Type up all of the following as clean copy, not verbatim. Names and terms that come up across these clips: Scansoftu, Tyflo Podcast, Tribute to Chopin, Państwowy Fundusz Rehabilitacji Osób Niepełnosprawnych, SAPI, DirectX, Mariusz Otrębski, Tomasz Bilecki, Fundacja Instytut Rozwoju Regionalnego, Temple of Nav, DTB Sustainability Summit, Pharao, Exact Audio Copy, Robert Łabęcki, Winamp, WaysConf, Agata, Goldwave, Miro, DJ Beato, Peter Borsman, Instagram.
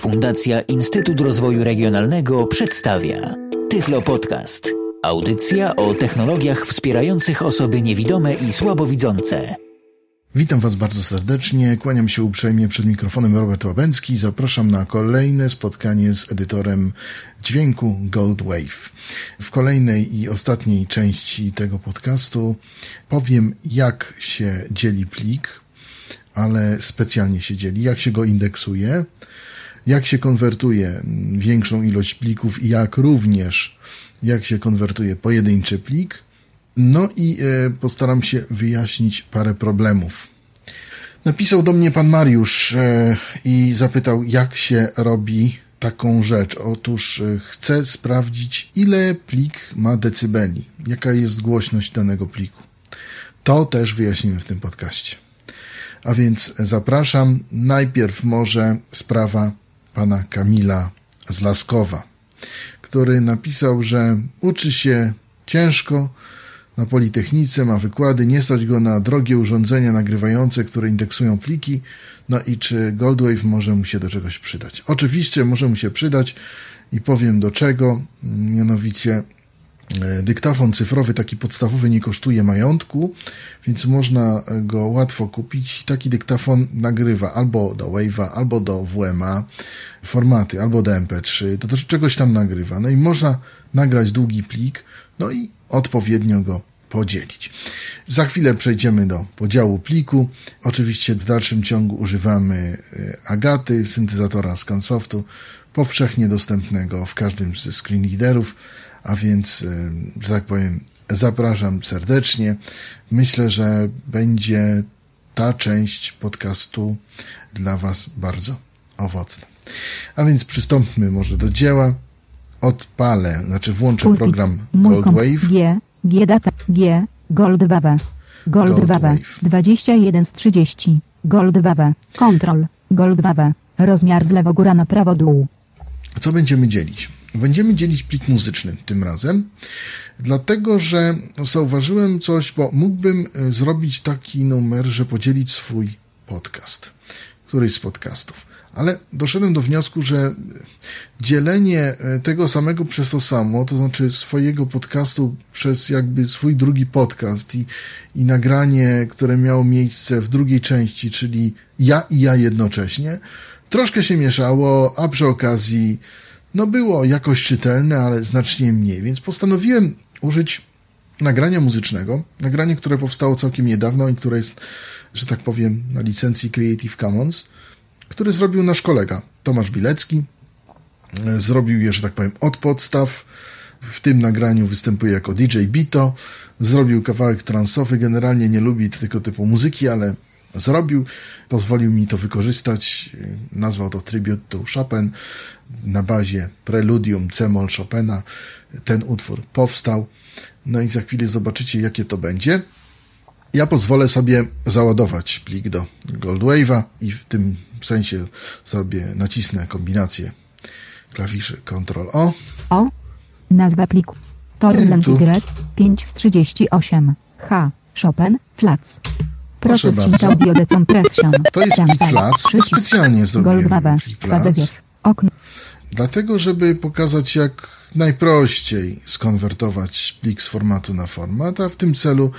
Fundacja Instytut Rozwoju Regionalnego przedstawia Tyflo Podcast. Audycja o technologiach wspierających osoby niewidome i słabowidzące. Witam Was bardzo serdecznie, kłaniam się uprzejmie przed mikrofonem Robert Łabęcki. Zapraszam na kolejne spotkanie z edytorem dźwięku Goldwave. W kolejnej i ostatniej części tego podcastu powiem, jak się dzieli plik, ale specjalnie się dzieli, jak się go indeksuje, jak się konwertuje większą ilość plików i jak również jak się konwertuje pojedynczy plik. No i postaram się wyjaśnić parę problemów. Napisał do mnie pan Mariusz i zapytał, jak się robi taką rzecz. Otóż chcę sprawdzić, ile plik ma decybeli, jaka jest głośność danego pliku. To też wyjaśnimy w tym podcaście. A więc zapraszam. Najpierw może sprawa pana Kamila z Laskowa, który napisał, że uczy się ciężko na Politechnice, ma wykłady, nie stać go na drogie urządzenia nagrywające, które indeksują pliki, no i czy Goldwave może mu się do czegoś przydać. Oczywiście może mu się przydać i powiem do czego, mianowicie dyktafon cyfrowy, taki podstawowy, nie kosztuje majątku, więc można go łatwo kupić. Taki dyktafon nagrywa albo do Wave'a, albo do WMA formaty, albo do MP3, to też czegoś tam nagrywa. No i można nagrać długi plik, no i odpowiednio go podzielić. Za chwilę przejdziemy do podziału pliku. Oczywiście w dalszym ciągu używamy Agaty, syntezatora Scansoftu, powszechnie dostępnego w każdym ze screen readerów. A więc, że tak powiem, zapraszam serdecznie. Myślę, że będzie ta część podcastu dla Was bardzo owocna. A więc przystąpmy może do dzieła. Odpalę, znaczy włączę program Goldwave. Goldwave. 21 z 30. Goldwave. Control. Goldwave. Rozmiar z lewo góra na prawo dół. Co będziemy dzielić? Będziemy dzielić plik muzyczny tym razem, dlatego że zauważyłem coś, bo mógłbym zrobić taki numer, że podzielić swój podcast, któryś z podcastów, ale doszedłem do wniosku, że dzielenie tego samego przez to samo, to znaczy swojego podcastu przez jakby swój drugi podcast i nagranie, które miało miejsce w drugiej części, czyli ja i ja jednocześnie, troszkę się mieszało, a przy okazji no było jakoś czytelne, ale znacznie mniej, więc postanowiłem użyć nagrania muzycznego, nagranie, które powstało całkiem niedawno i które jest, że tak powiem, na licencji Creative Commons, który zrobił nasz kolega Tomasz Bilecki, zrobił je, że tak powiem, od podstaw. W tym nagraniu występuje jako DJ Beato, zrobił kawałek transowy, generalnie nie lubi tego typu muzyki, ale zrobił, pozwolił mi to wykorzystać, nazwał to Tribute to Chopin, na bazie preludium c-moll Chopina ten utwór powstał, no i za chwilę zobaczycie, jakie to będzie. Ja pozwolę sobie załadować plik do Goldwave'a i w tym sensie sobie nacisnę kombinację klawiszy Ctrl-O. O, nazwa pliku Torrent Y 5 z 38 H Chopin Flats. Proszę bardzo. To jest plik Flats, specjalnie zrobiłem plik Flats. Dlatego, żeby pokazać, jak najprościej skonwertować plik z formatu na format, a w tym celu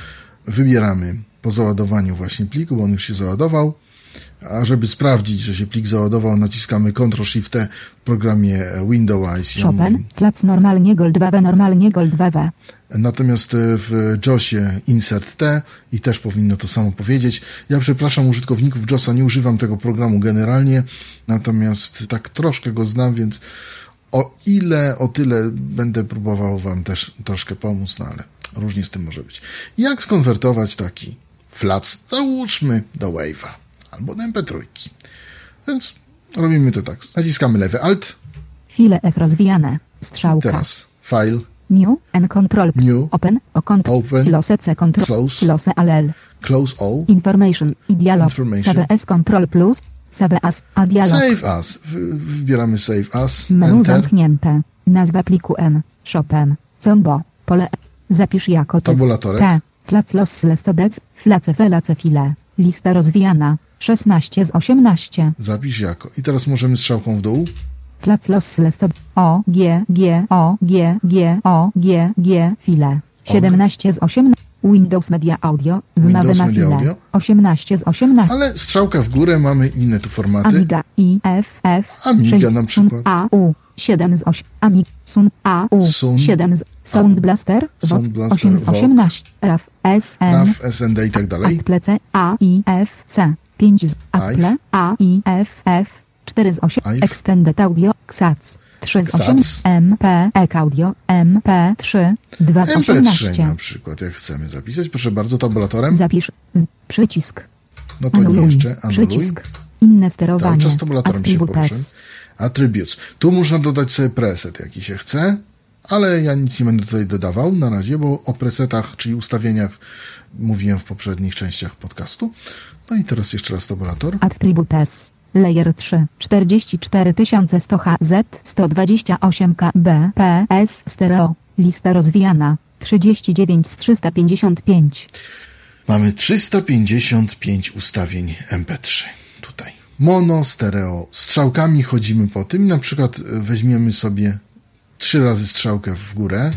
wybieramy po załadowaniu właśnie pliku, bo on już się załadował, a żeby sprawdzić, że się plik załadował, naciskamy Ctrl-Shift-T w programie Windows. Chopin, Flats normalnie Goldwave. Natomiast w JOS-ie Insert-T i też powinno to samo powiedzieć. Ja przepraszam użytkowników JOS-a, nie używam tego programu generalnie, natomiast tak troszkę go znam, więc o ile, o tyle będę próbował Wam też troszkę pomóc, no ale różnie z tym może być. Jak skonwertować taki Flats, załóżmy, do Wave'a albo do MP3. Więc robimy to tak. Naciskamy lewy Alt. File F rozwijane. Strzałka. I teraz File. New and Control. New. Open. O Control. Close C. Control. Close. Close all. Close all. Information. I dialog. Information. Save as Control plus. Save as. A dialog. Save as. Wybieramy Save as. Menu Enter. Zamknięte. Nazwa pliku N. Chopin. Combo. Pole. Zapisz jako tabulatorek. T. Flats los less to death. Flace felace file. Lista rozwijana. 16 z 18. Zapisz jako. I teraz możemy strzałką w dół. Plac Los Lested. O, G, G, O, G, G, O, G, G, file. 17 z 18. Windows Media Audio. Windows Media Audio. 18 z 18. Ale strzałka w górę, mamy inne tu formaty. Amiga, I, F, F. Amiga 6, na przykład. A, U. 7 z 8. Amig, Sun, A, U. Sun, 7 z... Sound Blaster. Sound Blaster. 8 z 18. RAF, S, N. RAF, S, N, D i tak dalej. Atplece, A, I, F, C. 5 z... Atple, A, I, F, F. 4 z 8. Extended Audio. XAC. 3 z 8, MP, EK Audio, MP3, 2 z 18. MP3 na przykład, jak chcemy zapisać. Proszę bardzo, tabulatorem. Zapisz, przycisk. No to anuluj. Anuluj. Przycisk, inne sterowanie. Cały czas tabulatorem się poruszę. Attributes. Tu można dodać sobie preset, jaki się chce, ale ja nic nie będę tutaj dodawał na razie, bo o presetach, czyli ustawieniach mówiłem w poprzednich częściach podcastu. No i teraz jeszcze raz tabulator. Attributes. Layer 3, 44100 HZ, 128 KB, PS Stereo, lista rozwijana, 39 z 355. Mamy 355 ustawień MP3, tutaj. Mono, stereo, strzałkami chodzimy po tym, na przykład weźmiemy sobie 3 razy strzałkę w górę.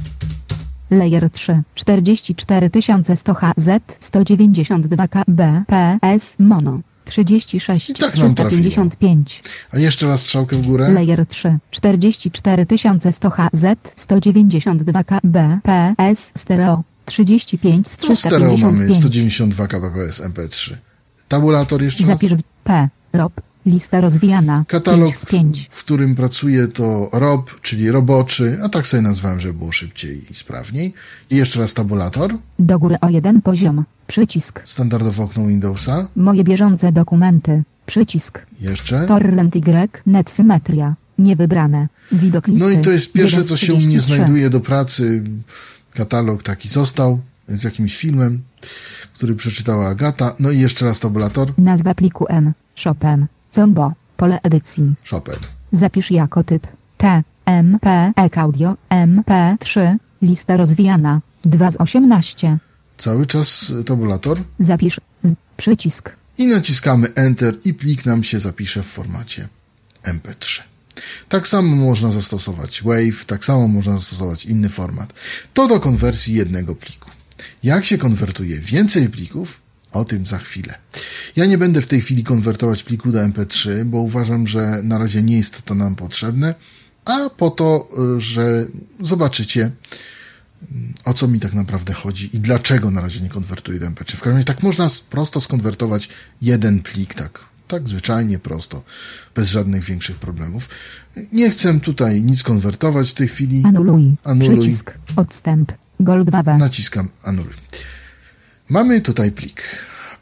Layer 3, 44100 HZ, 192 KB, PS Mono. 36 tak 355. A jeszcze raz strzałkę w górę. Layer 3 44100 HZ 192 KB PS Stereo 35 z 355. Stereo mamy 192 kbps MP3. Tabulator jeszcze raz. Zapisz P. Rob. Lista rozwijana. Katalog, 5. W którym pracuję, to rob, czyli roboczy, a tak sobie nazwałem, żeby było szybciej i sprawniej. I jeszcze raz tabulator. Do góry o jeden poziom. Przycisk. Standardowe okno Windowsa. Moje bieżące dokumenty. Przycisk. Jeszcze. Torrent Y. Net symetria. Niewybrane. Widok listy. No i to jest pierwsze, co się u mnie znajduje do pracy. Katalog taki został. Z jakimś filmem, który przeczytała Agata. No i jeszcze raz tabulator. Nazwa pliku N. Chopin. Combo. Pole edycji. Chopin. Zapisz jako typ. T. M. P. EK Audio. MP3. Lista rozwijana. 2 z 18. Cały czas tabulator. Zapisz. Przycisk. I naciskamy Enter i plik nam się zapisze w formacie MP3. Tak samo można zastosować Wave, tak samo można zastosować inny format. To do konwersji jednego pliku. Jak się konwertuje więcej plików? O tym za chwilę. Ja nie będę w tej chwili konwertować pliku do MP3, bo uważam, że na razie nie jest to nam potrzebne, a po to, że zobaczycie, o co mi tak naprawdę chodzi i dlaczego na razie nie konwertuję do MP3. W każdym razie tak można prosto skonwertować jeden plik, tak zwyczajnie prosto, bez żadnych większych problemów. Nie chcę tutaj nic konwertować w tej chwili. Anuluj. Przycisk, odstęp, Goldwave. Naciskam anuluj. Mamy tutaj plik.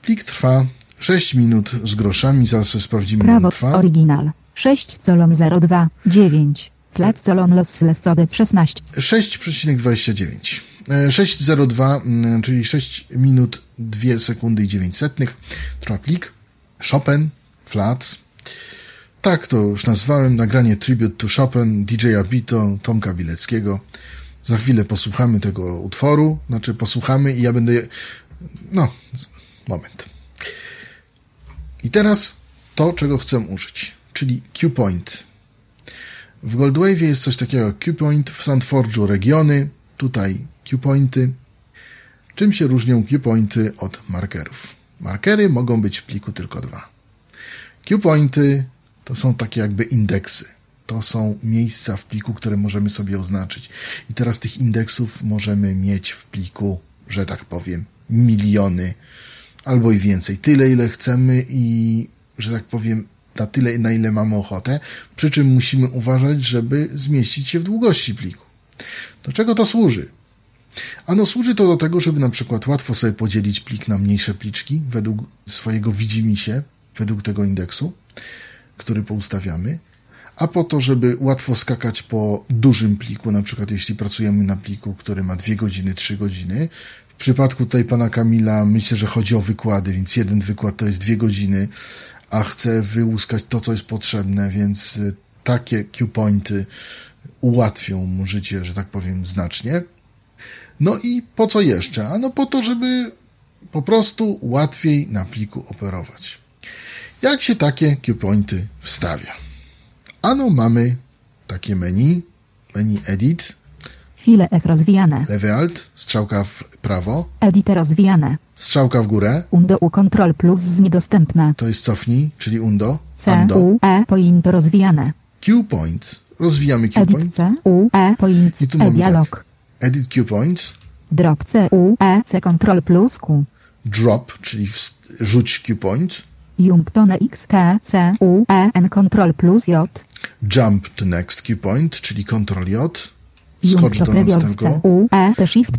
Plik trwa 6 minut z groszami. Zaraz sobie sprawdzimy, ile trwa. Oryginal. 6,029. Flat colon los lesodet 16. 6,29. 6,02, czyli 6 minut 2 sekundy i 9 setnych. Trwa plik. Chopin. Flat. Tak to już nazwałem. Nagranie Tribute to Chopin, DJ-a Beato, Tomka Bileckiego. Za chwilę posłuchamy tego utworu. Znaczy posłuchamy i ja będę... No, moment. I teraz to, czego chcę użyć, czyli Q-Point. W Goldwave jest coś takiego jak Q-Point, w Sandforge'u regiony, tutaj Q-Pointy. Czym się różnią Q-Pointy od markerów? Markery mogą być w pliku tylko 2. Q-Pointy to są takie jakby indeksy. To są miejsca w pliku, które możemy sobie oznaczyć. I teraz tych indeksów możemy mieć w pliku, że tak powiem, miliony albo i więcej. Tyle, ile chcemy i, że tak powiem, na tyle, na ile mamy ochotę. Przy czym musimy uważać, żeby zmieścić się w długości pliku. Do czego to służy? Ano służy to do tego, żeby na przykład łatwo sobie podzielić plik na mniejsze pliczki według swojego widzimisię, według tego indeksu, który poustawiamy. A po to, żeby łatwo skakać po dużym pliku, na przykład jeśli pracujemy na pliku, który ma 2 godziny, 3 godziny. W przypadku tutaj pana Kamila myślę, że chodzi o wykłady, więc jeden wykład to jest 2 godziny, a chcę wyłuskać to, co jest potrzebne, więc takie Q-pointy ułatwią mu życie, że tak powiem, znacznie. No i po co jeszcze? Ano po to, żeby po prostu łatwiej na pliku operować. Jak się takie Q-pointy wstawia? Ano mamy takie menu edit. Filek rozwijane. Lewy alt, strzałka w prawo. Edit rozwijane. Strzałka w górę. Undo u Ctrl plus z niedostępna. To jest cofnij, czyli undo. C, U, E, point rozwijane. Q-point. Rozwijamy Q-point. Edit C, U, E, point. I tu mamy dialog. Tak. Edit Q-point. Drop C, U, E, C, Ctrl plus Q. Drop, czyli rzuć Q-point. Jump to X, K, C, U, E, N, Ctrl plus J. Jump to next Q-point, czyli Ctrl J. Skocz do następnego.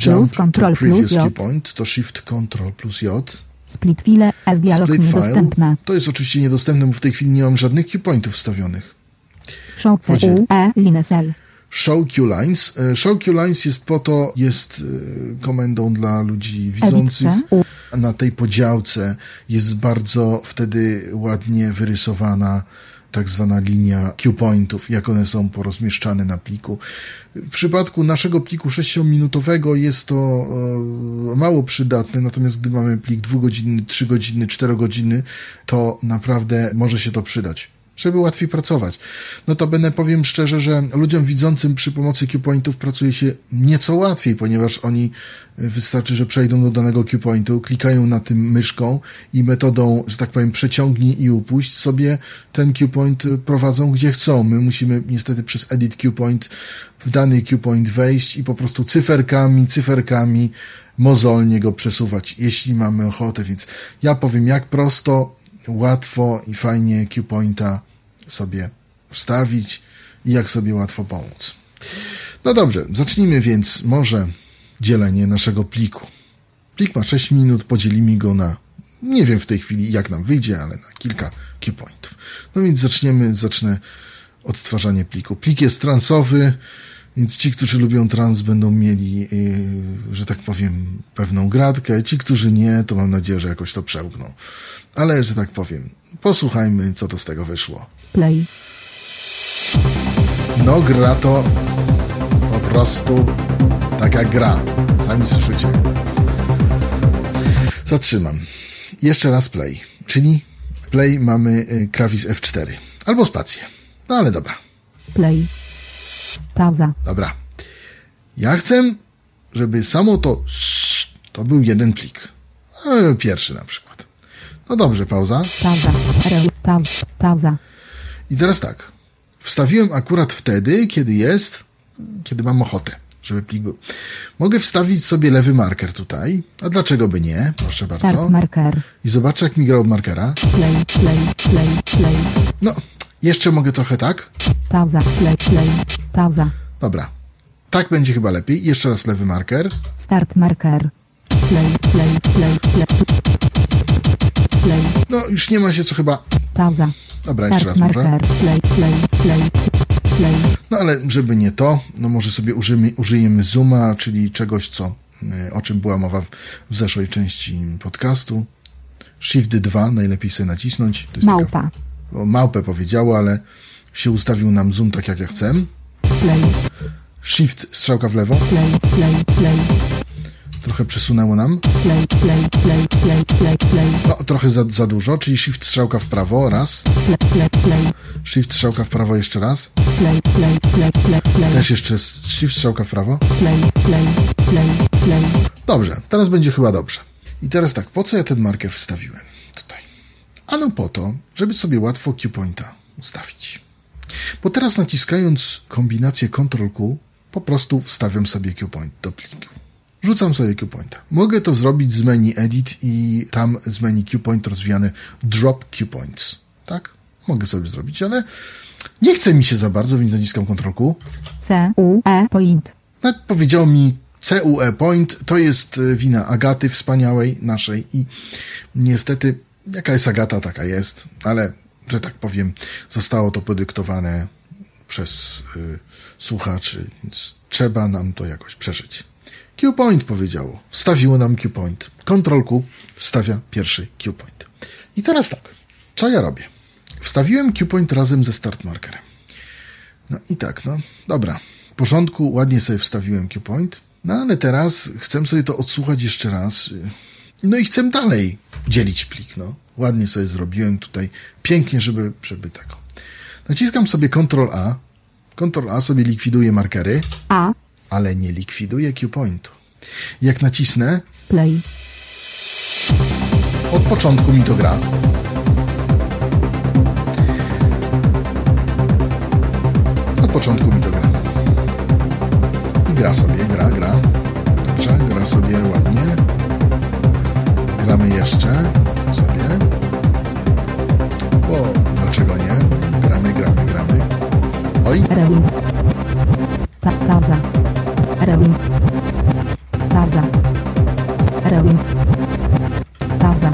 Jump to previous Q-point, to shift Ctrl plus J. Split file, as dialog niedostępna. To jest oczywiście niedostępne, bo w tej chwili nie mam żadnych Q-pointów wstawionych. Show C, U, E, lines L. Show Q-lines. Show Q-lines jest po to, jest komendą dla ludzi widzących. Na tej podziałce jest bardzo wtedy ładnie wyrysowana tak zwana linia Q-pointów, jak one są porozmieszczane na pliku. W przypadku naszego pliku 6-minutowego jest to mało przydatne, natomiast gdy mamy plik 2-godzinny, 3-godzinny, 4-godzinny, to naprawdę może się to przydać, żeby łatwiej pracować. Notabene powiem szczerze, że ludziom widzącym przy pomocy Q-pointów pracuje się nieco łatwiej, ponieważ oni wystarczy, że przejdą do danego Q-pointu, klikają na tym myszką i metodą, że tak powiem, przeciągnij i upuść sobie ten Q-point prowadzą gdzie chcą. My musimy niestety przez edit Q-point w dany Q-point wejść i po prostu cyferkami mozolnie go przesuwać, jeśli mamy ochotę. Więc ja powiem, jak prosto, łatwo i fajnie Q-pointa sobie wstawić i jak sobie łatwo pomóc. No dobrze, zacznijmy więc może dzielenie naszego pliku. Plik ma 6 minut, podzielimy go na, nie wiem w tej chwili jak nam wyjdzie, ale na kilka Q-pointów. No więc zacznę odtwarzanie pliku. Plik jest transowy, więc ci, którzy lubią trans, będą mieli, że tak powiem, pewną gratkę. Ci, którzy nie, to mam nadzieję, że jakoś to przełkną. Ale, że tak powiem, posłuchajmy, co to z tego wyszło. Play. No gra to po prostu taka gra. Sami słyszycie. Zatrzymam. Jeszcze raz play. Czyli play mamy klawisz F4. Albo spację. No ale dobra. Play. Pauza. Dobra. Ja chcę, żeby samo to był jeden plik. Pierwszy na przykład. No dobrze, pauza. Pauza. I teraz tak. Wstawiłem akurat wtedy, kiedy mam ochotę, żeby plik był. Mogę wstawić sobie lewy marker tutaj. A dlaczego by nie? Proszę bardzo. Start marker. I zobaczę, jak mi gra od markera. Play. No, jeszcze mogę trochę tak. Pauza, play. Pauza. Dobra. Tak będzie chyba lepiej. Jeszcze raz lewy marker. Start marker. Play. No, już nie ma się co chyba... Pauza. Dobra, start jeszcze raz marker. Może. Play. No, ale żeby nie to, no może sobie użyjemy zooma, czyli czegoś, o czym była mowa w zeszłej części podcastu. Shift 2, najlepiej sobie nacisnąć. To jest małpa. Małpę powiedziało, ale się ustawił nam zoom tak, jak ja chcę. Play. Shift, strzałka w lewo. Play. Trochę przesunęło nam. Play. No, trochę za dużo, czyli shift, strzałka w prawo, raz. Play. Shift, strzałka w prawo, jeszcze raz. Play. Też jeszcze shift, strzałka w prawo. Play. Dobrze, teraz będzie chyba dobrze. I teraz tak, po co ja ten marker wstawiłem tutaj? Ano po to, żeby sobie łatwo Q-pointa ustawić. Bo teraz naciskając kombinację Ctrl-Q, po prostu wstawiam sobie Q-point do pliku. Rzucam sobie Q-pointa. Mogę to zrobić z menu Edit i tam z menu Q-point rozwijane Drop Q-points. Tak? Mogę sobie zrobić, ale nie chce mi się za bardzo, więc naciskam Ctrl-Q. C-U-E point. Tak powiedział mi C-U-E point. To jest wina Agaty wspaniałej naszej i niestety jaka jest Agata, taka jest, ale że tak powiem, zostało to podyktowane przez słuchaczy, więc trzeba nam to jakoś przeżyć. Q-point powiedziało. Wstawiło nam Q-point. Ctrl-Q wstawia pierwszy Q-point. I teraz tak. Co ja robię? Wstawiłem Q-point razem ze start markerem. No i tak, no. Dobra. W porządku, ładnie sobie wstawiłem Q-point. No ale teraz chcę sobie to odsłuchać jeszcze raz. No i chcę dalej dzielić plik, no. Ładnie sobie zrobiłem tutaj, pięknie, żeby tak. Naciskam sobie Ctrl-A. Ctrl-A sobie likwiduje markery, ale nie likwiduje Q-pointu. Jak nacisnę play, od początku mi to gra. I gra sobie, gra. Dobrze, gra sobie ładnie. Gramy jeszcze sobie. Bo dlaczego nie? Gramy. Oj. Pauza. Rewind. Pauza. Rewind. Pauza.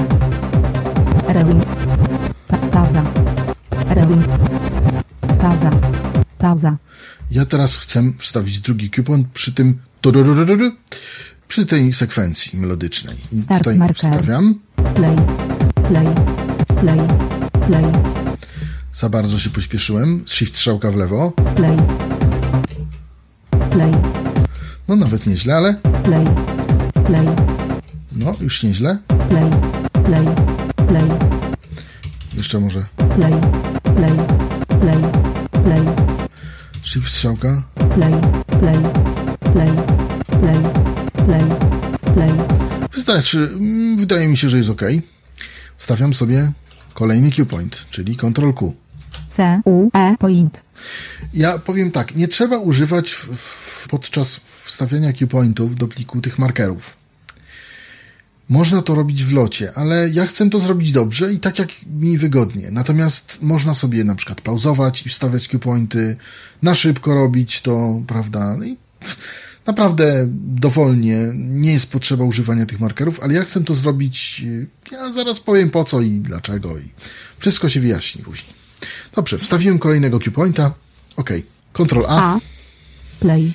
Rewind. Pauza. Rewind. Pauza. Pauza. Ja teraz chcę wstawić drugi coupon przy tym przy tej sekwencji melodycznej. I start tutaj marker. Wstawiam. Play. Za bardzo się pośpieszyłem. Shift strzałka w lewo. Play. No nawet nieźle, ale... Play. No, już nieźle. Play. Jeszcze może... Play. Shift strzałka. Play. Wystarczy. Wydaje mi się, że jest ok. Wstawiam sobie kolejny Q-point, czyli Ctrl-Q. C-U-E-point. Ja powiem tak, nie trzeba używać podczas wstawiania Q-pointów do pliku tych markerów. Można to robić w locie, ale ja chcę to zrobić dobrze i tak jak mi wygodnie. Natomiast można sobie na przykład pauzować i wstawiać Q-pointy, na szybko robić to, prawda? I naprawdę dowolnie, nie jest potrzeba używania tych markerów, ale ja chcę to zrobić, ja zaraz powiem po co i dlaczego i wszystko się wyjaśni później. Dobrze, wstawiłem kolejnego Q-pointa, ok, Ctrl-A. Play.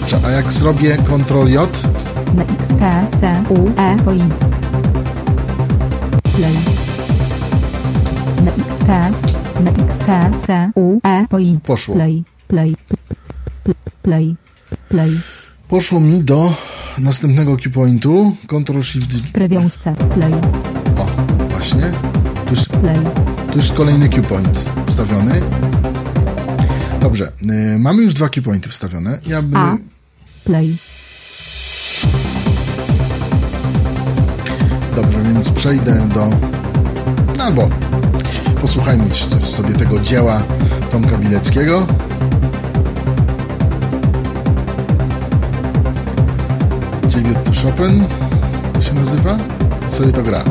Dobrze, a jak zrobię Ctrl-J? Point. Play. Point. Poszło. Play. Poszło mi do następnego keypointu. Ctrl-Shift. Prewiązce. Play. O, właśnie. Tu już kolejny keypoint wstawiony. Dobrze. Mamy już dwa keypointy wstawione. Ja bym... Play. Dobrze, więc przejdę do... Albo posłuchajmy sobie tego dzieła Tomka Bileckiego. Tribute to Chopin, to się nazywa? Sobie to gra.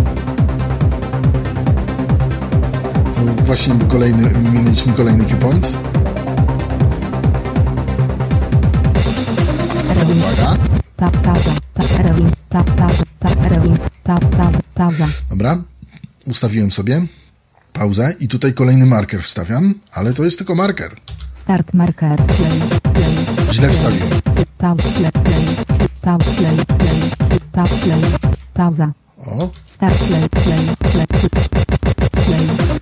To właśnie był kolejny, minęliśmy kolejny Q-point. Uwaga. Dobra, ustawiłem sobie pauzę i tutaj kolejny marker wstawiam, ale to jest tylko marker. Start marker. Źle wstawiłem. Pauza. O. Start play.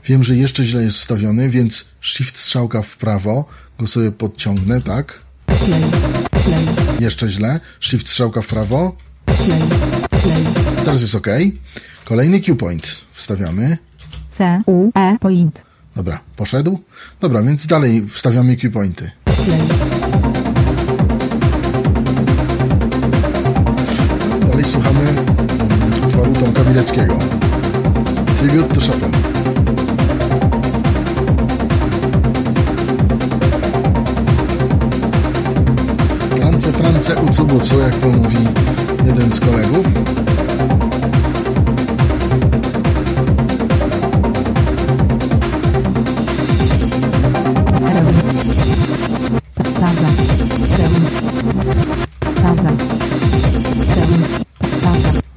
Wiem, że jeszcze źle jest wstawiony, więc shift strzałka w prawo, go sobie podciągnę, tak? Play. Jeszcze źle. Shift strzałka w prawo. Play. Teraz jest ok. Kolejny Q-point wstawiamy. C-U-E point. Dobra, poszedł. Dobra, więc dalej wstawiamy Q-pointy. Dalej słuchamy utworu Tomka Bileckiego. Tribute to Chopin. France ucu-bucu, jak to mówi jeden z kolegów.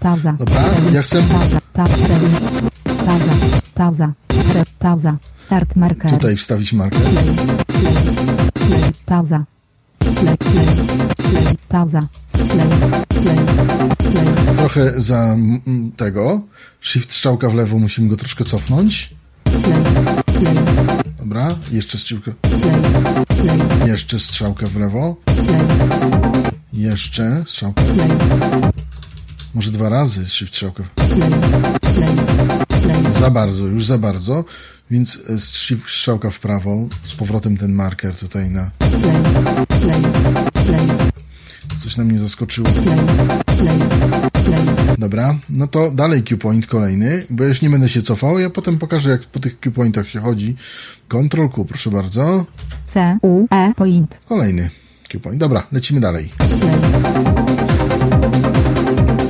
Pauza. Dobra, ja chcę... Pauza. Start marker. Tutaj wstawić marker. Pauza. Pauza. Trochę za tego. Shift strzałka w lewo, musimy go troszkę cofnąć. Dobra, jeszcze strzałka. Jeszcze strzałka w lewo. Jeszcze strzałka. Może dwa razy strzałkę. Za bardzo, już za bardzo. Więc strzałka w prawo. Z powrotem ten marker tutaj na... Coś nam nie zaskoczyło. Dobra, no to dalej Q-point kolejny, bo już nie będę się cofał. Ja potem pokażę, jak po tych Q-pointach się chodzi. Ctrl Q, proszę bardzo. C, U, E, point. Kolejny Q-point. Dobra, lecimy dalej.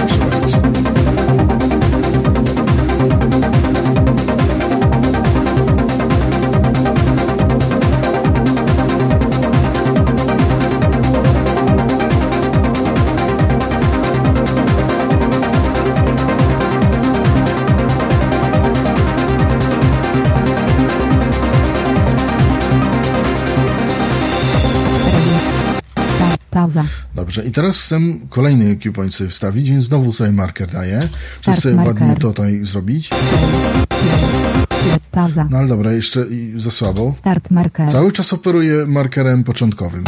Proszę bardzo. Dobrze, i teraz chcę kolejny Q-point sobie wstawić, więc znowu sobie marker daję. Chcę sobie marker. Ładnie to tutaj zrobić. Pauza. No ale dobra, jeszcze za słabo. Start marker. Cały czas operuję markerem początkowym.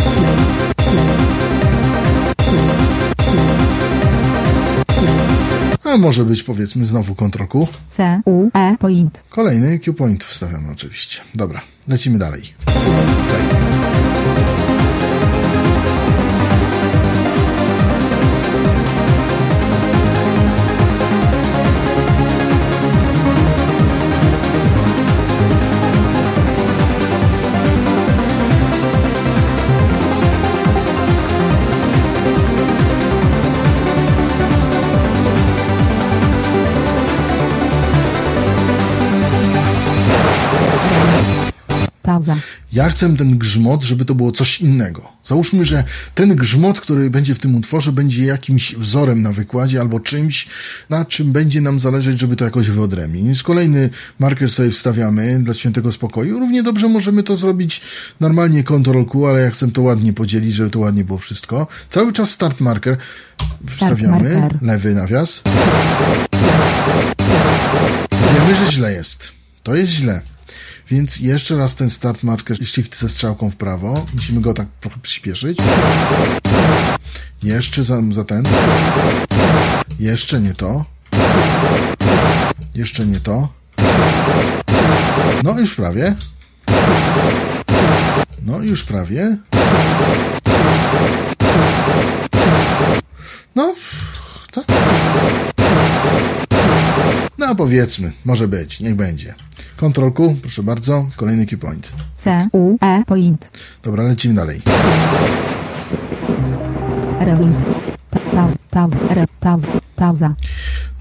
A może być, powiedzmy, znowu Ctrl-Q. C, U, E, point. Kolejny Q-point wstawiam oczywiście. Dobra, lecimy dalej. Okay. Ja chcę ten grzmot, żeby to było coś innego. Załóżmy, że ten grzmot, który będzie w tym utworze, będzie jakimś wzorem na wykładzie albo czymś, na czym będzie nam zależeć, żeby to jakoś wyodrębnić. Kolejny marker sobie wstawiamy dla świętego spokoju. Równie dobrze możemy to zrobić normalnie Ctrl-Q, ale ja chcę to ładnie podzielić, żeby to ładnie było wszystko. Cały czas start marker wstawiamy. Start marker. Lewy nawias. Wiemy, że źle jest. To jest źle. Więc jeszcze raz ten start marker, shift ze strzałką w prawo. Musimy go tak trochę przyspieszyć. Jeszcze za ten. Jeszcze nie to. Jeszcze nie to. No już prawie. No już prawie. No. Tak. No powiedzmy, może być, niech będzie. Ctrl Q, proszę bardzo, kolejny Q-point. C, U, E, point. Dobra, lecimy dalej. Rewind. Pauza.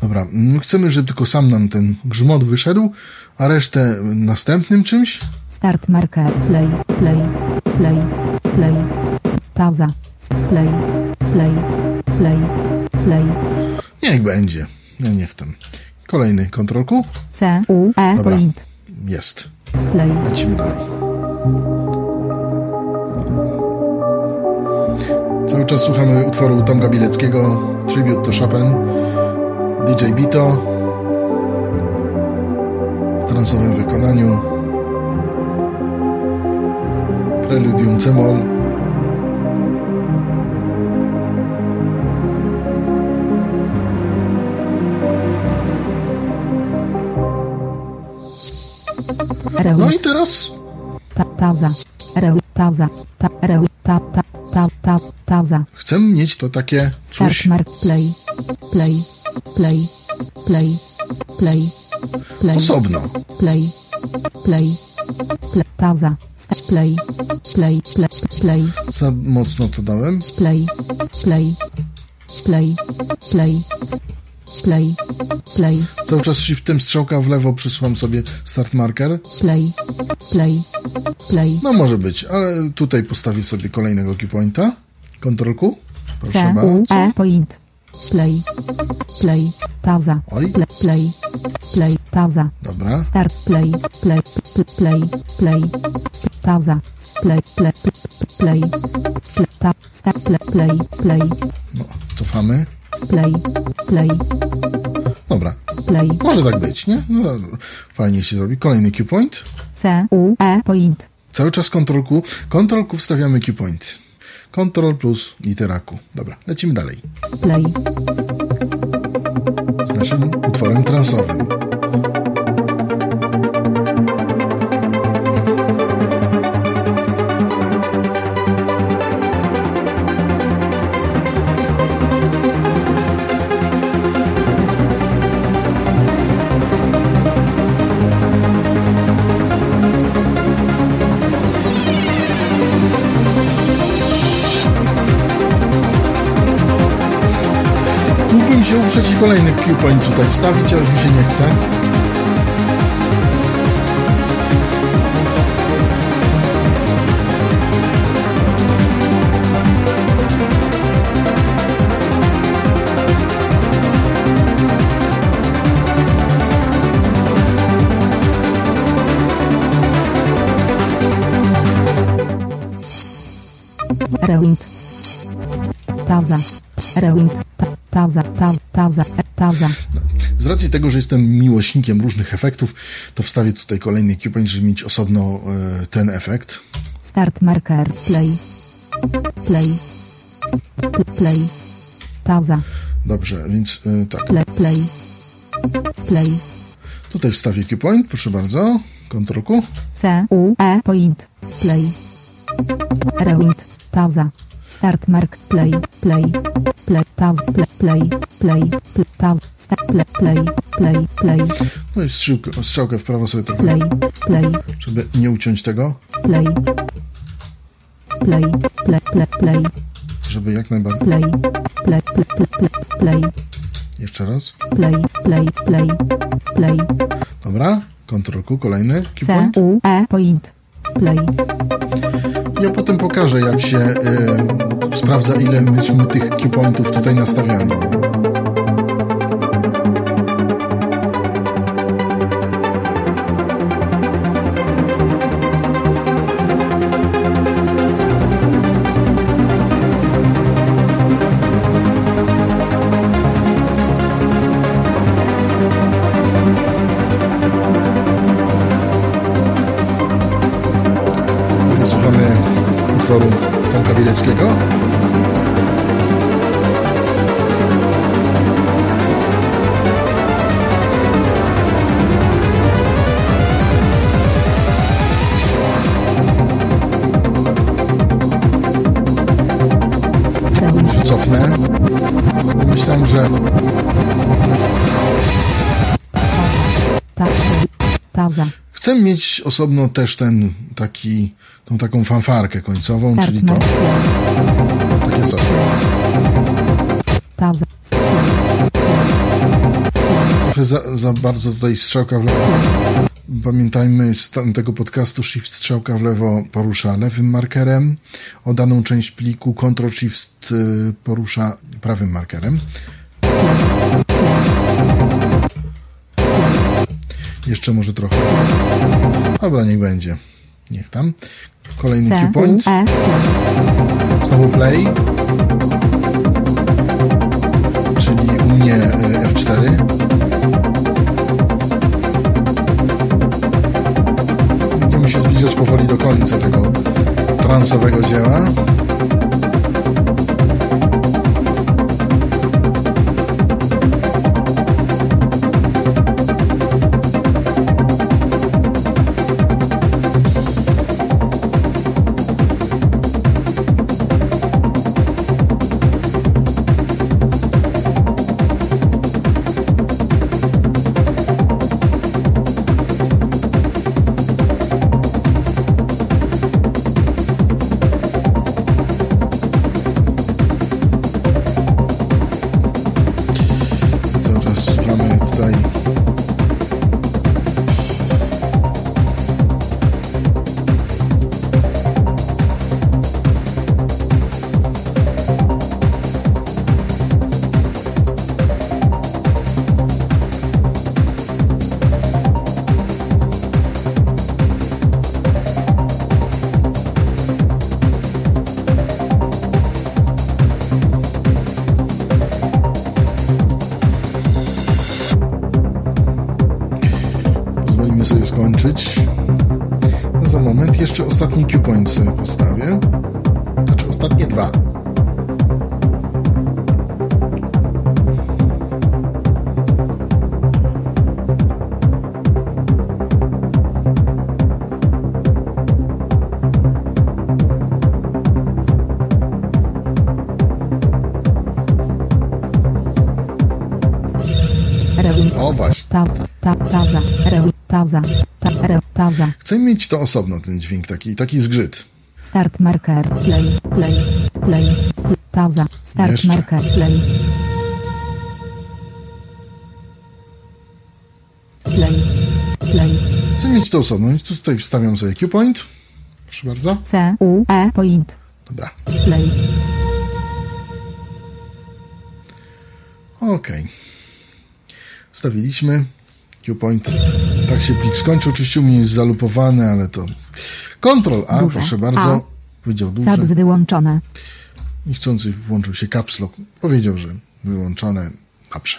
Dobra, chcemy, żeby tylko sam nam ten grzmot wyszedł, a resztę następnym czymś. Start marker, play. Pauza, play. Niech będzie, niech tam. Kolejny Ctrl Q. C, U, E, dobra. Point. Jest. Play. Lecimy dalej. Cały czas słuchamy utworu Tomka Bileckiego, Tribute to Chopin, DJ Beato w transowym wykonaniu, preludium c-moll. No i teraz? Pauza. Chcę mieć to takie coś. Play. Osobno. Play. Pauza. Play. Za mocno to dałem. Play. Cały czas shiftem strzałka w lewo przysuwam sobie start marker. Play. No może być, ale tutaj postawię sobie kolejnego keypointa. Ctrl-Q. Proszę bardzo. C, U, E, point. Play. Pauza. Oj. Play. Pauza. Dobra. Start. Play. Pauza. Play. Start. Play. No, cofamy. Play. Dobra. Play. Może tak być, nie? No, fajnie się zrobi. Kolejny Q-point. C, U, E, point. Cały czas Ctrl-Q. Ctrl-Q wstawiamy Q-point. Ctrl plus litera Q. Dobra, lecimy dalej. Play. trzecim utworem transowym. Muszę Ci kolejny Q-point tutaj wstawić, aż mi się nie chce. Rewind. Pauza. Rewind. Pauza. Z racji tego, że jestem miłośnikiem różnych efektów, to wstawię tutaj kolejny Q-point, żeby mieć osobno ten efekt. Start marker, play, pauza. Dobrze, więc tak. Play. Tutaj wstawię Q-point, proszę bardzo, Ctrl-Q. C-U-E, point, play, rewind, pauza. Start mark, play, pause, play, pause, start, play. No i strzałkę w prawo sobie trochę, play, żeby nie uciąć tego. Play. Żeby jak najbardziej. Play. Jeszcze raz. Play. Dobra, Ctrl-Q, kolejny. C-U-E, point, play. Ja potem pokażę, jak się sprawdza, ile myśmy tych keypointów tutaj nastawiali. Chcę mieć osobno też ten taki, tą taką fanfarkę końcową, start, czyli to. Takie coś. Pauza. Trochę za bardzo tutaj strzałka w lewo. Pamiętajmy z tego podcastu, shift strzałka w lewo porusza lewym markerem. O daną część pliku Ctrl shift porusza prawym markerem. Jeszcze może trochę. Dobra, niech będzie. Niech tam. Kolejny Q-point. Znowu play. Czyli u mnie F4. Będziemy się zbliżać powoli do końca tego transowego dzieła. Za moment jeszcze ostatni Q-point sobie postawię. Znaczy ostatnie dwa. Chować. Chcę mieć to osobno, ten dźwięk, taki zgrzyt. Start marker, play, pauza, start jeszcze. Marker, play. Chcę mieć to osobno, i tutaj wstawiam sobie Q-point. Proszę bardzo. C-U-E-point. Dobra. Play. Okej. Stawiliśmy Q-point. Tak się plik skończy. Oczywiście u mnie jest zalupowany, ale to... Ctrl A, duże. Proszę bardzo. Powiedział duże. Caps wyłączone. Niechcący włączył się caps lock. Powiedział, że wyłączone. Dobrze.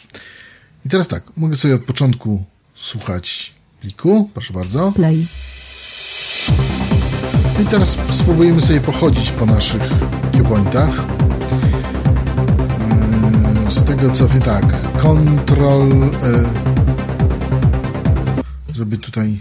I teraz tak. Mogę sobie od początku słuchać pliku. Proszę bardzo. Play. I teraz spróbujemy sobie pochodzić po naszych Q-pointach. Z tego co wie tak. Ctrl... Zrobię tutaj...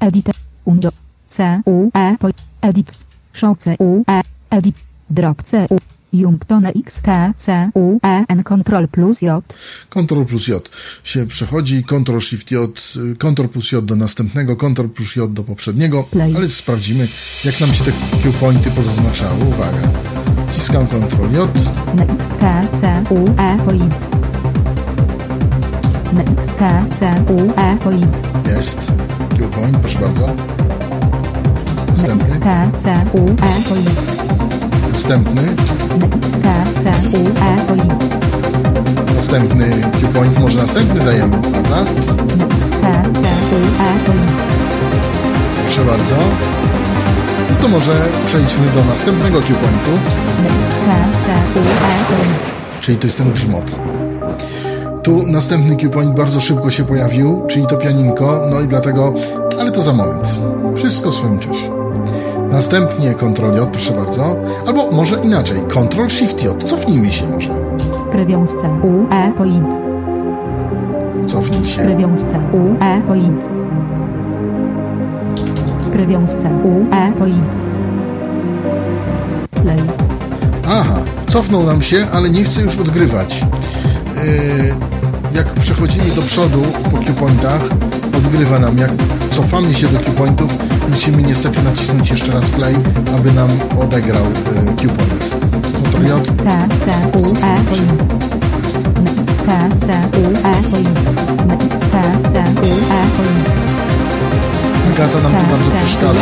Edit. Undo. C. U. E. Edit. Show. C. U. E. Edit. Drop. C. U. Jumptone. X. K. C. U. E. N. Ctrl plus J. Ctrl plus J się przechodzi. Ctrl Shift J. Ctrl plus J do następnego. Ctrl plus J do poprzedniego. Play. Ale sprawdzimy, jak nam się te Q-pointy pozaznaczały. Uwaga. Wciskam Ctrl J. N. X. K. C. U. E. Point. N. X. K. C. U. E. Point. Jest. Q-point. Proszę bardzo. Następny. Następny. Następny Q-point. Może następny dajemy, prawda? Proszę bardzo. No to może przejdźmy do następnego Q-pointu. Czyli to jest ten grzmot. Tu następny Q-point bardzo szybko się pojawił, czyli to pianinko. No i dlatego... Ale to za moment. Wszystko w swoim czasie. Następnie Ctrl J, proszę bardzo. Albo może inaczej, Ctrl Shift J. Cofnijmy się może. Krewiązce U, E, point. Cofnij się. Krewiązce U, E, point. Krewiązce U, E, point. Play. Aha, cofnął nam się, ale nie chce już odgrywać. Jak przechodzimy do przodu po Q-pointach, odgrywa nam. Jak cofamy się do Q-pointów, musimy niestety nacisnąć jeszcze raz play, aby nam odegrał Q-point. Ctrl J. Agata nam tu bardzo przeszkadza.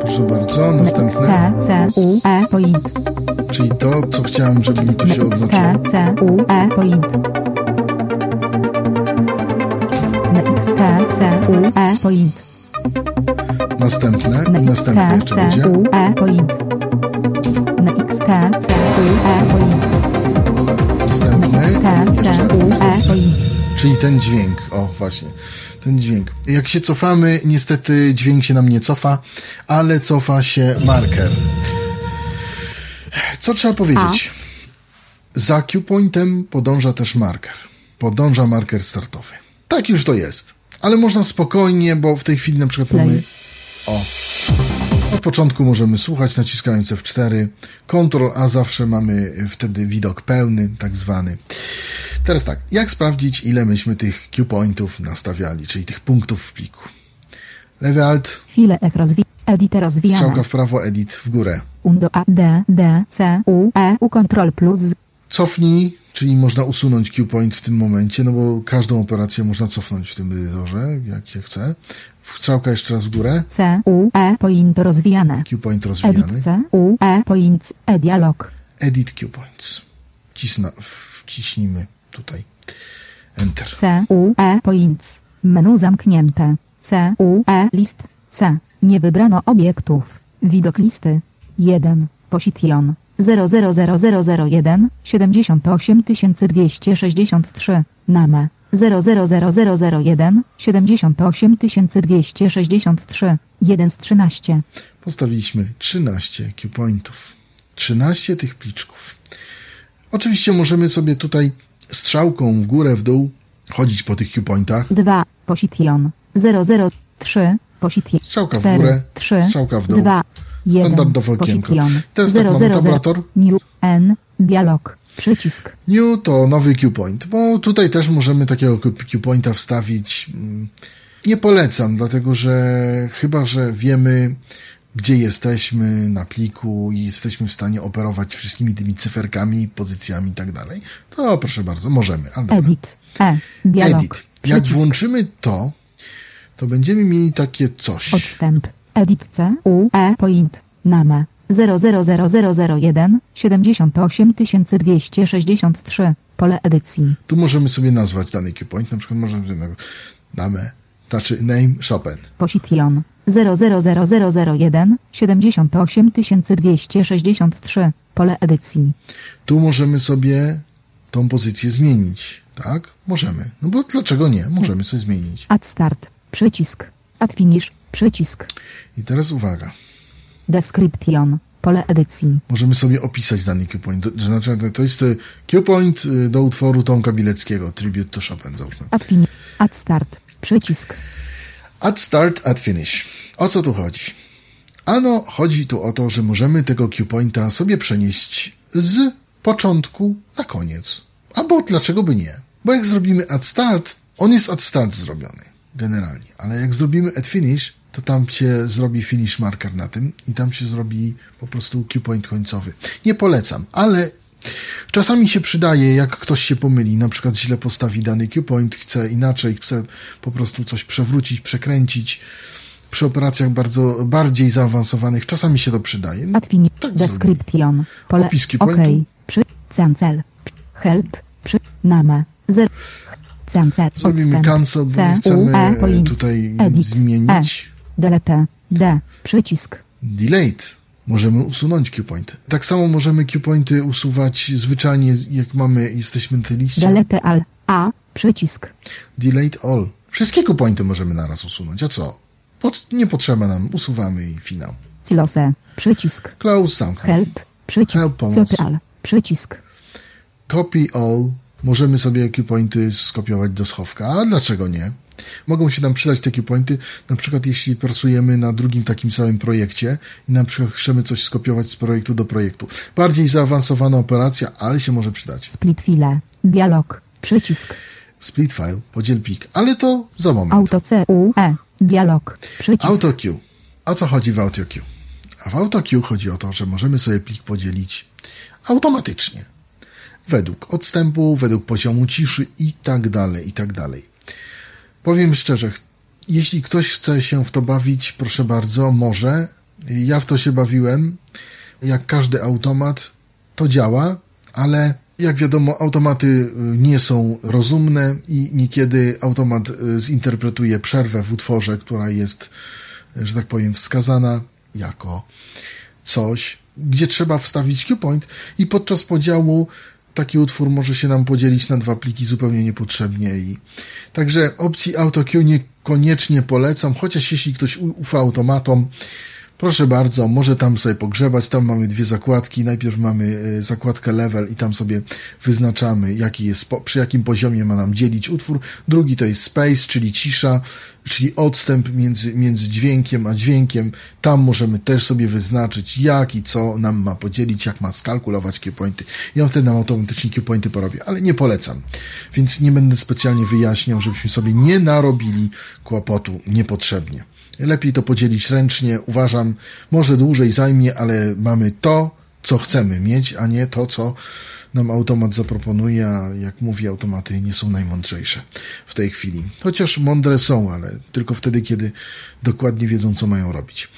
Proszę bardzo, następny. Czyli to, co chciałem, żeby mi to się odznaczyło. Następne i następne jeszcze będzie. Następne Czyli ten dźwięk, o właśnie, ten dźwięk. Jak się cofamy, niestety dźwięk się nam nie cofa, ale cofa się marker. Co trzeba powiedzieć? Za Q-pointem podąża też marker. Podąża marker startowy. Tak już to jest. Ale można spokojnie, bo w tej chwili na przykład mamy... O. Od początku możemy słuchać, naciskając F4. Ctrl A zawsze mamy wtedy widok pełny, tak zwany. Teraz tak. Jak sprawdzić, ile myśmy tych Q-pointów nastawiali, czyli tych punktów w pliku? Lewy alt. Chwilę F Edit rozwijamy. Strzałka w prawo, edit w górę. Undo A, D, D, C, U, E, U, Ctrl plus. Cofnij, czyli można usunąć Q-point w tym momencie, no bo każdą operację można cofnąć w tym edytorze, jak się chce. Strzałka jeszcze raz w górę. C, U, E, point rozwijane. Q-point rozwijany. Edit C, U, E, point, E, dialog. Edit Q-points. Wciśnijmy tutaj. Enter. C, U, E, points. Menu zamknięte. C, U, E, list. C. Nie wybrano obiektów. Widok listy. 1. Position. 000001. 78263. Name. 000001. 78263. 1 z 13. Postawiliśmy 13 Q-pointów. 13 tych pliczków. Oczywiście możemy sobie tutaj strzałką w górę, w dół chodzić po tych Q-pointach. 2. Position. 003. Strzałka w górę, strzałka w dół, Standardowe okienko. Teraz tak, mamy tabulator. New N, dialog, przycisk. New to nowy Q-point, bo tutaj też możemy takiego Q-pointa wstawić. Nie polecam, dlatego że chyba, że wiemy, gdzie jesteśmy na pliku i jesteśmy w stanie operować wszystkimi tymi cyferkami, pozycjami i tak dalej, to proszę bardzo, możemy. Edit. Dialog. Edit. Jak przycisk. Włączymy to, to będziemy mieli takie coś. Odstęp. Edit C. U. E. Point. Nama. 000001 78263. Pole edycji. Tu możemy sobie nazwać dany Q-point. Na przykład możemy sobie namę. Znaczy name Chopin. Position. 000001 78263. Pole edycji. Tu możemy sobie tą pozycję zmienić. Tak? Możemy. No bo dlaczego nie? Możemy coś zmienić. Add start. Przycisk. Add finish. Przycisk. I teraz uwaga. Description. Pole edycji. Możemy sobie opisać dany Q-point. Znaczy, to jest Q-point do utworu Tomka Bileckiego. Tribute to Chopin. Załóżmy. Add finish. Add start. Przycisk. Add start, add finish. O co tu chodzi? Ano, chodzi tu o to, że możemy tego Q-pointa sobie przenieść z początku na koniec. Albo dlaczego by nie? Bo jak zrobimy add start, on jest add start zrobiony generalnie, ale jak zrobimy add finish, to tam się zrobi finish marker na tym i tam się zrobi po prostu Q-point końcowy. Nie polecam, ale czasami się przydaje, jak ktoś się pomyli, na przykład źle postawi dany Q-point, chce inaczej, chce po prostu coś przewrócić, przekręcić. Przy operacjach bardziej zaawansowanych czasami się to przydaje. No, tak description. Pole opis Q-pointu. OK. Przy cancel. Help. Przy nama. Zer. Cancel. Zrobimy cancel, bo nie chcemy tutaj edit, zmienić. Delete. D. Przycisk. Delete. Możemy usunąć Q-point. Tak samo możemy Q-pointy usuwać zwyczajnie, jak jesteśmy na tej liście. Delete all. A. Przycisk. Delete all. Wszystkie Q-pointy możemy naraz usunąć. A co? Nie potrzeba nam. Usuwamy i finał. Close. Przycisk. Close. Sam. Help. Przycisk. Help. Pomoc. All. Przycisk. Copy all. Możemy sobie Q-pointy skopiować do schowka. A dlaczego nie? Mogą się nam przydać te Q-pointy, na przykład jeśli pracujemy na drugim takim samym projekcie i na przykład chcemy coś skopiować z projektu do projektu. Bardziej zaawansowana operacja, ale się może przydać. Split file, dialog, przycisk. Split file, podziel plik, ale to za moment. Auto C, U, E, dialog, przycisk. Auto Q. O co chodzi w Auto Q? A w Auto Q chodzi o to, że możemy sobie plik podzielić automatycznie. Według odstępu, według poziomu ciszy i tak dalej, i tak dalej. Powiem szczerze, jeśli ktoś chce się w to bawić, proszę bardzo, może. Ja w to się bawiłem. Jak każdy automat, to działa, ale jak wiadomo, automaty nie są rozumne i niekiedy automat zinterpretuje przerwę w utworze, która jest, że tak powiem, wskazana jako coś, gdzie trzeba wstawić Q-point i podczas podziału taki utwór może się nam podzielić na dwa pliki zupełnie niepotrzebnie. Także opcji AutoQ niekoniecznie polecam, chociaż jeśli ktoś ufa automatom, proszę bardzo, może tam sobie pogrzebać. Tam mamy dwie zakładki. Najpierw mamy zakładkę level i tam sobie wyznaczamy, jaki jest, przy jakim poziomie ma nam dzielić utwór. Drugi to jest space, czyli cisza, czyli odstęp między dźwiękiem a dźwiękiem. Tam możemy też sobie wyznaczyć, jak i co nam ma podzielić, jak ma skalkulować Q-pointy. Ja wtedy nam automatycznie Q-pointy porobię, ale nie polecam. Więc nie będę specjalnie wyjaśniał, żebyśmy sobie nie narobili kłopotu niepotrzebnie. Lepiej to podzielić ręcznie, uważam. Może dłużej zajmie, ale mamy to, co chcemy mieć, a nie to, co nam automat zaproponuje, a jak mówię, automaty nie są najmądrzejsze w tej chwili. Chociaż mądre są, ale tylko wtedy, kiedy dokładnie wiedzą, co mają robić.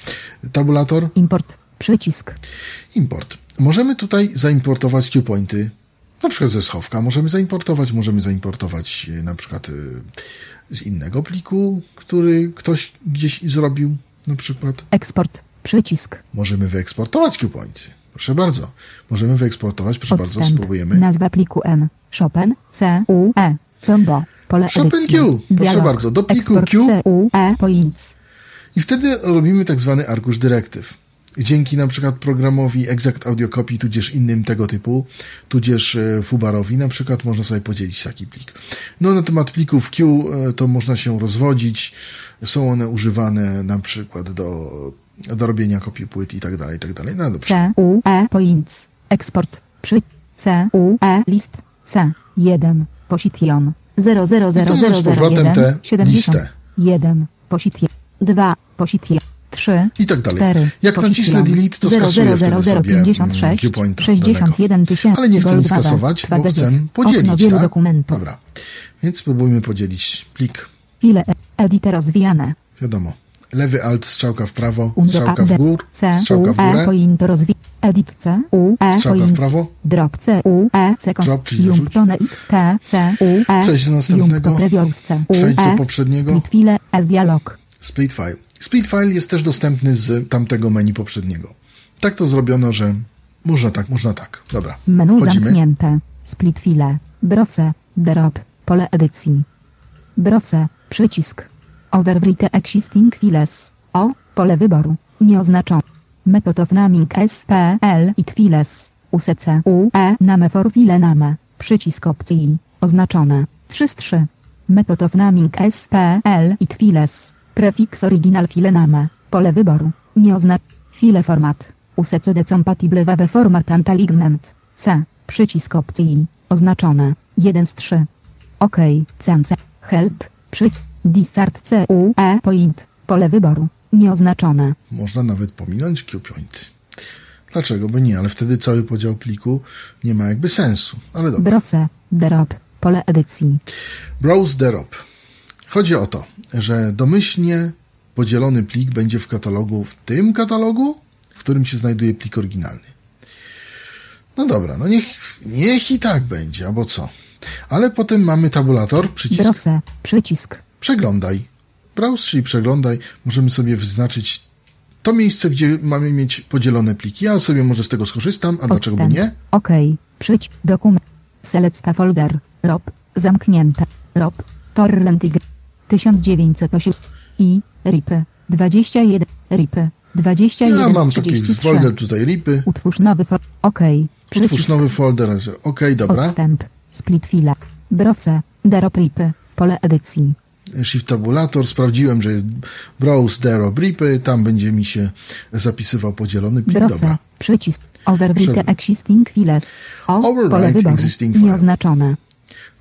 Tabulator. Import. Przycisk. Import. Możemy tutaj zaimportować Q-pointy, na przykład ze schowka. Możemy zaimportować na przykład z innego pliku, który ktoś gdzieś zrobił, na przykład. Eksport. Przycisk. Możemy wyeksportować Q-point. Proszę bardzo. Możemy wyeksportować. Proszę Odstęp. Bardzo, spróbujemy. Nazwa pliku N. Chopin C, U, E. Combo. Pole Chopin edycji. Q. Proszę Dialog. Bardzo. Do pliku Export Q. C, U, E. Points. I wtedy robimy tak zwany arkusz dyrektyw. dzięki na przykład programowi Exact Audio Copy, tudzież innym tego typu, tudzież Foobarowi na przykład można sobie podzielić taki plik. No na temat plików Q to można się rozwodzić, są one używane na przykład do robienia kopii płyt i tak dalej, no dobrze. C, U, E, points, eksport, przy, C, U, E, list, C, 1, position, 0, 0, 0, 0, 0, 1, 70, 1, position, 2, position, 3, i tak dalej. 4, jak nacisnę delete, to 0, skasuję 0, 0, 56, 61 tysięcy. Ale nie chcę skasować, 2, bo chcę podzielić, tak? Dobra, więc spróbujmy podzielić plik. File, edyty rozwijane. Wiadomo. Lewy alt, strzałka w prawo, strzałka w górę, strzałka w górę, edit C, U, E, strzałka w prawo, drop C, U, E, C, drop, czyli rzuć, X, T, C, U, E, przejdź do następnego, przejdź do poprzedniego, split file. Split file jest też dostępny z tamtego menu poprzedniego. Tak to zrobiono, że można tak, dobra. Menu zamknięte, split file, browse, drop, pole edycji, browse, przycisk. Overwrite existing files. O, pole wyboru. Nieoznaczone. Method of naming SPL i files. USC. UE name for file name. Przycisk opcji. Oznaczone. 3 z 3. Method of naming SPL i files. Prefix original file name. Pole wyboru. Nieoznaczone. File format. USC decompatible with format antaligment. C. Przycisk opcji. Oznaczone. 1 z 3. OK. CNC. Help. Przycisk. Discard C, U, E, point. Pole wyboru. Nieoznaczone. Można nawet pominąć Q-point. Dlaczego by nie? Ale wtedy cały podział pliku nie ma jakby sensu. Ale dobra. Browse, drop. Pole edycji. Browse, drop. Chodzi o to, że domyślnie podzielony plik będzie w katalogu, w tym katalogu, w którym się znajduje plik oryginalny. No dobra, no niech i tak będzie, albo co? Ale potem mamy tabulator, przycisk. Browse, przycisk. Przeglądaj. Browse, czyli przeglądaj. Możemy sobie wyznaczyć to miejsce, gdzie mamy mieć podzielone pliki. Ja sobie może z tego skorzystam, a dlaczego by nie? OK. Przyjdź. Dokument. Select folder. Rob. Zamknięte. Rob. Torrent Y. 1908. I. Ripy. 21. Ripy. 21. Ja mam taki folder tutaj. Ripy. Utwórz nowy folder. OK. Przycisk. Utwórz nowy folder. OK, dobra. Odstęp. Split file. Browse. Drop ripy. Pole edycji. Shift tabulator, sprawdziłem, że jest browse, derop, ripy, tam będzie mi się zapisywał podzielony plik. Browse, dobra. Przycisk, overwrite existing files, overwrite existing file, nieoznaczone.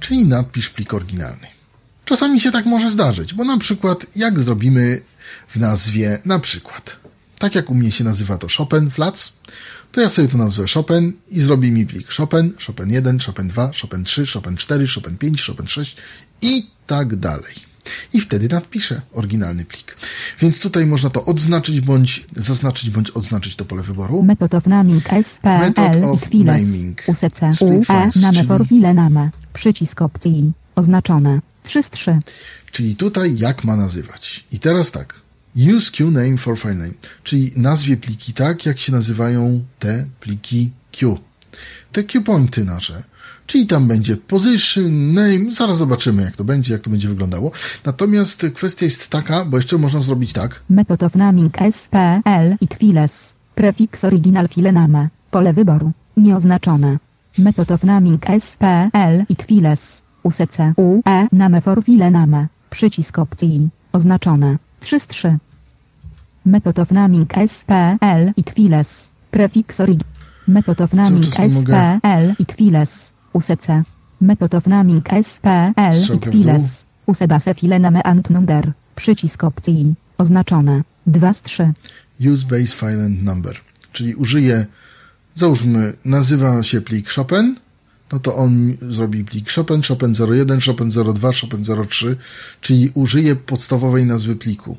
Czyli nadpisz plik oryginalny. Czasami się tak może zdarzyć, bo na przykład jak zrobimy w nazwie, na przykład, tak jak u mnie się nazywa to Chopin Flats, to ja sobie to nazwę Chopin i zrobi mi plik Chopin, Chopin 1, Chopin 2, Chopin 3, Chopin 4, Chopin 5, Chopin 6 i tak dalej. I wtedy nadpiszę oryginalny plik. Więc tutaj można to odznaczyć, bądź zaznaczyć, bądź odznaczyć to pole wyboru. Method of naming SPL i files. USC UE name for file name. Przycisk opcji. Oznaczone. 3 z 3. Czyli tutaj jak ma nazywać. I teraz tak. Use Q name for file name. Czyli nazwie pliki tak, jak się nazywają te pliki Q. Te Q pointy nasze. Czyli tam będzie position, name, zaraz zobaczymy jak to będzie wyglądało. Natomiast kwestia jest taka, bo jeszcze można zrobić tak. Method of naming SPL i files. Prefix original file name. Pole wyboru. Nieoznaczone. Method of naming SPL i files. USC UE name for file name. Przycisk opcji. Oznaczone. 3 z 3. Method of naming SPL i files. Prefix original. Method of naming SPL i files. USC. Method of naming SPL i files. Usebase file name and number. Przycisk opcji. Oznaczone. 2 z 3. Use base file and number. Czyli użyję, załóżmy, nazywa się plik Chopin, no to on zrobi plik Chopin, Chopin 01, Chopin 02, Chopin 03, czyli użyję podstawowej nazwy pliku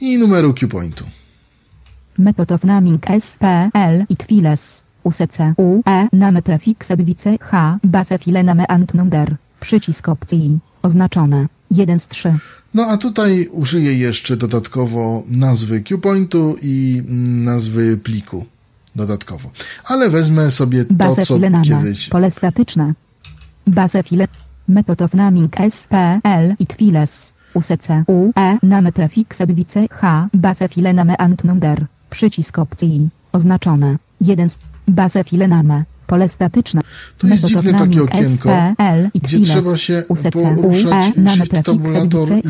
i numeru Q-pointu. Method of naming SPL i files. USC UE name prefix adwice H base file name and number. Przycisk opcji. Oznaczone. 1 z 3. No a tutaj użyję jeszcze dodatkowo nazwy Q-pointu i nazwy pliku. Dodatkowo. Ale wezmę sobie to, base co file name. Kiedyś... Pole statyczne. Base file. Method of naming SPL i files. USC UE name prefix adwice H base file name and number. Przycisk opcji oznaczone 1 z base filename. Pole statyczne. To jest dziwne takie okienko, gdzie trzeba się poruszać, sieć tabulator i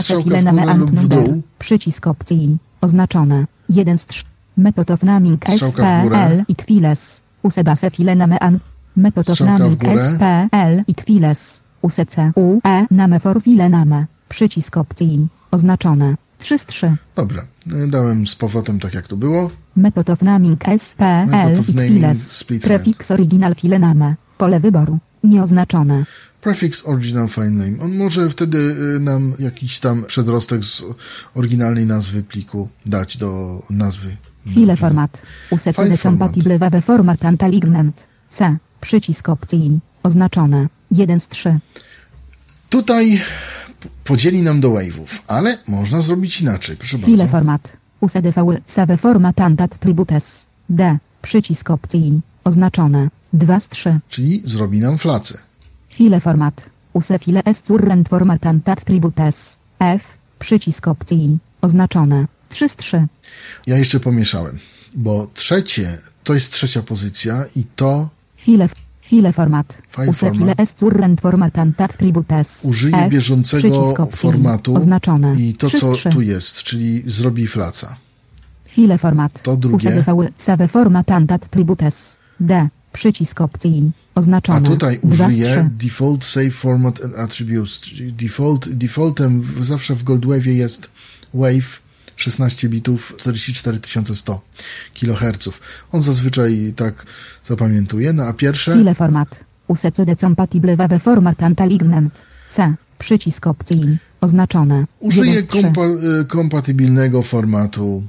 strzałka w górę lub w dół. Przycisk opcji oznaczone 1 z 3. Method of naming SPL i Quiles. Usebase filename an. Method of naming SPL i Quiles. Usece UE name for filename. Przycisk opcji oznaczone 3 z 3. Dobra, dałem z powrotem tak jak to było. Method of naming SPL i Quiles. Prefix original filename. Pole wyboru nieoznaczone. Prefix original file name. On może wtedy nam jakiś tam przedrostek z oryginalnej nazwy pliku dać do nazwy. File format. Usecone compatible wave format antaligment. C. Przycisk opcji oznaczone 1 z 3. Tutaj podzieli nam do wave'ów, ale można zrobić inaczej. Proszę bardzo. File format. USDV save format antat tributes. D. Przycisk opcji oznaczone 2 z 3. Czyli zrobi nam flacę. File format. Use file s current format antat tributes. F. Przycisk opcji oznaczone 3 z 3. Ja jeszcze pomieszałem, bo trzecie to jest trzecia pozycja i to... File format. Use file s current format antat tributes. Użyję bieżącego formatu oznaczone i to co tu jest, czyli zrobi flaca. File format. To drugie. Save format antat tributes. D. Przycisk opcji oznaczone. A tutaj użyję default save format and attributes. Defaultem zawsze w Goldwave'ie jest wave 16 bitów 44100 kHz. On zazwyczaj tak zapamiętuje, no a pierwsze... File format. Usecone compatible wave format antaligment. C. Przycisk opcji oznaczone. Użyję kompatybilnego formatu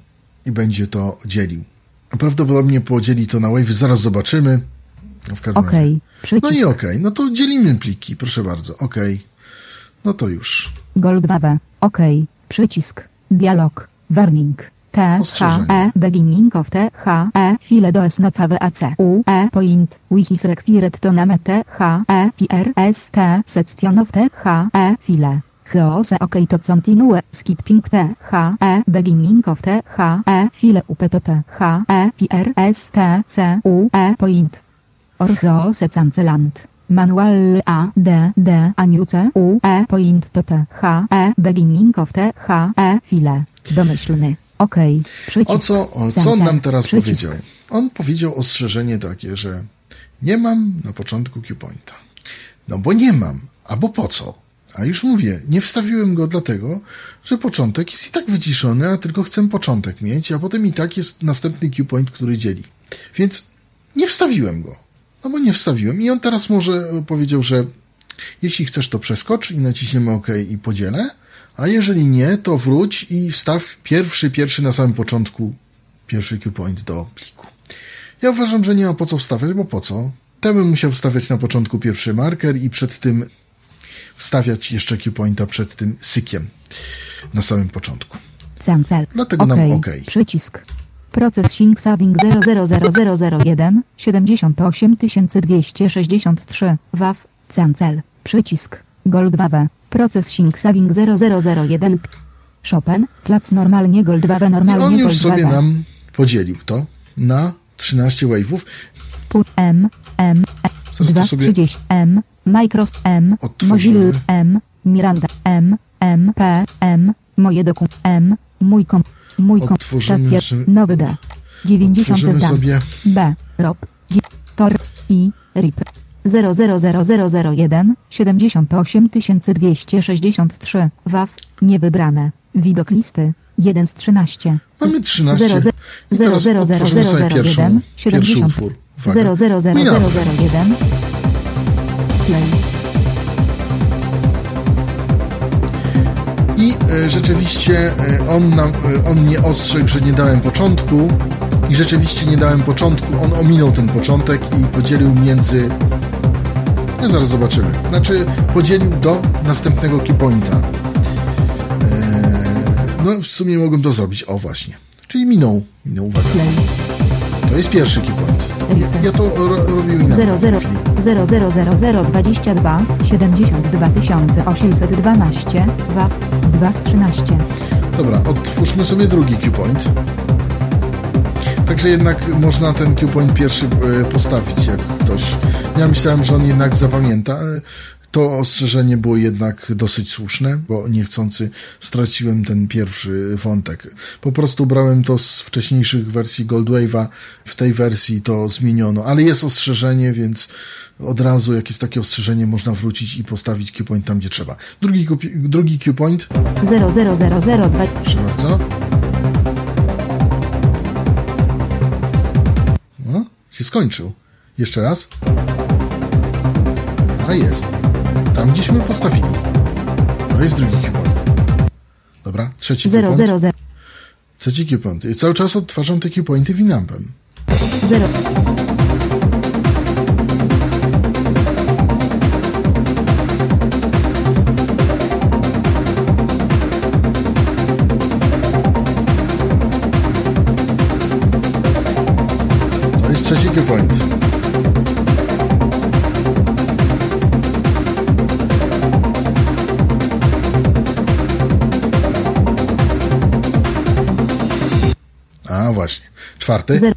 i będzie to dzielił. Prawdopodobnie podzieli to na wave, zaraz zobaczymy. Okej. No i okej. No to dzielimy pliki, proszę bardzo. Okej. No to już. Goldwave. Okej. Przycisk. Dialog. Warning. THE beginning of THE file does not have ACUE point which is required to name THE PRST section of THE file. HOSE OK to continue skipping THE beginning of THE file UP to THE PRSTCUE point. Or HOSE cancelant. Manual A, D, D, a new C, U, E, point to T, H, E, beginning of T, H, E, file, domyślny, OK, przycisk. Co on nam teraz powiedział? On powiedział ostrzeżenie takie, że nie mam na początku Q-pointa. No bo nie mam, albo po co? A już mówię, nie wstawiłem go dlatego, że początek jest i tak wyciszony, a tylko chcę początek mieć, a potem i tak jest następny Q-point, który dzieli. Więc nie wstawiłem go. No bo nie wstawiłem. I on teraz może powiedział, że jeśli chcesz to przeskocz i naciśniemy OK i podzielę, a jeżeli nie, to wróć i wstaw pierwszy na samym początku, pierwszy Q-point do pliku. Ja uważam, że nie ma po co wstawiać, bo po co? Ten bym musiał wstawiać na początku pierwszy marker i przed tym wstawiać jeszcze Q-pointa przed tym sykiem na samym początku. Cancel. Dlatego okay. Nam OK. Przycisk. Proces Sync Saving 000001 78263 WAV Cancel. Przycisk. Goldwave. Proces Sync Saving 0001 Chopin. Flac normalnie Goldwave normalnie Goldwave. I on już sobie nam podzielił to na 13 wave'ów. M 230 M Micros M Mozilla M Miranda M M P M Moje dokum M Mój kom Mój konstacja, nowy D, 90 zdan, B, rob, tor, i, rip, 000001, 78263, waw, niewybrane, widok listy, 1 z 13. Mamy 13. 00001, 70, 00001, play. I rzeczywiście on mnie ostrzegł, że nie dałem początku i rzeczywiście nie dałem początku, on ominął ten początek i podzielił między... No zaraz zobaczymy. Znaczy podzielił do następnego keypointa. No w sumie mogłem to zrobić. O właśnie. Czyli minął uwaga. To jest pierwszy keypoint. Ja to robił inaczej. 0000022 72812 2 z 13. Dobra, odtwórzmy sobie drugi Q-point. Także jednak można ten Q-Point pierwszy postawić, jak ktoś... Ja myślałem, że on jednak zapamięta. To ostrzeżenie było jednak dosyć słuszne, bo niechcący straciłem ten pierwszy wątek. Po prostu brałem to z wcześniejszych wersji Goldwave'a, w tej wersji to zmieniono, ale jest ostrzeżenie, więc od razu jak jest takie ostrzeżenie, można wrócić i postawić Q-Point tam, gdzie trzeba. Drugi Q-Point 00002. Proszę bardzo. No, się skończył. Jeszcze raz. A jest. Tam gdzieśmy postawili. To jest drugi Q-Point. Dobra, trzeci Q-Point. 000. Trzeci Q-Point. I cały czas odtwarzam te Q-Pointy Winampem. 0. To jest trzeci Q-Point. A właśnie. Czwarty. 0.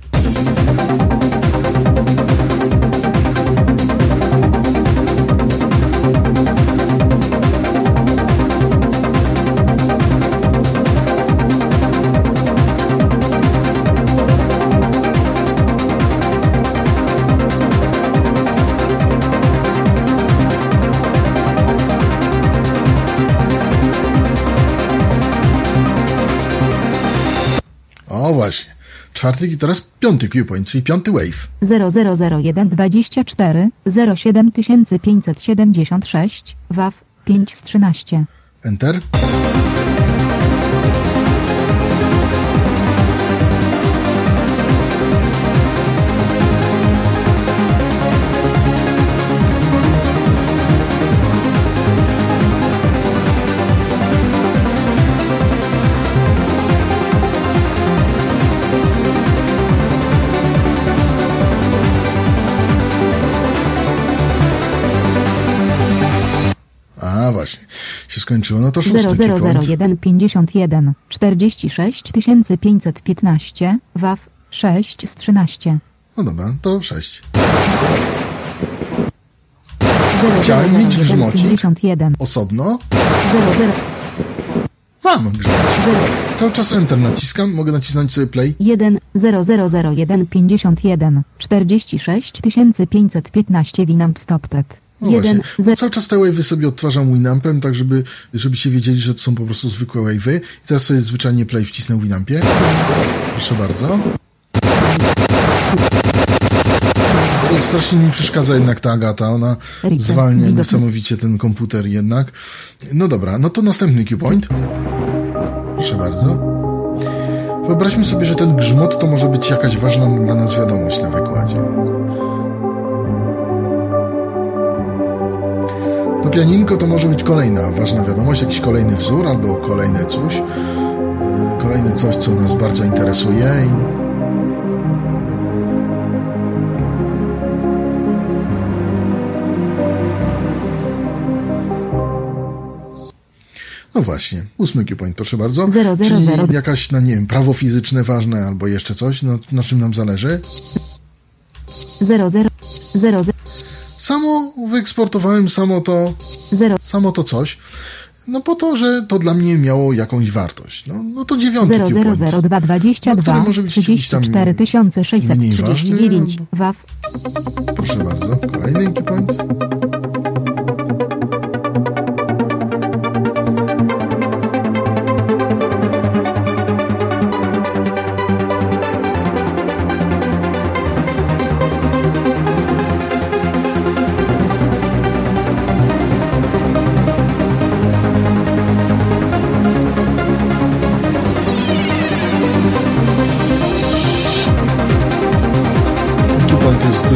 Właśnie. Czwarty i teraz piąty Q-Point, czyli piąty Wave. 00012407576 WAV 5 z 13. Enter. Skończyło. No to 000015146 515 WAV 6 z 13. No dobra, to 6. Chciałem mieć grzmocik osobno. Mam grzmocik. Cały czas Enter naciskam. Mogę nacisnąć sobie Play. 1 0000151 46 515 Winamp StopTet. No właśnie. Cały czas te wave'y sobie odtwarzam Winampem, tak żebyście wiedzieli, że to są po prostu zwykłe wave'y. I teraz sobie zwyczajnie Play wcisnę w Winampie. Proszę bardzo. Strasznie mi przeszkadza jednak ta Agata, ona zwalnia niesamowicie ten komputer jednak. No dobra, no to następny Q-Point. Proszę bardzo. Wyobraźmy sobie, że ten grzmot to może być jakaś ważna dla nas wiadomość na wykładzie. To pianinko to może być kolejna ważna wiadomość, jakiś kolejny wzór albo kolejne coś, co nas bardzo interesuje. No właśnie, 8 Q-Point, proszę bardzo. 000. Czyli jakaś, no nie wiem, prawo fizyczne ważne albo jeszcze coś, no, na czym nam zależy. 000. Samo wyeksportowałem, samo to coś, no po to, że to dla mnie miało jakąś wartość. No to 9 Q-Point, który może być jakiś tam mniej ważny. Proszę bardzo, kolejny Q-Point.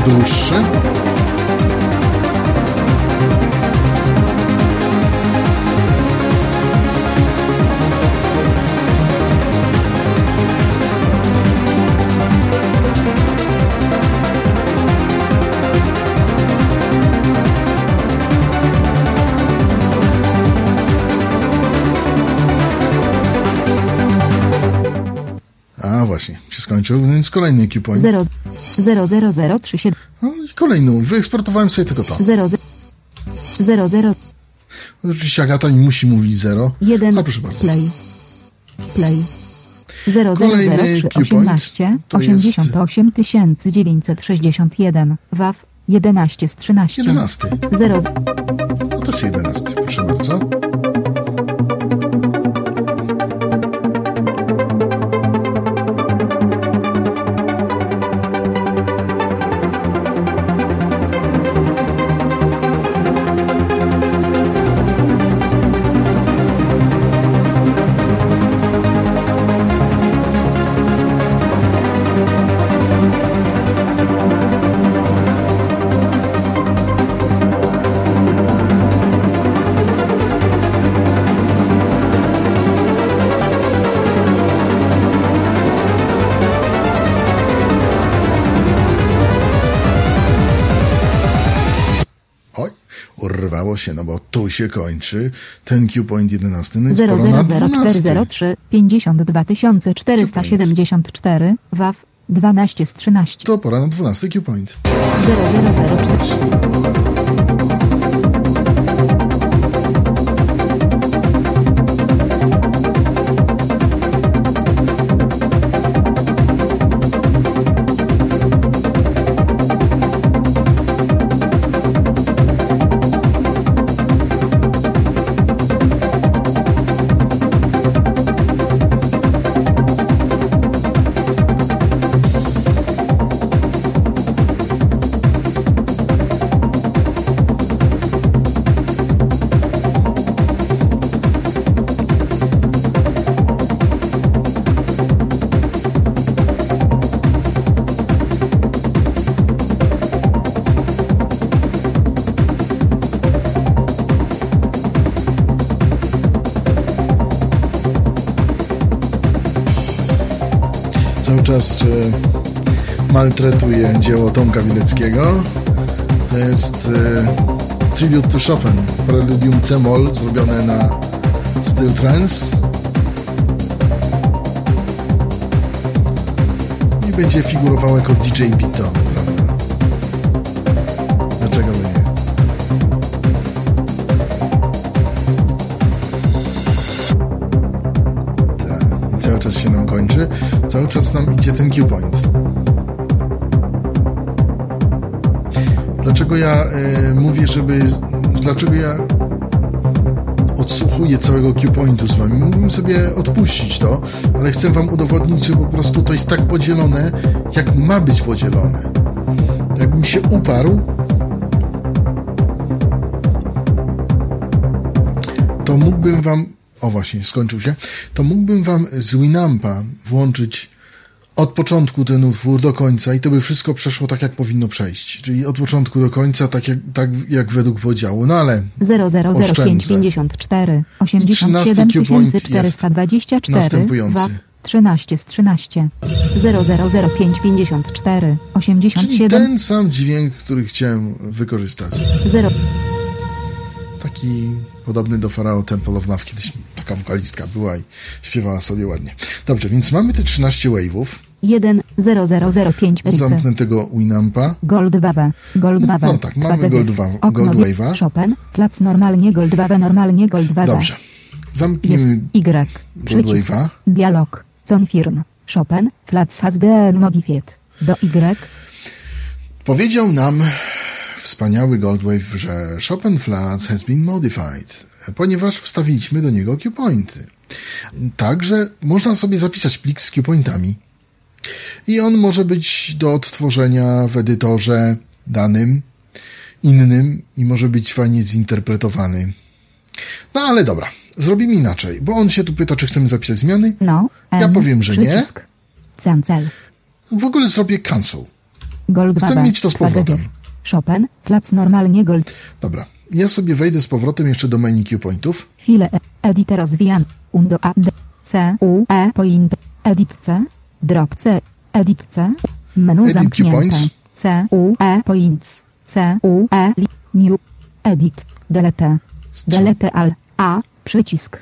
Dłuższy. właśnie, się skończył, więc kolejny QPoint. 00037. No i kolejną, wyeksportowałem sobie tylko to. 00. Oczywiście Agata mi musi mówić 0. 1. A proszę bardzo. Play. 000318 88961 WAF 11 z 13. 11. 0. No to jest 11, proszę bardzo. Się, no bo tu się kończy ten QPoint 11. No 000403 52474 WAF 12 z 13. To pora na 12 QPoint. 0004. Czas maltretuje dzieło Tomka Bileckiego. To jest Tribute to Chopin, preludium c-moll zrobione na styl trance. I będzie figurował jako DJ Beato, prawda? Dlaczego by nie? Tak, i cały czas się nam kończy. Cały czas nam idzie ten Q-point. Dlaczego ja mówię, Dlaczego ja odsłuchuję całego Q-pointu z wami? Mógłbym sobie odpuścić to, ale chcę wam udowodnić, że po prostu to jest tak podzielone, jak ma być podzielone. Jakbym się uparł, to mógłbym wam... O właśnie, skończył się. To mógłbym wam z Winampa włączyć od początku ten utwór do końca i to by wszystko przeszło tak, jak powinno przejść. Czyli od początku do końca, tak jak według podziału. No ale 00055487424 następujący. 13 z 13. 000554874. Czyli ten sam dźwięk, który chciałem wykorzystać. Taki podobny do Pharao Temple of Nav. Kiedyś taka wokalistka była i śpiewała sobie ładnie. Dobrze, więc mamy te 13 wave'ów. 10005. Zamknę tego Winampa. Goldwave. No tak, mamy Goldwave'a. Chopin, plac normalnie Goldwave. Dobrze. Zamknijmy Y. Goldwave'a. Dialog. Confirm. Chopin, plac hasden modified. Do Y. Powiedział nam wspaniały Goldwave, że Chopin Flats has been modified, ponieważ wstawiliśmy do niego Q-pointy. Także można sobie zapisać plik z Q-pointami i on może być do odtworzenia w edytorze danym, innym i może być fajnie zinterpretowany. No ale dobra, zrobimy inaczej, bo on się tu pyta, czy chcemy zapisać zmiany. No, ja powiem, że przycisk. Nie. Cancel. W ogóle zrobię cancel. Chcę mieć to z powrotem. Chopin, plac normalnie Gold. Dobra, ja sobie wejdę z powrotem jeszcze do menu Q-pointów. File, editor rozwijany, undo add, c, u, e, point, edit c, drop c, edit c, menu edit zamknięte, c, u, e, points, c, u, e, new, edit, delete, delete all, a, przycisk.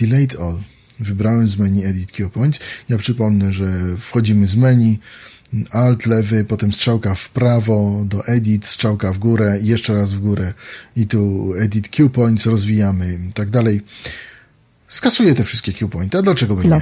Delete all, Wybrałem z menu Edit Cue Points. Ja przypomnę, że wchodzimy z menu, Alt lewy, potem strzałka w prawo do Edit, strzałka w górę, jeszcze raz w górę i tu Edit Cue Points, rozwijamy i tak dalej. Skasuję te wszystkie Cue Points. A dlaczego by nie?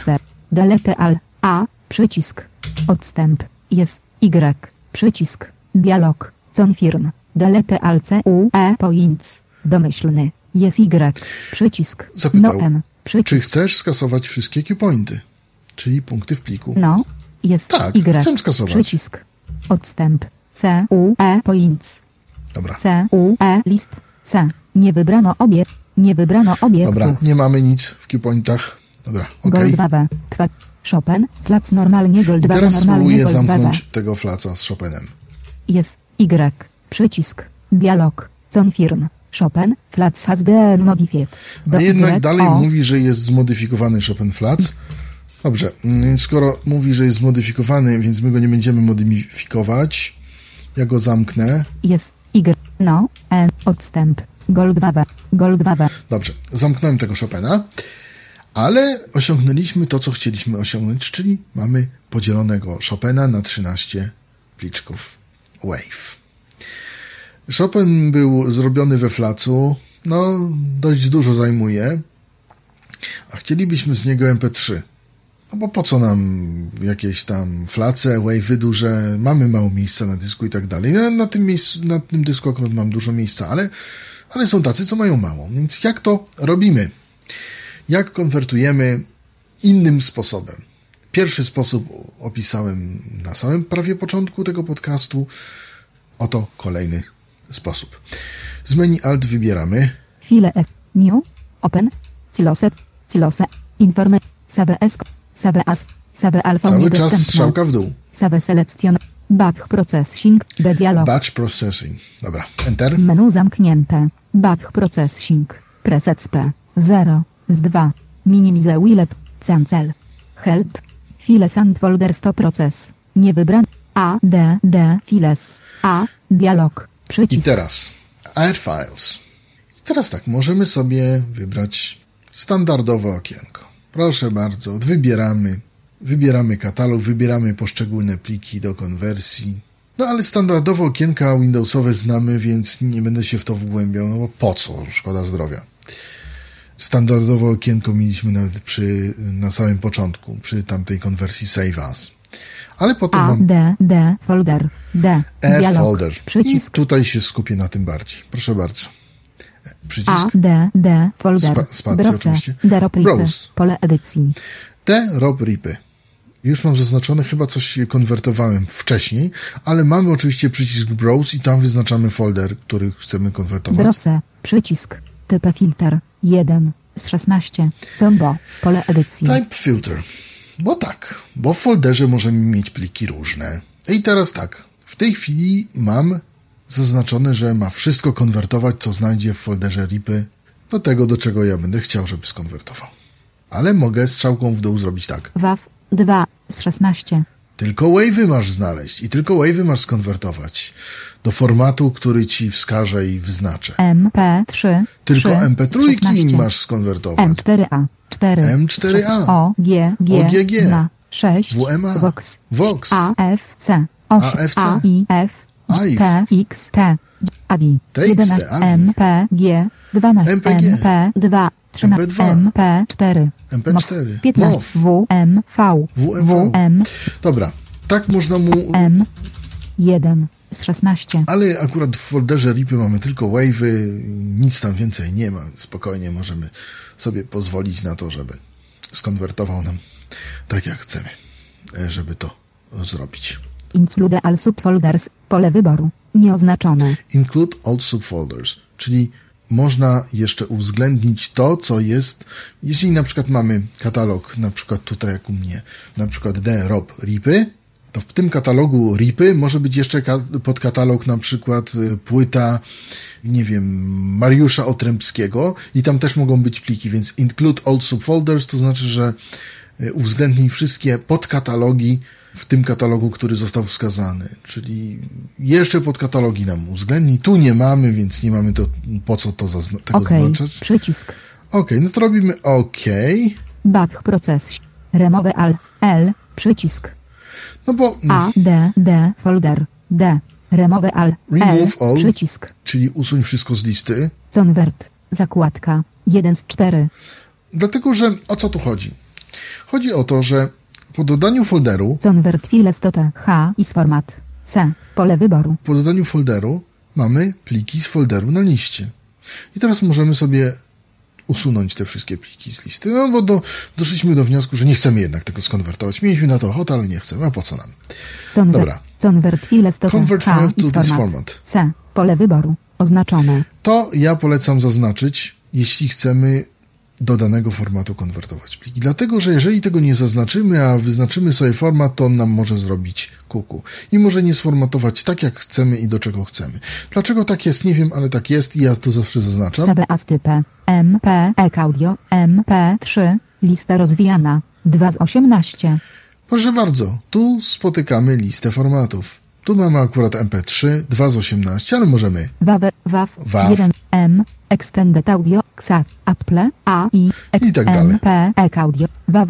Delete Al, A, przycisk, odstęp, jest, Y, przycisk, dialog, confirm, delete Al, C, U, E, Points, domyślny, jest, Y, przycisk, zapytał, no, N, przycisk. Czy chcesz skasować wszystkie Cue Pointy, czyli punkty w pliku? No. Jest tak, Y, chcę skasować. Przycisk, odstęp, C, U, E, points. Dobra. C, U, E, list, C. Nie wybrano obiektów. Dobra, nie mamy nic w Q-pointach. Dobra, okej. Okay. Chopin, flac normalnie, Goldwave. I teraz spróbuję zamknąć tego flaca z Chopinem. Jest, Y, przycisk, dialog, confirm, Chopin, flac has been modified. A jednak y, dalej o. Mówi, że jest zmodyfikowany Chopin flac. Dobrze, skoro mówi, że jest zmodyfikowany, więc my go nie będziemy modyfikować. Ja go zamknę. Jest Y, no, N, odstęp, Goldwave. Dobrze, zamknąłem tego Chopina, ale osiągnęliśmy to, co chcieliśmy osiągnąć, czyli mamy podzielonego Chopina na 13 pliczków Wave. Chopin był zrobiony we flacu, no, dość dużo zajmuje, a chcielibyśmy z niego MP3. No bo po co nam jakieś tam flace, wave'y duże, mamy mało miejsca na dysku i tak dalej. Na tym dysku akurat mam dużo miejsca, ale są tacy, co mają mało. Więc jak to robimy? Jak konwertujemy innym sposobem? Pierwszy sposób opisałem na samym prawie początku tego podcastu. Oto kolejny sposób. Z menu Alt wybieramy File F, New, Open, Cylose, Informe, CBS, cały czas strzałka w dół. Batch processing. Batch processing. Dobra. Enter. Menu zamknięte. Batch processing. Presets P. 0 z 2. Minimize Willep. Cancel. Help. Files and folders to process. Nie wybrany. A, D, D. Files. A. Dialog. Przycisk. I teraz. Add files. I teraz tak. Możemy sobie wybrać standardowe okienko. Proszę bardzo, wybieramy katalog, wybieramy poszczególne pliki do konwersji. No ale standardowo okienka Windowsowe znamy, więc nie będę się w to wgłębiał, no bo po co, szkoda zdrowia. Standardowe okienko mieliśmy nawet na samym początku, przy tamtej konwersji Save As. Ale potem mam D, folder, D, dialog, folder. Przycisk. I tutaj się skupię na tym bardziej. Proszę bardzo. Przycisk. A, D, folder, spacja oczywiście. D, rob, ripy, pole edycji. D, rob, ripy. Już mam zaznaczone, chyba coś konwertowałem wcześniej, ale mamy oczywiście przycisk browse i tam wyznaczamy folder, który chcemy konwertować. Broce, przycisk, typ filter, 1 z 16, combo, pole edycji. Type filter, bo tak, bo w folderze możemy mieć pliki różne. I teraz tak, w tej chwili mam zaznaczone, że ma wszystko konwertować, co znajdzie w folderze ripy, do tego, do czego ja będę chciał, żeby skonwertował. Ale mogę strzałką w dół zrobić tak. WAV 2 z 16. Tylko wave'y masz znaleźć i tylko wave'y masz skonwertować do formatu, który ci wskaże i wyznaczę. MP3. Tylko MP3 masz skonwertować. M4A. 4. M4A. OGG. Na 6. WMA. Vox. AFC. 8. AIF. TXT, AVI, 11, MPG, 12, MP2, 13, MP4, MP4, 15, WMV, WM. Dobra, tak można mu... M1 z 16. Ale akurat w folderze ripy mamy tylko wave'y, nic tam więcej nie ma, spokojnie możemy sobie pozwolić na to, żeby skonwertował nam tak jak chcemy, żeby to zrobić. Include all subfolders, pole wyboru, nieoznaczone. Include all subfolders, czyli można jeszcze uwzględnić to, co jest, jeśli na przykład mamy katalog, na przykład tutaj jak u mnie, na przykład D, rob, ripy, to w tym katalogu ripy może być jeszcze podkatalog, na przykład płyta, nie wiem, Mariusza Otrębskiego i tam też mogą być pliki, więc include all subfolders to znaczy, że uwzględnij wszystkie podkatalogi w tym katalogu, który został wskazany. Czyli jeszcze podkatalogi nam uwzględni. Tu nie mamy, więc nie mamy to, po co to tego zaznaczać. Przycisk. No to robimy OK. Back Process. Remove All. L. Przycisk. No bo... A. D. D. Folder. D. Remove All. Remove L. All. Przycisk. Czyli usuń wszystko z listy. Convert. Zakładka. 1 z 4. Dlatego, że o co tu chodzi? Chodzi o to, że po dodaniu folderu... Convert files to H i z format C. Pole wyboru. Po dodaniu folderu mamy pliki z folderu na liście. I teraz możemy sobie usunąć te wszystkie pliki z listy, no bo doszliśmy do wniosku, że nie chcemy jednak tego skonwertować. Mieliśmy na to ochotę, ale nie chcemy. A po co nam? Dobra. Convert files to Convert H file to this format. C. Pole wyboru. Oznaczone. To ja polecam zaznaczyć, jeśli chcemy do danego formatu konwertować pliki. Dlatego, że jeżeli tego nie zaznaczymy, a wyznaczymy sobie format, to on nam może zrobić kuku. I może nie sformatować tak, jak chcemy i do czego chcemy. Dlaczego tak jest? Nie wiem, ale tak jest i ja to zawsze zaznaczam. CBA z typem MPEG Audio MP3 lista rozwijana 2 z 18. Proszę bardzo, tu spotykamy listę formatów. Tu mamy akurat MP3 2 z 18, ale możemy WAV 1M Extended Audio, XA, Apple, AI, i tak dalej. MPEG Audio, WAV,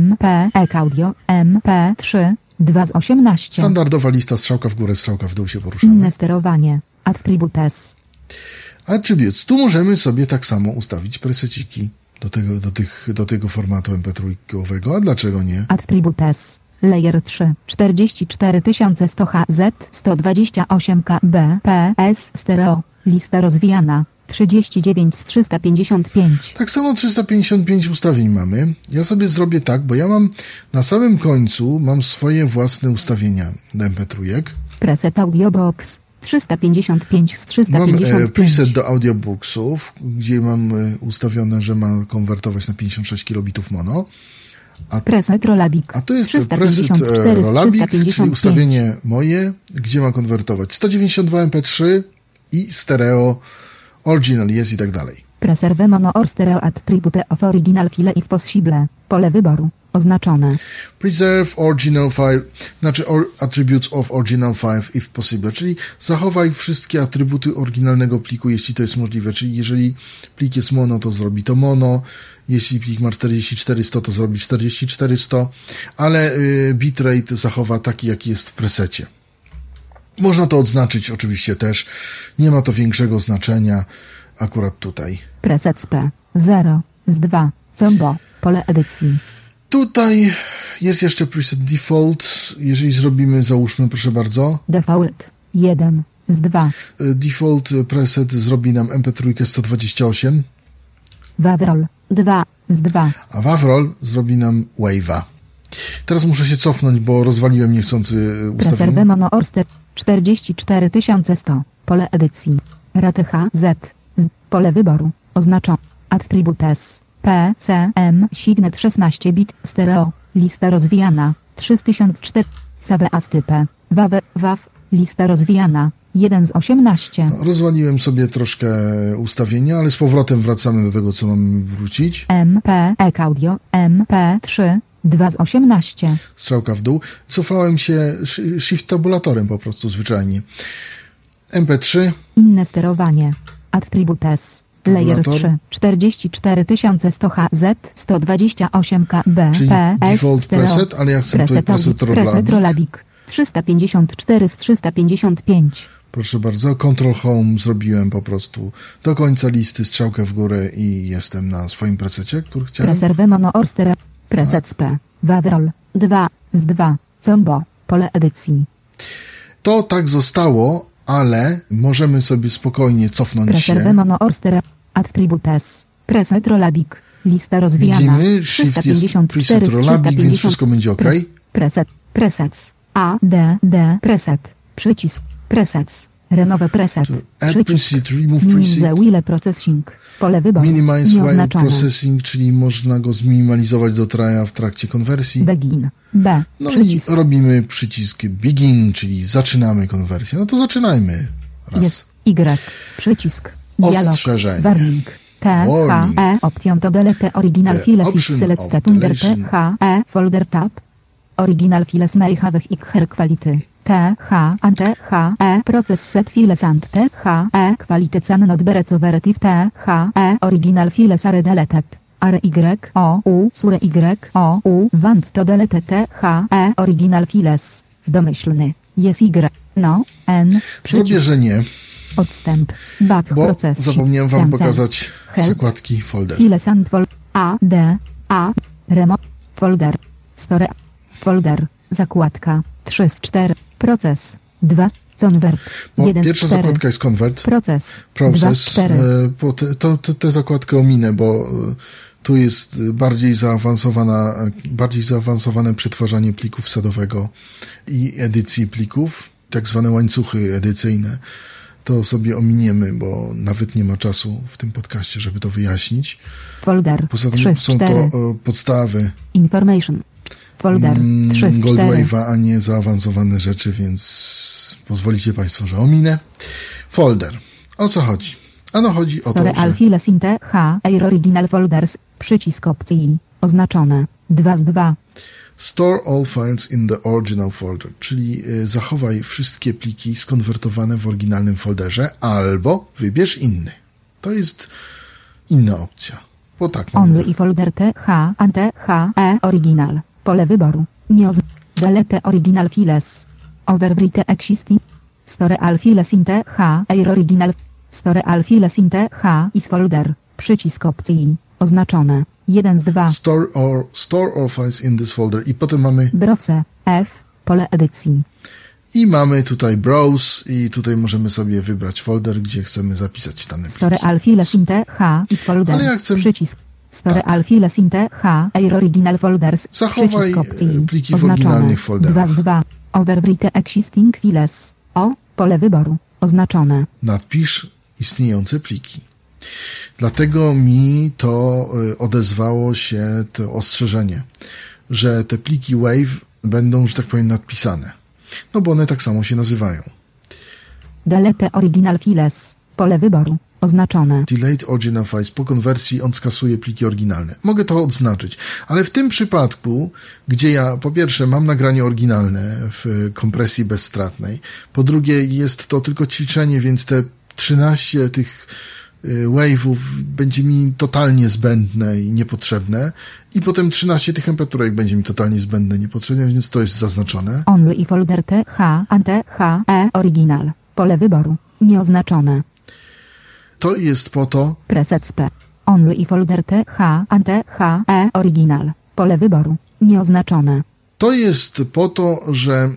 MPEG Audio, MP3, 2 z 18. Standardowa lista, strzałka w górę, strzałka w dół się poruszamy. Inne sterowanie, Attributes. Attributes. Tu możemy sobie tak samo ustawić preseciki do tego formatu MP3-owego. A dlaczego nie? Attributes. Layer 3, 44100 HZ, 128 KB, PS Stereo, lista rozwijana. 39 z 355. Tak samo 355 ustawień mamy. Ja sobie zrobię tak, bo ja mam na samym końcu mam swoje własne ustawienia do MP3. Preset Audiobox 355 z 355. Mam preset do audioboxów, gdzie mam ustawione, że ma konwertować na 56 kilobitów mono. Preset Rolabik. A to jest preset Rolabik, czyli ustawienie moje, gdzie ma konwertować 192 MP3 i stereo. Original jest i tak dalej. Preserve mono or stereo attribute of original file if possible. Pole wyboru. Oznaczone. Preserve original file, znaczy attributes of original file if possible, czyli zachowaj wszystkie atrybuty oryginalnego pliku, jeśli to jest możliwe. Czyli jeżeli plik jest mono, to zrobi to mono. Jeśli plik ma 44100, to zrobi 44100. Ale bitrate zachowa taki, jaki jest w presecie. Można to odznaczyć oczywiście też. Nie ma to większego znaczenia akurat tutaj. Preset P 0 z 2 combo pole edycji. Tutaj jest jeszcze preset default. Jeżeli zrobimy, załóżmy, proszę bardzo. Default 1 z 2. Default preset zrobi nam MP3 128. Wavrol 2 z 2. A Wavrol zrobi nam Wave'a. Teraz muszę się cofnąć, bo rozwaliłem niechcący ustawienie. Preserve mono orster 44100. Pole edycji. RTH Z. Pole wyboru. Oznaczone. Attributes. P. C. M. Signet 16 bit. Stereo. Lista rozwijana. 3004. Save z typem. WAV. WAV. Lista rozwijana. 1 z 18. No, rozwaliłem sobie troszkę ustawienia, ale z powrotem wracamy do tego, co mamy wrócić. MPEG Audio. MP3. 2 z 18. Strzałka w dół. Cofałem się shift-tabulatorem po prostu zwyczajnie. MP3. Inne sterowanie. Attributes. Layer 3. 44100 HZ. 128 KB. Czyli default preset, ale ja chcę tutaj preset Rolabik. 354 z 355. Proszę bardzo. Control Home zrobiłem po prostu do końca listy, strzałkę w górę i jestem na swoim presecie, który chciałem. Preserve mono or stereo. Preset P. Wavrol 2 z 2. Combo. Pole edycji. To tak zostało, ale możemy sobie spokojnie cofnąć się. Preserve mono or stereo. Attributes. Preset Rolabik. Lista rozwijana. Widzimy, shift jest preset Rolabik, więc wszystko będzie ok. Preset. Presets. A. D. D. Preset. Przycisk. Presets. Remove preset. Add preset, remove preset. Minimize processing. Pole wyboru. Minimize while processing, czyli można go zminimalizować do traja w trakcie konwersji. Begin. B. No przycisk. I robimy przycisk begin, czyli zaczynamy konwersję. No to zaczynajmy. Raz. Jest Y. Przycisk. Dialog. Ostrzeżenie. Warning. T. Warning. H. E. Option to delete original files is selected under T. H. E. Folder tab. Original files may have higher quality. T-H, and T-H-E, process set files and T-H-E, quality can not be recovered if T-H-E, original files are deleted. RYOU want to delete THE original files. Domyślny. Jest Y. No. N. Zrobię, że nie. Odstęp. Back proces. Zapomniałem wam pokazać zakładki folder. Files and folder. A. D. A. Remote. Folder. Store. Folder. Zakładka. 3 z 4. Proces. 2. Convert. Pierwsza zakładka jest convert. Proces. Tę zakładkę ominę, bo tu jest bardziej zaawansowane przetwarzanie pliku wsadowego i edycji plików, tak zwane łańcuchy edycyjne. To sobie ominiemy, bo nawet nie ma czasu w tym podcaście, żeby to wyjaśnić. Folder. Poza tym 3, są 4. To podstawy. Information. Folder. Goldwave'a, a nie zaawansowane rzeczy, więc pozwolicie Państwo, że ominę. Folder. O co chodzi? Ano chodzi o to, że... Alfiles in TH, Air Original Folders, przycisk opcji, oznaczone 2 z 2. Store all files in the original folder, czyli zachowaj wszystkie pliki skonwertowane w oryginalnym folderze, albo wybierz inny. To jest inna opcja. Bo tak Only i folder TH, and THE original. Pole wyboru. Nie delete original files. Overwrite existing. Store all files in TH, Air original. Store all files in TH is folder. Przycisk opcji. Oznaczone. 1 z 2. Store all files in this folder. I potem mamy... Browse. F. Pole edycji. I mamy tutaj browse i tutaj możemy sobie wybrać folder, gdzie chcemy zapisać dane pliki. Store all files in TH is folder. Ale ja chcę... Przycisk. Store all files in TH Air original folders. Zachowaj pliki w oryginalnych folderach. 2 z 2. Overwrite existing files. O. Pole wyboru. Oznaczone. Nadpisz istniejące pliki. Dlatego mi to odezwało się to ostrzeżenie, że te pliki Wave będą, że tak powiem, nadpisane. No bo one tak samo się nazywają. Delete original files. Pole wyboru. Oznaczone. Delete original files. Po konwersji on skasuje pliki oryginalne. Mogę to odznaczyć. Ale w tym przypadku, gdzie ja po pierwsze mam nagranie oryginalne w kompresji bezstratnej, po drugie jest to tylko ćwiczenie, więc te 13 tych wave'ów będzie mi totalnie zbędne i niepotrzebne i potem 13 tych mp3 będzie mi totalnie zbędne i niepotrzebne, więc to jest zaznaczone. Only i folder TH and THE original. Pole wyboru. Nieoznaczone. To jest po to... Presets P. Only i folder TH and THE original. Pole wyboru. Nieoznaczone. To jest po to, że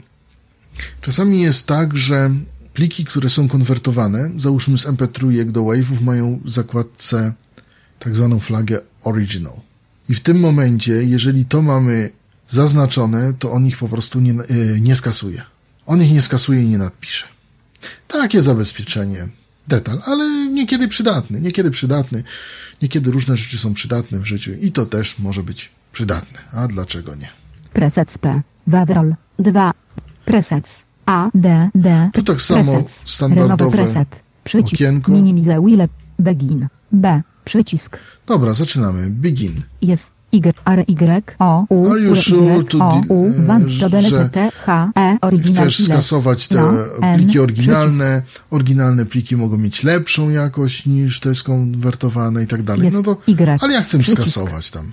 czasami jest tak, że pliki, które są konwertowane, załóżmy z mp3 do wave'ów, mają w zakładce tak zwaną flagę original. I w tym momencie, jeżeli to mamy zaznaczone, to on ich po prostu nie skasuje. On ich nie skasuje i nie nadpisze. Takie zabezpieczenie. Detal, ale niekiedy przydatny. Niekiedy różne rzeczy są przydatne w życiu i to też może być przydatne. A dlaczego nie? Presets P. Wavrol 2. Presets. A, D, D. Tu tak samo presets, standardowe preset, przycisk, okienko. Minimize wheel, begin, B, przycisk. Dobra, zaczynamy. Begin. Jest Y, R, Y, O, U, R, U, że chcesz skasować te pliki oryginalne. Oryginalne pliki mogą mieć lepszą jakość niż te skonwertowane i tak dalej. No to, ale ja chcę skasować tam.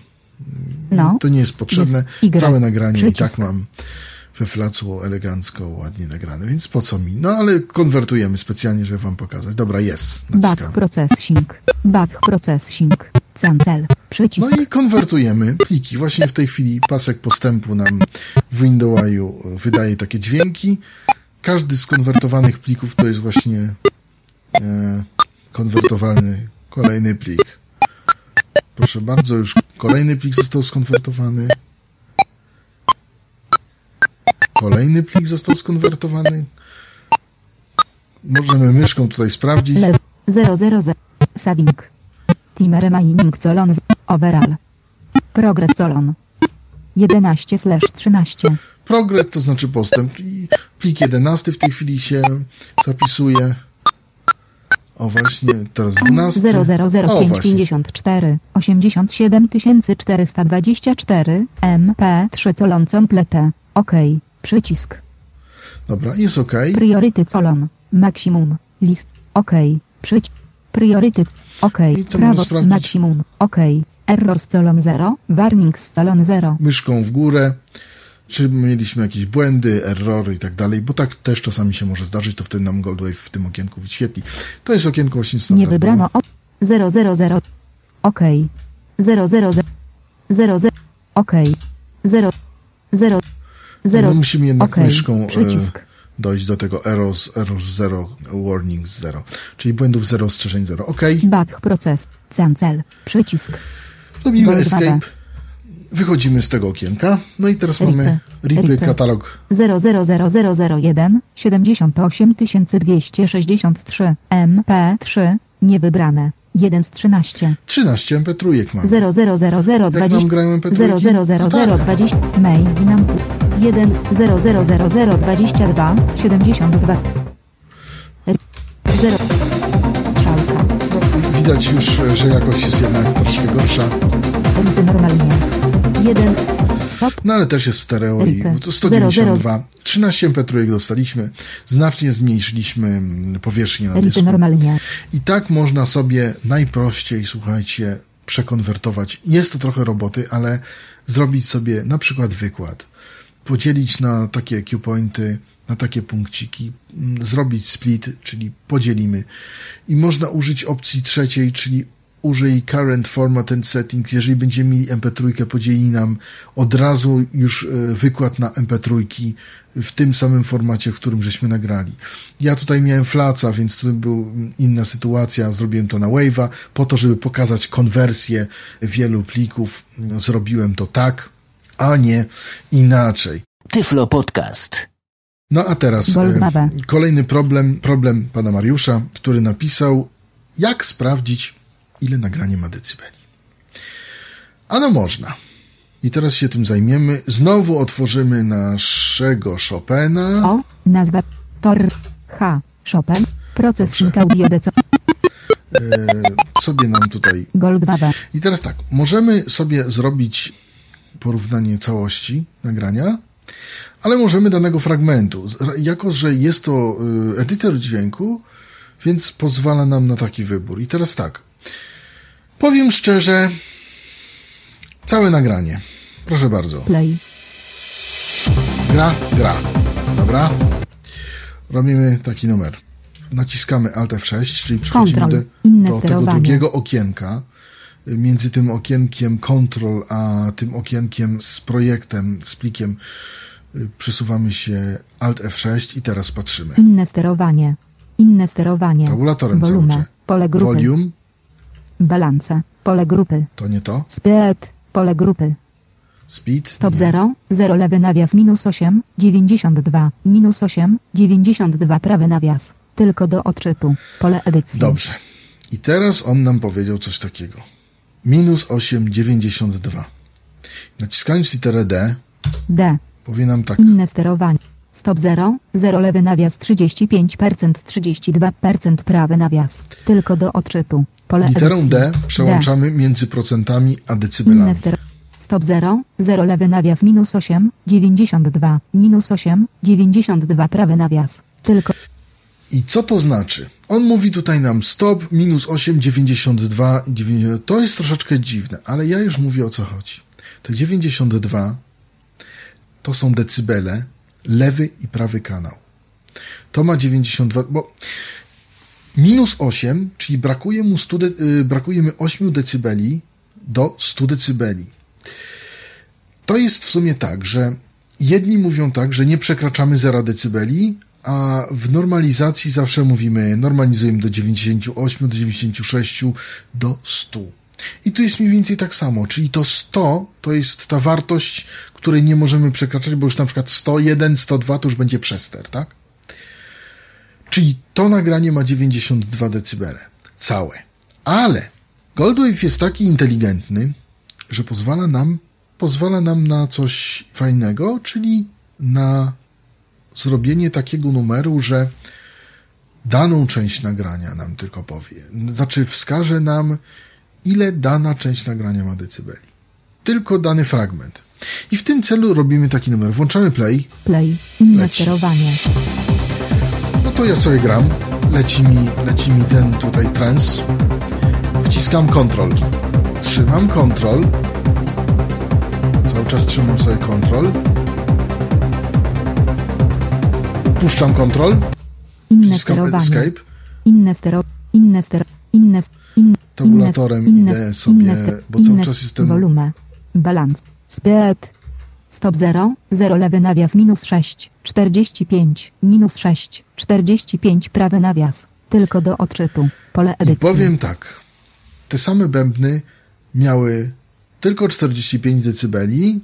To nie jest potrzebne. Całe nagranie i tak mam we flacu, elegancko, ładnie nagrane, więc po co mi? No ale konwertujemy specjalnie, żeby wam pokazać. Dobra, jest. Naciskamy. Back processing. Cancel. Przycisk. No i konwertujemy pliki. Właśnie w tej chwili pasek postępu nam w Windows'u wydaje takie dźwięki. Każdy z konwertowanych plików to jest właśnie konwertowalny kolejny plik. Proszę bardzo, już kolejny plik został skonwertowany. Kolejny plik został skonwertowany. Możemy myszką tutaj sprawdzić. 000 saving. Time remaining colon overall. Progress colon 11/13. Progress to znaczy postęp. I plik 11 w tej chwili się zapisuje. O właśnie, teraz 12. 00554 87424 MP3 colon complete. OK. Przycisk. Dobra, jest OK. Priorytet colon. Maksimum. List. OK. Priorytet. OK. Prawo. Maksimum. OK. Error colon 0, warning colon 0. Myszką w górę, czy mieliśmy jakieś błędy, errory i tak dalej, bo tak też czasami się może zdarzyć, to wtedy nam Goldwave w tym okienku wyświetli. To jest okienko właśnie standardowe. Nie wybrano 000. OK. 000. OK. 00. No musimy jednak okay. Myszką dojść do tego errors 0, warnings 0, czyli błędów 0, ostrzeżeń 0. OK. Back proces, cancel, przycisk. Robimy escape. Wychodzimy z tego okienka. No i teraz mamy ripy, katalog 000001 78263 MP3 niewybrane. 1 z 13. 13 MP3 mamy. 000020. Jak nam grają MP3? 000020. Mail Winamp. 1 000022 72. 0. Strzałka. Widać już, że jakość jest jednak troszkę gorsza. Ryty normalnie. 1. Stop. No ale też jest stereo i 192. 13 MP3 dostaliśmy. Znacznie zmniejszyliśmy powierzchnię na dysku. Normalnie. I tak można sobie najprościej, słuchajcie, przekonwertować. Jest to trochę roboty, ale zrobić sobie na przykład wykład. Podzielić na takie Q-pointy, na takie punkciki. Zrobić split, czyli podzielimy. I można użyć opcji trzeciej, czyli użyj current format and settings. Jeżeli będziemy mieli MP3, podzieli nam od razu już wykład na MP3 w tym samym formacie, w którym żeśmy nagrali. Ja tutaj miałem flaca, więc tutaj była inna sytuacja. Zrobiłem to na Wave'a po to, żeby pokazać konwersję wielu plików. Zrobiłem to tak, a nie inaczej. Tyflo Podcast. No a teraz kolejny problem pana Mariusza, który napisał, jak sprawdzić, ile nagranie ma decybeli. Ano można. I teraz się tym zajmiemy. Znowu otworzymy naszego Chopina. O, nazwa Tor H. Chopin. Procesnik audio deco. Sobie nam tutaj... Goldwave. I teraz tak. Możemy sobie zrobić porównanie całości nagrania, ale możemy danego fragmentu. Jako, że jest to edytor dźwięku, więc pozwala nam na taki wybór. I teraz tak. Powiem szczerze, całe nagranie. Proszę bardzo. Play. Gra. Dobra. Robimy taki numer. Naciskamy Alt F6, czyli przechodzimy do tego drugiego okienka. Między tym okienkiem Control, a tym okienkiem z projektem, z plikiem przesuwamy się Alt F6 i teraz patrzymy. Inne sterowanie. Tabulatorem cały pole grupy. Volume. Balance. Pole grupy. To nie to. Speed. Pole grupy. Speed. Stop 0. 0 lewy nawias -8. 92. -8. 92 prawy nawias. Tylko do odczytu. Pole edycji. Dobrze. I teraz on nam powiedział coś takiego. -8. 92. Naciskając literę D. D. Powie nam tak. Inne sterowanie. Stop 0, 0 lewy nawias 35%, 32% prawy nawias. Tylko do odczytu. Pole literą edycji. D przełączamy D. między procentami a decybelami. Stop 0, 0 lewy nawias -8, 92, -8, 92 prawy nawias. Tylko. I co to znaczy? On mówi tutaj nam stop, -8, 92, 92. To jest troszeczkę dziwne, ale ja już mówię, o co chodzi. Te 92 to są decybele, lewy i prawy kanał. To ma 92, bo -8, czyli brakuje mu 8 decybeli do 100 decybeli. To jest w sumie tak, że jedni mówią tak, że nie przekraczamy 0 decybeli, a w normalizacji zawsze mówimy, normalizujemy do 98, do 96, do 100. I tu jest mniej więcej tak samo, czyli to 100 to jest ta wartość, której nie możemy przekraczać, bo już na przykład 101, 102 to już będzie przester, tak? Czyli to nagranie ma 92 decybele, całe. Ale Goldwave jest taki inteligentny, że pozwala nam na coś fajnego, czyli na zrobienie takiego numeru, że daną część nagrania nam tylko powie. Znaczy wskaże nam, ile dana część nagrania ma decybeli. Tylko dany fragment. I w tym celu robimy taki numer. Włączamy play. Play. Inne sterowanie. No to ja sobie gram. Leci mi ten tutaj trans. Wciskam Ctrl. Trzymam kontrol. Cały czas trzymam sobie kontrol. Puszczam kontrol. Inne sterowanie. Tabulatorem idę sobie, bo cały czas jestem... Volume. Balans. Speed. Stop 0, 0 lewy nawias minus 6, 45, minus 6, 45 prawy nawias. Tylko do odczytu. Pole edycji. I powiem tak. Te same bębny miały tylko 45 decybeli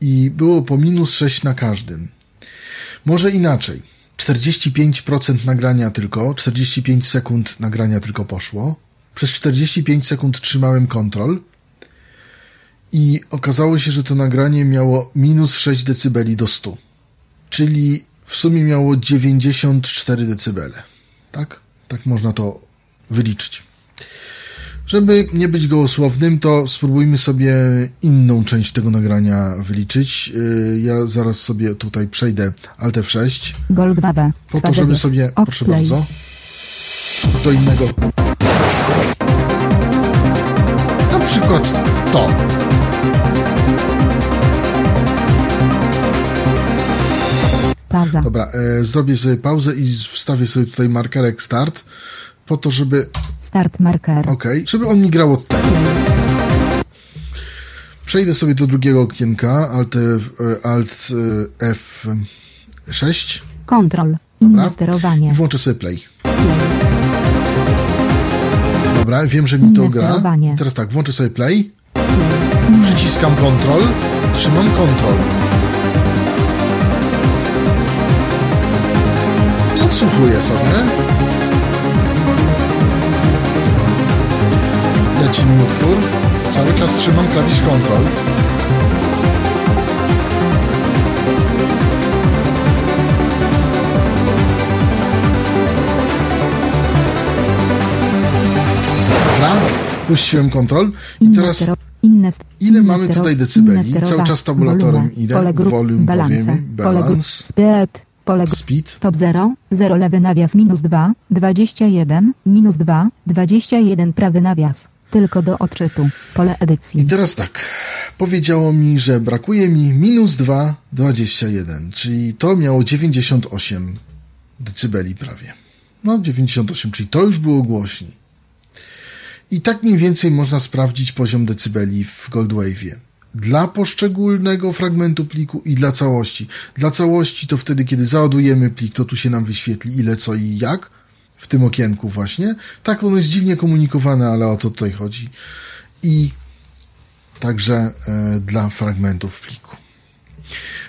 i było po minus 6 na każdym. Może inaczej. 45% nagrania tylko, 45 sekund nagrania tylko poszło. Przez 45 sekund trzymałem kontrol i okazało się, że to nagranie miało minus 6 decybeli do 100. Czyli w sumie miało 94 decybele. Tak? Tak można to wyliczyć. Żeby nie być gołosłownym, to spróbujmy sobie inną część tego nagrania wyliczyć. Ja zaraz sobie tutaj przejdę Alt F6. Goldwave. Po to, żeby sobie... Proszę bardzo. Do innego. Na przykład to. Pauza. Dobra, zrobię sobie pauzę i wstawię sobie tutaj markerek start. Po to, żeby... Start marker. Okej, żeby on mi grał od tego. Przejdę sobie do drugiego okienka. Alt F6. Control. Inne sterowanie. I włączę sobie play. Dobra, wiem, że mi to gra. I teraz tak, włączę sobie play. Przyciskam control. Trzymam control. I odsłuchuję sobie. Lecimy utwór. Cały czas trzymam klawisz Ctrl. Dobra. Puściłem Ctrl. I teraz ile mamy tutaj decybeli? Cały czas tabulatorem idę. Volume, powiemy. Balance. Speed. Stop 0, 0 lewy nawias minus 2, 21, minus 2, 21 prawy nawias. Tylko do odczytu. Pole edycji. I teraz tak. Powiedziało mi, że brakuje mi minus 2, 21. Czyli to miało 98 decybeli prawie. No 98, czyli to już było głośniej. I tak mniej więcej można sprawdzić poziom decybeli w Goldwave'ie. Dla poszczególnego fragmentu pliku i dla całości. Dla całości to wtedy, kiedy załadujemy plik, to tu się nam wyświetli ile, co i jak. W tym okienku właśnie. Tak, ono jest dziwnie komunikowane, ale o to tutaj chodzi. I także dla fragmentów pliku.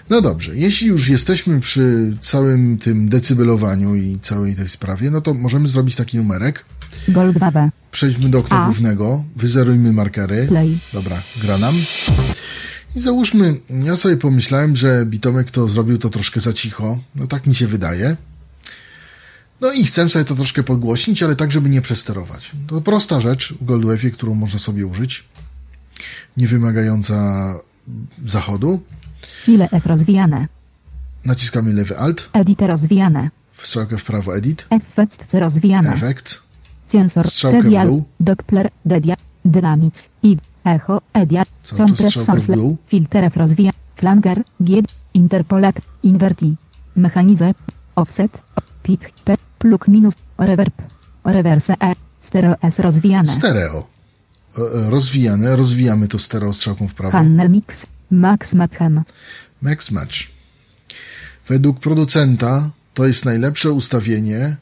No dobrze, jeśli już jesteśmy przy całym tym decybelowaniu i całej tej sprawie, no to możemy zrobić taki numerek. Goldwave. Przejdźmy do okna głównego. Wyzerujmy markery. Play. Dobra, gra nam. I załóżmy, ja sobie pomyślałem, że Bitomek to zrobił to troszkę za cicho. No tak mi się wydaje. No i chcę sobie to troszkę podgłośnić, ale tak, żeby nie przesterować. To prosta rzecz w Goldwave'ie, którą można sobie użyć. Niewymagająca zachodu. Ile F rozwijane. Naciskamy lewy Alt. Edit rozwijane. Strzałkę w prawo Edit. Effect rozwijane. Efekt. Sensor. Strzałkę w dół. Doppler. Dedia. Dynamics. I. Echo. Edia. Compress. Source. Filter rozwija. Flanger. G. Interpolak. Inverti. Mechanizer. Offset. Pit. Plug minus, reverb, reverse E, stereo S rozwijane. Stereo. Rozwijane, rozwijamy to stereo strzałką w prawo. Panel mix, max matchem. Max match. Według producenta to jest najlepsze ustawienie.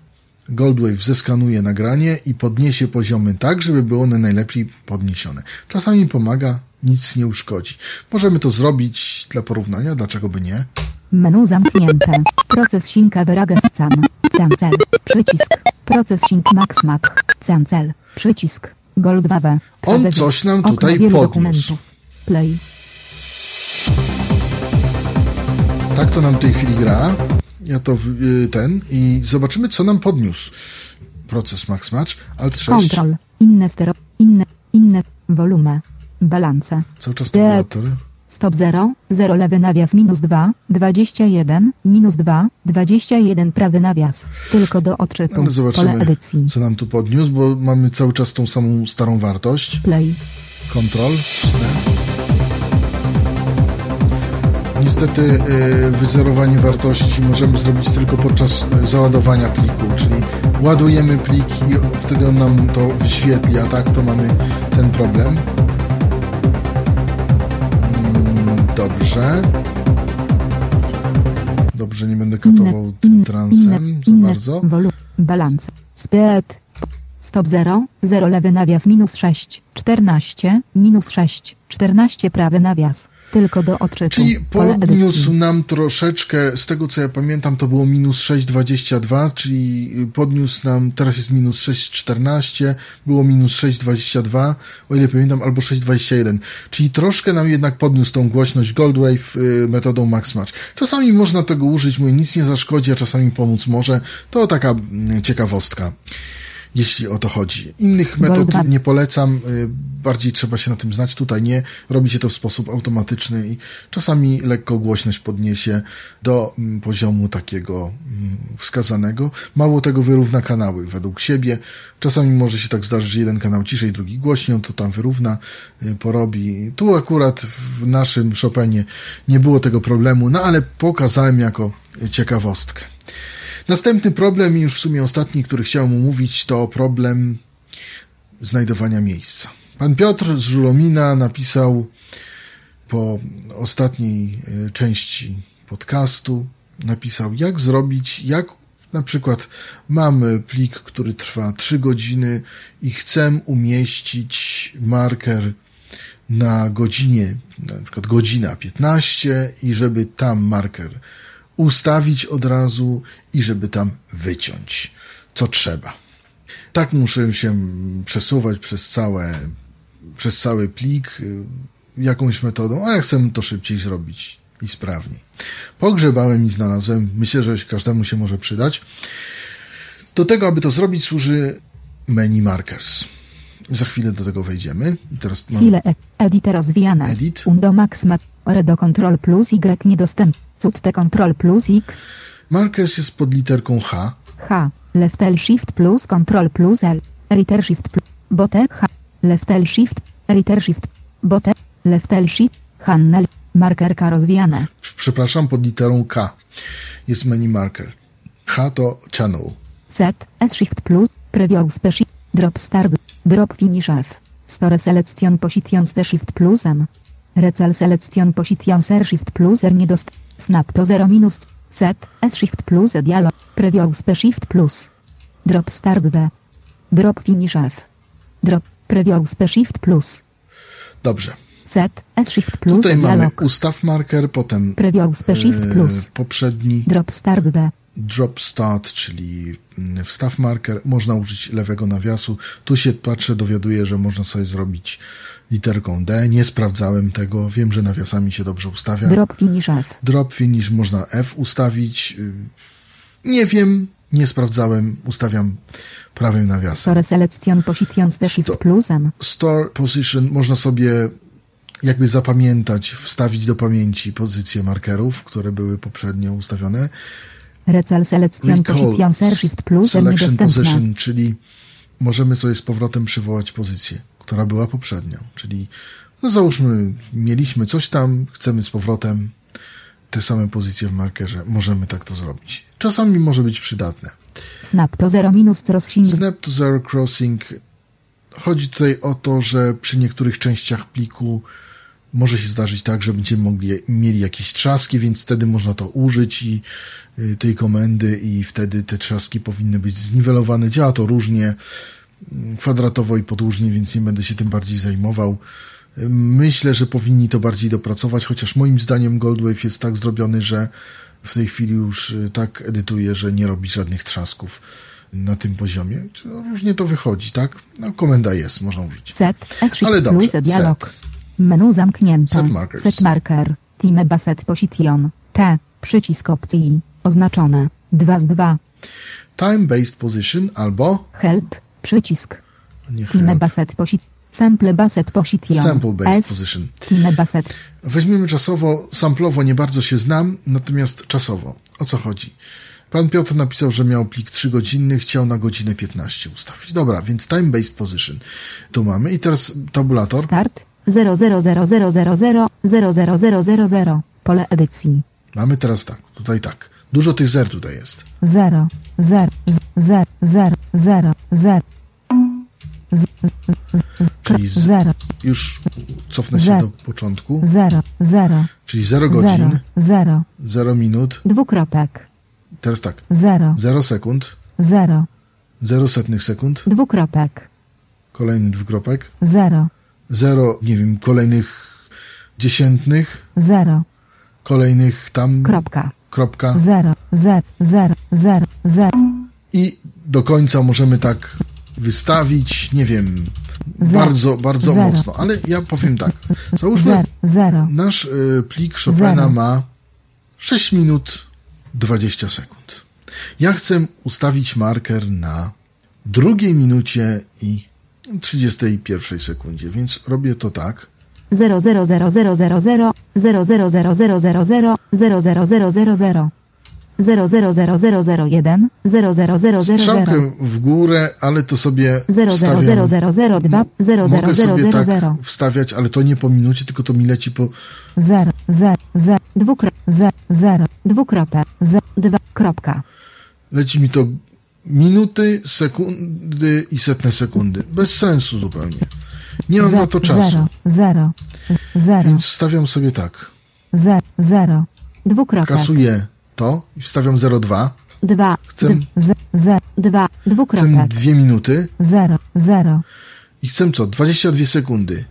Goldwave zeskanuje nagranie i podniesie poziomy tak, żeby były one najlepiej podniesione. Czasami pomaga, nic nie uszkodzi. Możemy to zrobić dla porównania, dlaczego by nie? Menu zamknięte. Proces synka wyraga z cancel. Przycisk. Proces sync max mac. Cancel. Przycisk. Goldwave. On coś nam tutaj podniósł. Play. Tak to nam w tej chwili gra. Ja to i zobaczymy, co nam podniósł. Proces max match. Alt 6. Control. Inne stero. Inne. Volume. Balance. Cały czas tabulatory. Stop 0, 0 lewy nawias minus 2, 21, minus 2, 21 prawy nawias. Tylko do odczytu. Ale zobaczymy, pole edycji. Co nam tu podniósł, bo mamy cały czas tą samą starą wartość. Play. Ctrl. Niestety wyzerowanie wartości możemy zrobić tylko podczas załadowania pliku, czyli ładujemy plik i wtedy on nam to wyświetli, a tak to mamy ten problem. Dobrze. Dobrze, nie będę katował tym transem za bardzo. Balance. Speed. Stop 0, 0 lewy nawias minus 6, 14, minus 6, 14 prawy nawias. Tylko do odczytu. Czyli podniósł nam troszeczkę, z tego co ja pamiętam, to było minus 6,22, czyli podniósł nam, teraz jest minus 6,14, było minus 6,22, o ile pamiętam, albo 6,21. Czyli troszkę nam jednak podniósł tą głośność Goldwave metodą MaxMatch. Czasami można tego użyć, mu nic nie zaszkodzi, a czasami pomóc może. To taka ciekawostka, jeśli o to chodzi. Innych metod nie polecam, bardziej trzeba się na tym znać, tutaj nie, robi się to w sposób automatyczny i czasami lekko głośność podniesie do poziomu takiego wskazanego. Mało tego, wyrówna kanały według siebie. Czasami może się tak zdarzyć, że jeden kanał ciszej, drugi głośniej, on to tam wyrówna, porobi. Tu akurat w naszym Chopinie nie było tego problemu, no ale pokazałem jako ciekawostkę. Następny problem, już w sumie ostatni, który chciałem omówić, to problem znajdowania miejsca. Pan Piotr z Żulomina napisał po ostatniej części podcastu, napisał, jak zrobić, jak na przykład mamy plik, który trwa 3 godziny i chcę umieścić marker na godzinie, na przykład godzina 15 i żeby tam marker ustawić od razu i żeby tam wyciąć, co trzeba. Tak muszę się przesuwać przez cały plik jakąś metodą, a ja chcę to szybciej zrobić i sprawniej. Pogrzebałem i znalazłem, myślę, że każdemu się może przydać. Do tego, aby to zrobić, służy menu markers. Za chwilę do tego wejdziemy. I teraz mam edit rozwijana. Edit. Undo max redo control plus y niedostępny. Cudte Ctrl plus X. Markers jest pod literką H. H. Left L Shift plus Ctrl plus L. Return Shift plus. Bote H. Left L Shift. Return Shift. Bote. Left L Shift. Hannel. Markerka rozwijane. Przepraszam, pod literą K jest menu marker. H to channel. Set. S Shift plus. Preview Special. Drop Start. Drop Finish F. Store Selection Position S Shift plus M. Recal Selection Position S Shift plus R niedostępny. Snap to 0 minus set, S shift plus dialog, preview sp shift plus, drop start D, drop finish F, drop preview sp shift plus. Dobrze. Set, S shift plus tutaj dialog. Mamy ustaw marker, potem preview sp shift plus, poprzedni, drop start D, drop start, czyli wstaw marker, można użyć lewego nawiasu. Tu się patrzę, dowiaduję, że można sobie zrobić literką D. Nie sprawdzałem tego. Wiem, że nawiasami się dobrze ustawia. Drop finish F. Drop finish można F ustawić. Nie wiem, nie sprawdzałem. Ustawiam prawym nawiasem. Store selection position z shift plusem. Store position można sobie jakby zapamiętać, wstawić do pamięci pozycje markerów, które były poprzednio ustawione. Recal selection position z shift plusem niedostępna. Czyli możemy sobie z powrotem przywołać pozycję, która była poprzednią, czyli no załóżmy, mieliśmy coś tam, chcemy z powrotem te same pozycje w markerze, możemy tak to zrobić. Czasami może być przydatne. Snap to 0 minus crossing. Snap to 0 crossing. Chodzi tutaj o to, że przy niektórych częściach pliku może się zdarzyć tak, że będziemy mieli jakieś trzaski, więc wtedy można to użyć i tej komendy i wtedy te trzaski powinny być zniwelowane. Działa to różnie, kwadratowo i podłużnie, więc nie będę się tym bardziej zajmował. Myślę, że powinni to bardziej dopracować, chociaż moim zdaniem Goldwave jest tak zrobiony, że w tej chwili już tak edytuje, że nie robi żadnych trzasków na tym poziomie. Różnie to wychodzi, tak? No, komenda jest, można użyć. Set, ale dobrze, dialog. Set. Menu zamknięte. Set marker. Time baset position. T. Przycisk opcji. Oznaczone. 2 z 2. Time based position albo help. Przycisk. Time baset position. Sample baset position. Sample based position. Time baset. Weźmiemy czasowo, samplowo nie bardzo się znam, natomiast czasowo. O co chodzi? Pan Piotr napisał, że miał plik 3-godzinny, chciał na godzinę 15 ustawić. Dobra, więc time-based position tu mamy. I teraz tabulator. Start 00000000000, pole edycji. Mamy teraz tak, tutaj tak. Dużo tych zer tutaj jest. 0, 0, 0, 0, 0, 0. Czyli już cofnę się do początku. 0, 0. Czyli 0 godzin. 0. 0 minut. Dwukropek. Teraz tak. 0. 0 sekund. 0. 0 setnych sekund. Dwukropek. Kolejny dwukropek. 0. 0, nie wiem, kolejnych dziesiętnych. 0. Kolejnych tam. Kropka. Kropka. 0, 0, 0, 0, 0. I do końca możemy tak wystawić, nie wiem, bardzo, bardzo zero. Mocno, ale ja powiem tak. Załóżmy, zero. Nasz plik Chopina ma 6 minut 20 sekund. Ja chcę ustawić marker na 2 minucie i 31 sekundzie, więc robię to tak. 000000000000000000000. 00001 00000. Strzałkę w górę, ale to sobie 00002 00000. Wstawiać, ale to nie po minucie, tylko to mi leci po 0 0 0 0 2 kropka. Leci mi to minuty, sekundy i setne sekundy. Bez sensu zupełnie. Nie mam na to czasu. 0 0 0. Więc wstawiam sobie tak. 0 0 2. Kasuję to i wstawiam 0,2. 2. Chcę 2. Chcę 2 minuty. 0, 0. I chcę co? 22 sekundy.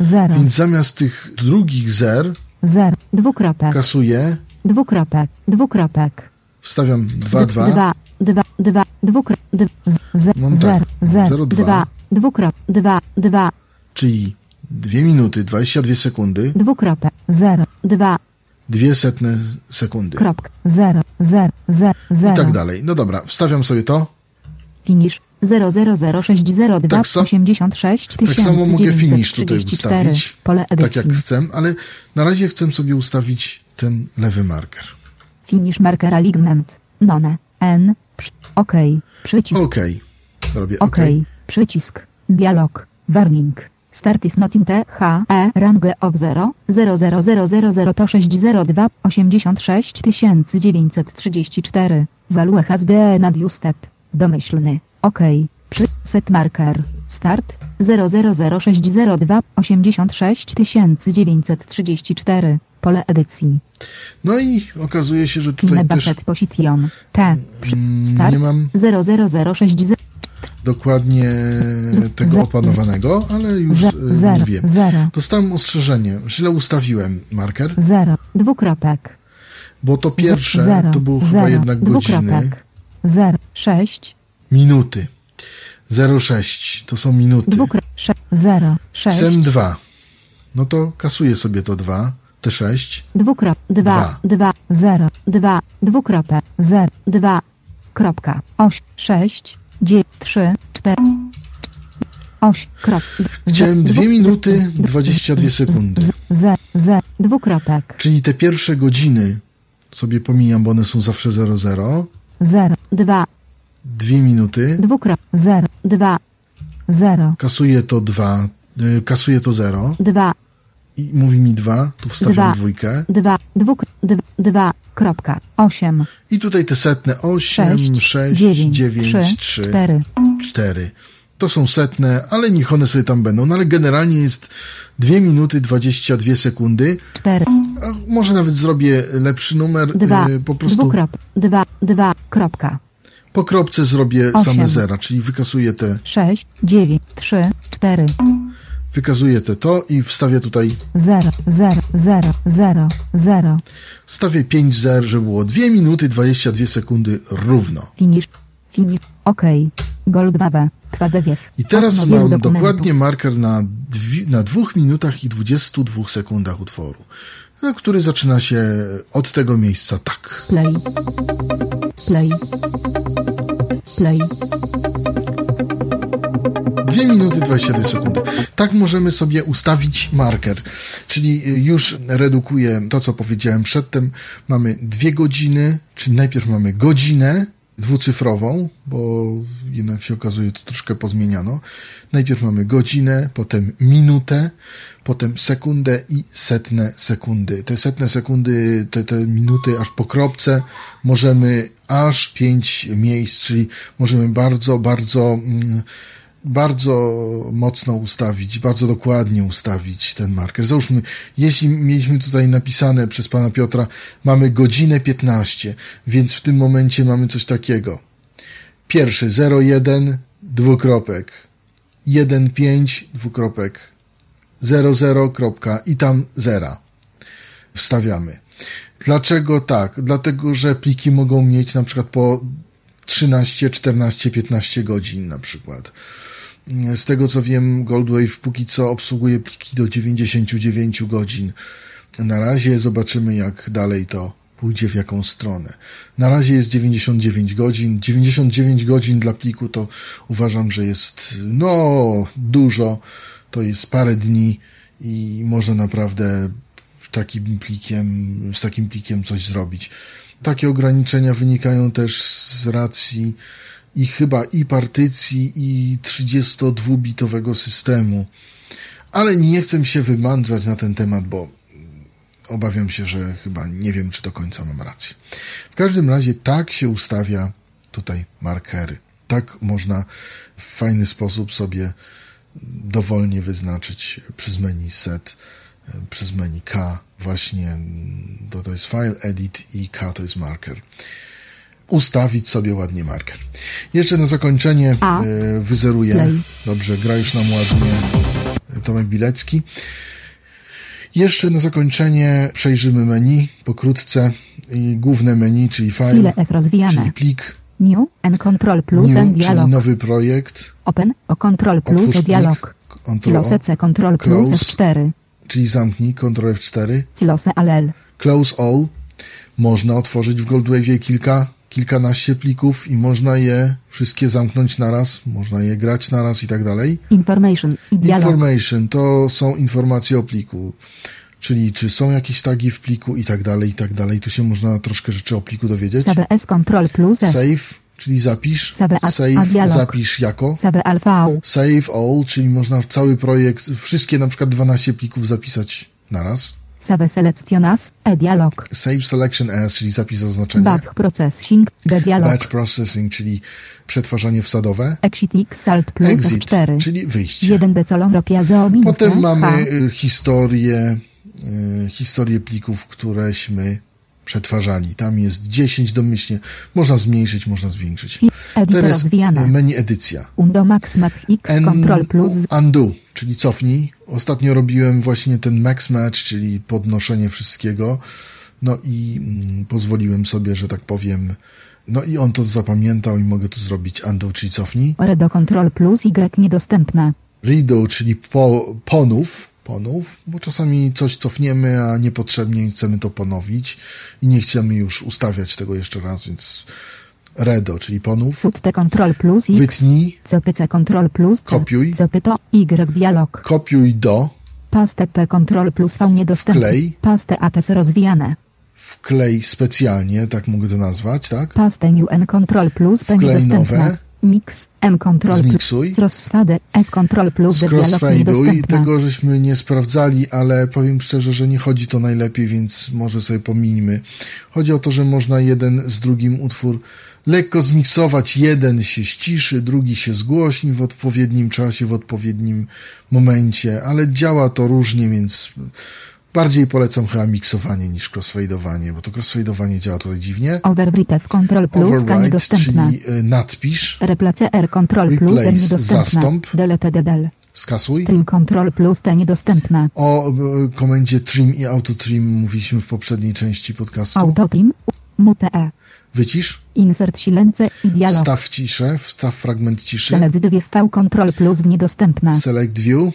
0. Więc zamiast tych drugich zer. 0. Kasuję. 2. Wstawiam 2, 2. 2, 2, 2, 2. 0, 2. 2, 2. Czyli 2 minuty, 22 sekundy. 0, 2. 2 setne sekundy. Kropka. 0, 0, 0, 0. I tak dalej. No dobra, wstawiam sobie to. Finish 000602 86000. Tak samo mogę finish tutaj ustawić. Pole edycji. Tak jak chcę, ale na razie chcę sobie ustawić ten lewy marker. Finish marker alignment. None. N. OK. Przycisk. OK. Robię OK. Przycisk. Dialog. Warning. Start is not in THE range of 00000000602 86934. Value has been adjusted. Domyślny. OK. Set marker. Start 0000602 86934. Pole edycji. No i okazuje się, że tutaj też position. T. Start. Nie mam 00060. Dokładnie tego opanowanego, ale już wiem. Dostałem ostrzeżenie, źle ustawiłem marker. 0, dwukropek. Bo to pierwsze to było chyba jednak godziny. 0, 6. Minuty. 0,6 to są minuty. 0, 6. Chcę 2. No to kasuję sobie to 2. Te 6. 2, 2, 0, 2, dwukropek, 0, 2, kropka, 8, 6. 3, 4, 8, krok. Chciałem 2 minuty, 22 sekundy. Dwukropek. Czyli te pierwsze godziny sobie pomijam, bo one są zawsze 0, 0. 0, 2. 2 minuty. 0, 2, 0. Kasuję to 2, kasuję to 0. 2. I mówi mi 2, tu wstawiam 2, 2, 2, kropka, 8. I tutaj te setne 8, 6, 9, 3, 4. To są setne, ale niech one sobie tam będą. No ale generalnie jest 2 minuty 22 sekundy. 4. A może nawet zrobię lepszy numer. 2, po prostu 2, 2, kropka. Po kropce zrobię 8, same zera, czyli wykasuję te 6, 9, 3, 4. Wykazuję to i wstawię tutaj 0, 0, 0, 0, 0. Wstawię 5 zer, żeby było 2 minuty 22 sekundy równo. Finish, OK. Goldwave, i teraz mam dokładnie marker na 2 minutach i 22 sekundach utworu, który zaczyna się od tego miejsca tak. Play. 2 2 minuty 27 sekundy. Tak możemy sobie ustawić marker, czyli już redukuję to, co powiedziałem przedtem. Mamy 2 godziny, czyli najpierw mamy godzinę dwucyfrową, bo jednak się okazuje, to troszkę pozmieniano. Najpierw mamy godzinę, potem minutę, potem sekundę i setne sekundy. Te setne sekundy, te minuty aż po kropce możemy aż 5 miejsc, czyli możemy bardzo mocno ustawić, bardzo dokładnie ustawić ten marker. Załóżmy, jeśli mieliśmy tutaj napisane przez pana Piotra, mamy godzinę 15, więc w tym momencie mamy coś takiego. Pierwszy 01, dwukropek, 15, dwukropek, 00, kropka i tam zera. Wstawiamy. Dlaczego tak? Dlatego, że pliki mogą mieć na przykład po 13, 14, 15 godzin na przykład. Z tego co wiem, Goldwave póki co obsługuje pliki do 99 godzin. Na razie zobaczymy, jak dalej to pójdzie, w jaką stronę. Na razie jest 99 godzin. 99 godzin dla pliku to uważam, że jest dużo. To jest parę dni i można naprawdę z takim plikiem coś zrobić. Takie ograniczenia wynikają też z racji i chyba i partycji, i 32-bitowego systemu. Ale nie chcę się wymądrzać na ten temat, bo obawiam się, że chyba nie wiem, czy do końca mam rację. W każdym razie tak się ustawia tutaj markery. Tak można w fajny sposób sobie dowolnie wyznaczyć przez menu set, przez menu K właśnie, to jest file, edit i K to jest marker. Ustawić sobie ładnie marker. Jeszcze na zakończenie wyzeruję. Play. Dobrze, gra już nam ładnie Tomek Bilecki. Jeszcze na zakończenie przejrzymy menu pokrótce. Główne menu, czyli file, czyli plik. New and Control plus New, and dialog. Czyli nowy projekt. Open, o Control plus o dialog. Losece Control plus F4. Czyli zamknij, Ctrl F4. Close all. Można otworzyć w Goldwave'ie kilkanaście plików i można je wszystkie zamknąć naraz, można je grać naraz i tak dalej. Information to są informacje o pliku, czyli czy są jakieś tagi w pliku i tak dalej, i tak dalej. Tu się można troszkę rzeczy o pliku dowiedzieć. Save, czyli zapisz. Save, zapisz jako. Save all, czyli można w cały projekt, wszystkie na przykład 12 plików zapisać naraz. Save selection as, czyli zapis zaznaczenia. Batch processing, czyli przetwarzanie wsadowe. Exit, czyli wyjście. Potem mamy historię plików, któreśmy przetwarzali. Tam jest 10 domyślnie. Można zmniejszyć, można zwiększyć. Teraz menu edycja. Undo, czyli cofnij. Ostatnio robiłem właśnie ten max match, czyli podnoszenie wszystkiego. No i pozwoliłem sobie, że tak powiem, no i on to zapamiętał i mogę tu zrobić undo, czyli cofnij. Redo control plus Y niedostępne. Redo, czyli ponów, bo czasami coś cofniemy, a niepotrzebnie chcemy to ponowić i nie chcemy już ustawiać tego jeszcze raz, więc redo, czyli ponów. Wytnij. Kopiuj. Kopiuj do. Wklej. Wklej specjalnie, tak mogę to nazwać, tak? Wklej nowe. Mix, M control plus, crossfade, F control plus, dialog niedostępna. Tego żeśmy nie sprawdzali, ale powiem szczerze, że nie chodzi to najlepiej, więc może sobie pomińmy. Chodzi o to, że można jeden z drugim utwór lekko zmiksować. Jeden się ściszy, drugi się zgłośni w odpowiednim czasie, w odpowiednim momencie, ale działa to różnie, więc bardziej polecam chyba miksowanie niż crossfade'owanie, bo to crossfade'owanie działa tutaj dziwnie. Overwrite w Ctrl plus niedostępna. Czyli nadpisz. Replace R Ctrl plus niedostępna. Zastąp. Delete DDL. Skasuj. Trim Ctrl plus T niedostępna. O komendzie trim i autotrim mówiliśmy w poprzedniej części podcastu. Autotrim. Mute E. Wycisz. Insert silence i dialog. Wstaw ciszę, wstaw fragment ciszy. Select View V Ctrl plus niedostępna. Select View.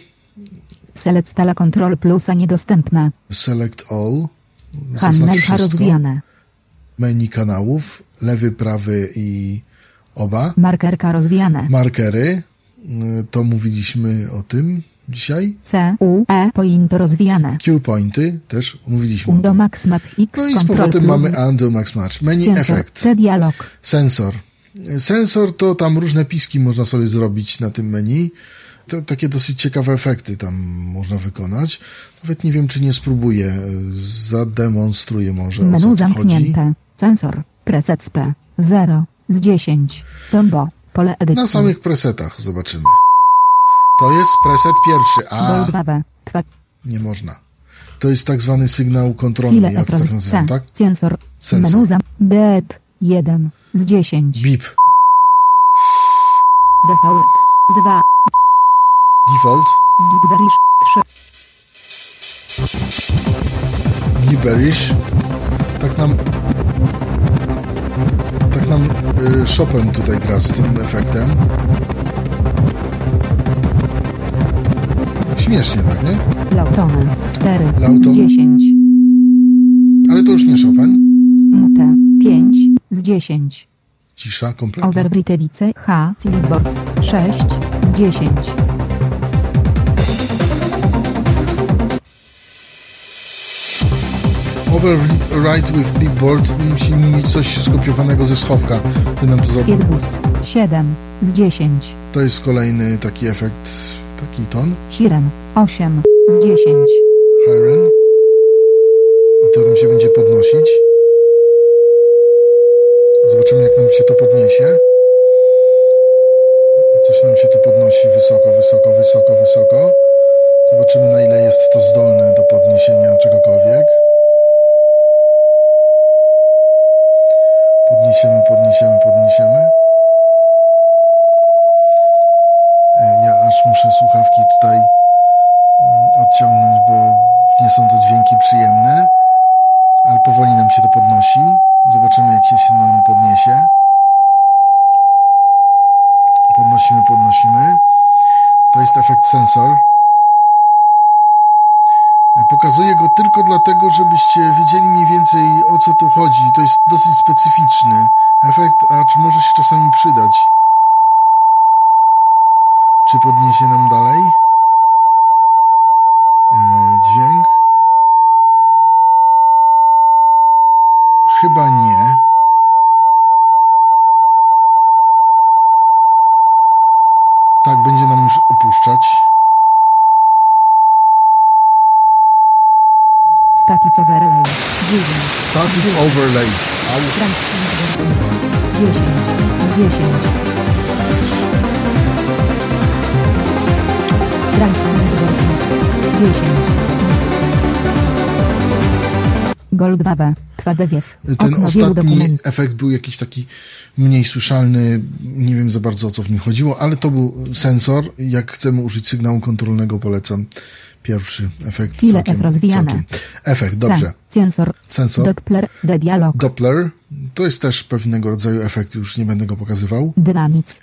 Select stala control plusa niedostępna. Select all. Zaznacz rozwijane. Menu kanałów. Lewy, prawy i oba. Markerka rozwijane. Markery. to mówiliśmy o tym dzisiaj. CUE pointy rozwijane. Q pointy też mówiliśmy o tym. No i z powrotem mamy Andomax Match. Menu effect. Sensor. Sensor to tam różne piski można sobie zrobić na tym menu. To takie dosyć ciekawe efekty tam można wykonać. Nawet nie wiem, czy nie spróbuję. Zademonstruję może, o co tu zamknięte. Chodzi. Sensor. Preset P. 0 z 10. Combo. Pole edycji. Na samych presetach zobaczymy. To jest preset pierwszy. Nie można. To jest tak zwany sygnał kontrolny. Ja to tak nazywam, tak? Sensor. Menu zam... Beep. 1 z 10. Bip. Default. 2. Default. Gibberish 3. Gibberish. Tak nam Chopin tutaj gra z tym efektem. Śmiesznie, tak, nie? Lautomen 4 z 10. Ale to już nie Chopin. Mute 5 z 10. Cisza kompletna. Overbritewice H. Silboard 6 z 10. Override with clipboard musi mieć coś skopiowanego ze schowka. Ty nam to zrobił. Airbus 7 z 10. To jest kolejny taki efekt, taki ton. Siren 8 z 10. Siren. I to nam się będzie podnosić. Zobaczymy, jak nam się to podniesie. Coś nam się tu podnosi wysoko, wysoko, wysoko, wysoko. Zobaczymy, na ile jest to zdolne do podniesienia czegokolwiek. Podniesiemy. Ja aż muszę słuchawki tutaj odciągnąć, bo nie są to dźwięki przyjemne, ale powoli nam się to podnosi. Zobaczymy, jak się nam podniesie. Podnosimy. To jest efekt sensor. Pokazuję go tylko dlatego, żebyście wiedzieli mniej więcej, o co tu chodzi. To jest dosyć specyficzny efekt, acz może się czasami przydać. Czy podniesie nam dalej dźwięk? Chyba nie. Tak, będzie nam już opuszczać. Static Overlay 9. Static Overlay. Ale... 10 z 10. Strength 10 Goldwave 2DF. Ten ostatni efekt był jakiś taki mniej słyszalny. Nie wiem za bardzo, o co w nim chodziło, ale to był sensor. Jak chcemy użyć sygnału kontrolnego, polecam pierwszy efekt. Całkiem. Efekt, dobrze. Sensor. Doppler. To jest też pewnego rodzaju efekt, już nie będę go pokazywał. Dynamic.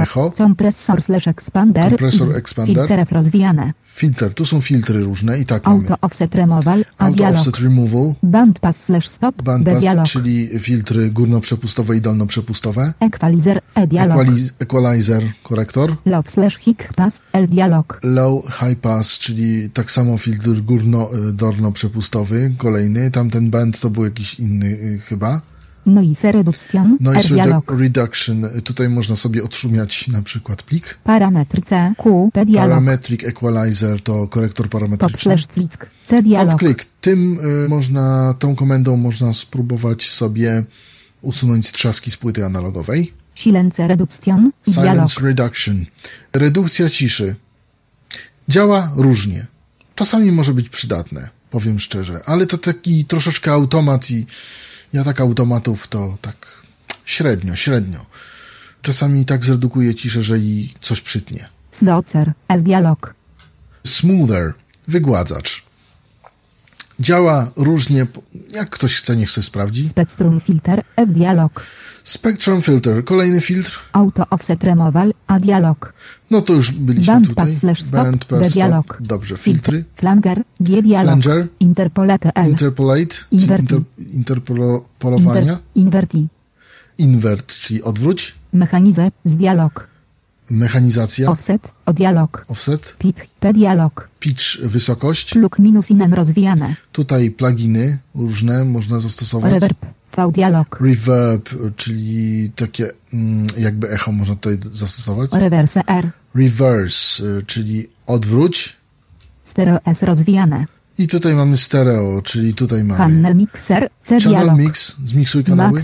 Echo. Kompresor, expander. Filter. Tu są filtry różne i tak mamy. Auto offset removal. Bandpass/stop. Bandpass, czyli filtry górnoprzepustowe i dolnoprzepustowe. Equalizer. Korektor. Low/high pass. Dialog. Low high pass, czyli tak samo filtr górno-dolnoprzepustowy. Kolejny. Tamten band to był jakiś inny chyba. Noise reduction. Tutaj można sobie odszumiać na przykład plik. Parametry C, Q, P, dialog. Parametric equalizer to korektor parametryczny. Pop/click. Tą komendą można spróbować sobie usunąć trzaski z płyty analogowej. Silence reduction. Redukcja ciszy. Działa różnie. Czasami może być przydatne, powiem szczerze, ale to taki troszeczkę automat i ja tak automatów to tak średnio. Czasami tak zredukuję ciszę, że i coś przytnie. Smoother, wygładzacz. Działa różnie, jak ktoś chce, niech sobie sprawdzi. Spectrum filter, kolejny filtr. Auto offset removal, a dialog. No to już byliśmy Bandpass/stop. Dobrze, filtry. Flanger, G dialog. Interpolate L. Interpolowania. Invert, czyli odwróć. Mechanizm z dialog. mechanizacja, offset, pitch, wysokość, rozwijane. Tutaj pluginy różne można zastosować, reverb, czyli takie jakby echo można tutaj zastosować, reverse, czyli odwróć, stereo S rozwijane. I tutaj mamy stereo, czyli tutaj mamy channel mix, zmiksuj kanały,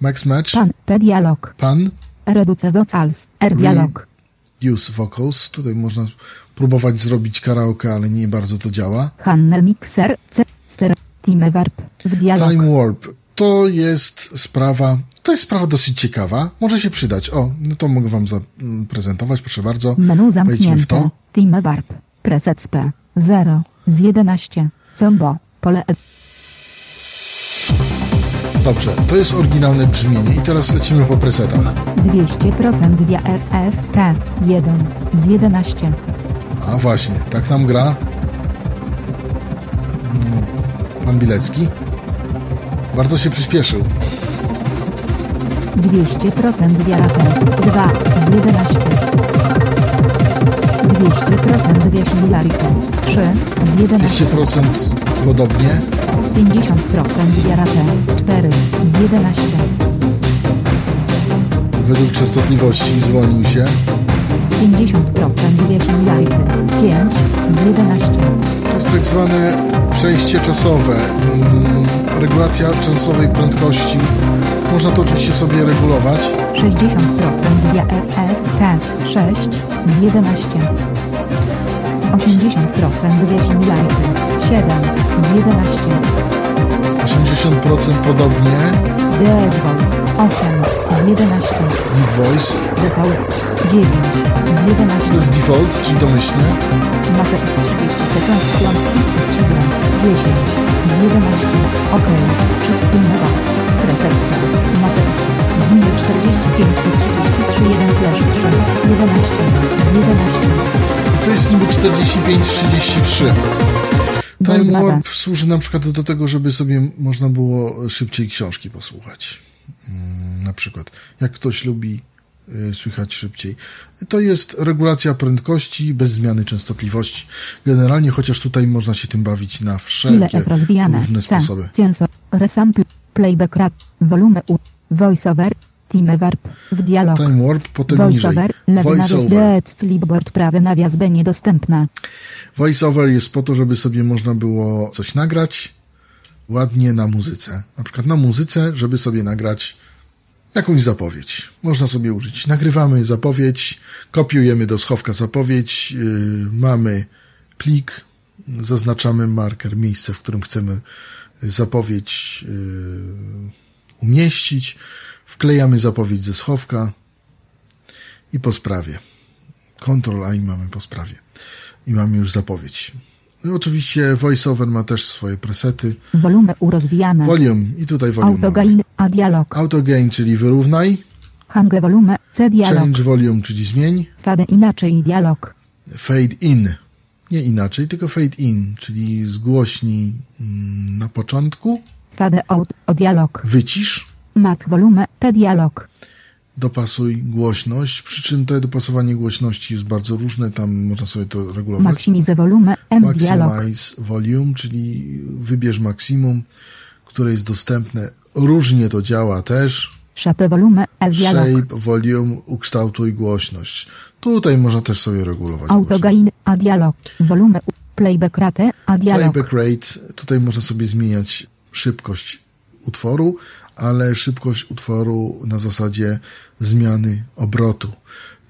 max match, pan, reduce vocals, dialog, use vocals, tutaj można próbować zrobić karaoke, ale nie bardzo to działa. Channel mixer, stereo, time warp, w dialog. Time warp, to jest sprawa dosyć ciekawa, może się przydać. O, no to mogę wam zaprezentować, proszę bardzo. Menu zamknięte, w to. Time warp, presets P, 0. Z 11. Combo. Pole. Dobrze, to jest oryginalne brzmienie i teraz lecimy po presetach. 200% DRFT 1 z 11. A właśnie, tak nam gra pan Bilecki. Bardzo się przyspieszył. 200% DRFT 2 z 11. 200% wierzchu Larifon 3 z 11. 200% podobnie. 50% Diarate 4 z 11. Według częstotliwości zwolnił się. 50% wierzchu Larifon 5 z 11. To jest tak zwane przejście czasowe. Regulacja czasowej prędkości. Można to oczywiście sobie regulować. 60% Diarate 6 z 11. 80% wyjaśnień live 7 z 11. 80% podobnie. Dead Voice 8 z 11. Deep Voice Default 9 z 11. To jest default, czyli domyślnie. Mapę sekwencją 10 z 11. OK. Przypilnowa. Precepta. Mapę. Gminy 45-33-1-3 11 z 11. To jest niby 45-33. Time Warp służy na przykład do tego, żeby sobie można było szybciej książki posłuchać. Na przykład, jak ktoś lubi słychać szybciej. To jest regulacja prędkości bez zmiany częstotliwości. Generalnie, chociaż tutaj można się tym bawić na wszelkie różne sposoby. Resample, playback rat, volume u, voiceover. Time Warp w dialog. Time Warp, potem voiceover, niżej. Voiceover. Clipboard, prawy nawias B niedostępna. Voiceover jest po to, żeby sobie można było coś nagrać ładnie na muzyce. Na przykład na muzyce, żeby sobie nagrać jakąś zapowiedź. Można sobie użyć. Nagrywamy zapowiedź, kopiujemy do schowka zapowiedź, mamy plik, zaznaczamy marker, miejsce, w którym chcemy zapowiedź umieścić. Wklejamy zapowiedź ze schowka i po sprawie. Ctrl-A i mamy po sprawie. I mamy już zapowiedź. No oczywiście VoiceOver ma też swoje presety. Volume urozwijane. Volume i tutaj volume. Autogain, a dialog. Autogain, czyli wyrównaj. Hange volume, C dialog. Change volume, czyli zmień. Fade inaczej, dialog. Fade in. Nie inaczej, tylko fade in, czyli zgłośnij na początku. Fade out, o dialog. Wycisz. Mat volume, T dialog. Dopasuj głośność. Przyczyn te dopasowanie głośności jest bardzo różne, tam można sobie to regulować. Maximize volume, M dialog. Maximize volume, czyli wybierz maksimum, które jest dostępne. Różnie to działa też. Shape volume, S dialog. Shape volume, ukształtuj głośność. Tutaj można też sobie regulować. Autogain, A dialog. Volume, playback rate, A dialog. Playback rate, tutaj można sobie zmieniać szybkość utworu, ale szybkość utworu na zasadzie zmiany obrotu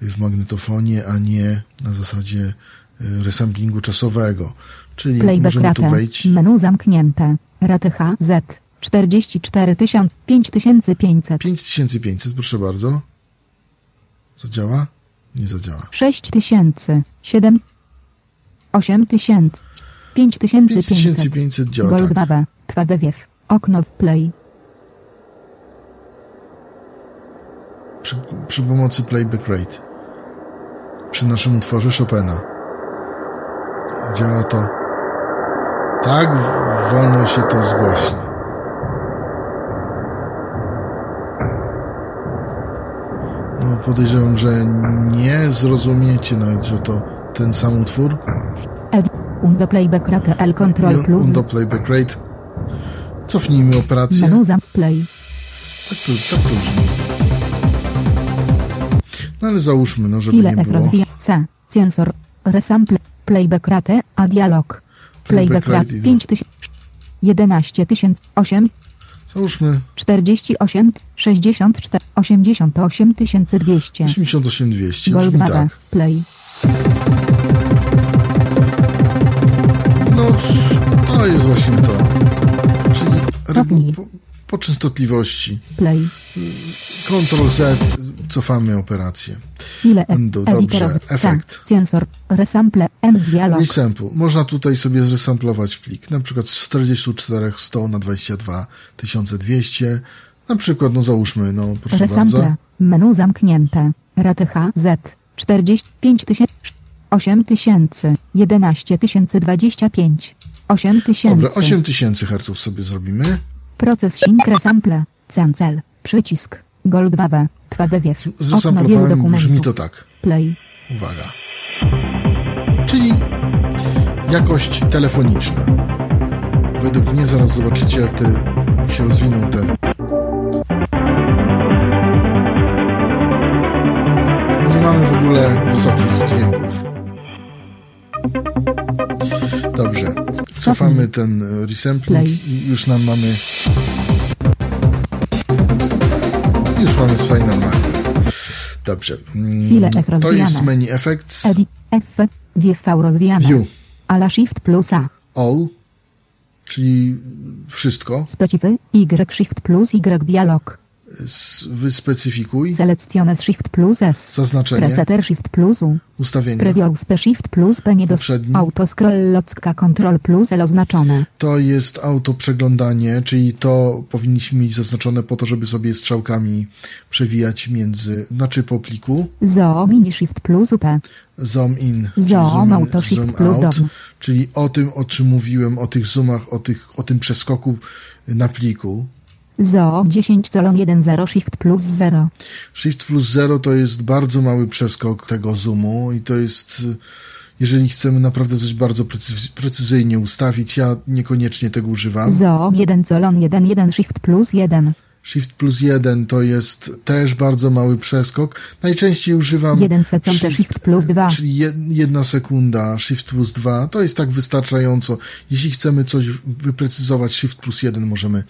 w magnetofonie, a nie na zasadzie resamplingu czasowego. Czyli playback możemy tu wejść. Menu zamknięte. Raty HZ 44 5500. 5500, proszę bardzo. Zadziała? Nie zadziała. 6000, 7, 8000, 5500. 5500 działa. Goldwave, tak. Okno play. Przy pomocy playback rate przy naszym utworze Chopina działa to tak wolno się to zgłośni. No podejrzewam, że nie zrozumiecie nawet, że to ten sam utwór. Undo playback rate. Cofnijmy operację. Tak różnie. No ale załóżmy, no żeby nie było. Sensor, resample, playback rate, a dialog. Playback rate 11,008. Załóżmy. 48, 64, 88,200. 88,200. Brzmi tak. Play. No, to jest właśnie to. Czyli po częstotliwości. Play. Ctrl Z, cofamy operację. Dobrze, efekt. Sensor, resample, dialog. Resample. Można tutaj sobie zresamplować plik. Na przykład z 44 100 na 22 1200. Na przykład, no załóżmy, no proszę resample. Bardzo. Menu zamknięte. Raty HZ 45,000, 8,000, 11,025, 8,000. Dobra, 8000 herców sobie zrobimy. Proces sync resample. Cancel. Przycisk. Goldwave. Zresamplowałem, brzmi to tak. Play. Uwaga. Czyli jakość telefoniczna. Według mnie zaraz zobaczycie, jak się rozwiną te... Nie mamy w ogóle wysokich dźwięków. Dobrze. Cofamy ten resampling i już nam mamy... Już mamy tutaj na menu. Dobrze. To jest menu Effects. View rozwijane. View. Ala Shift plus A. All. Czyli wszystko. Specyfy. Y Shift plus Y dialog. Wyspecyfikuj. Selekcjones Shift plus S. Zaznaczenie. Preseter Shift plus U. Ustawienie. Preview Sp Shift plus P nie dostępny. Auto scroll locka Control plus L oznaczone. To jest auto przeglądanie, czyli to powinniśmy mieć zaznaczone po to, żeby sobie strzałkami przewijać między, znaczy po pliku. Zoom in Shift plus UP. Zoom in. Zoom auto Shift zoom plus out, dom. Czyli o czym mówiłem, o tych zoomach, o tym przeskoku na pliku. ZO 10 colon 1 0 Shift plus 0. Shift plus 0 to jest bardzo mały przeskok tego zoomu i to jest, jeżeli chcemy naprawdę coś bardzo precyzyjnie ustawić, ja niekoniecznie tego używam. ZO 1 colon 1 1 Shift plus 1. Shift plus 1 to jest też bardzo mały przeskok. Najczęściej używam 1 sekunda Shift plus 2. Czyli 1 sekunda Shift plus 2 to jest tak wystarczająco. Jeśli chcemy coś wyprecyzować, Shift plus 1 możemy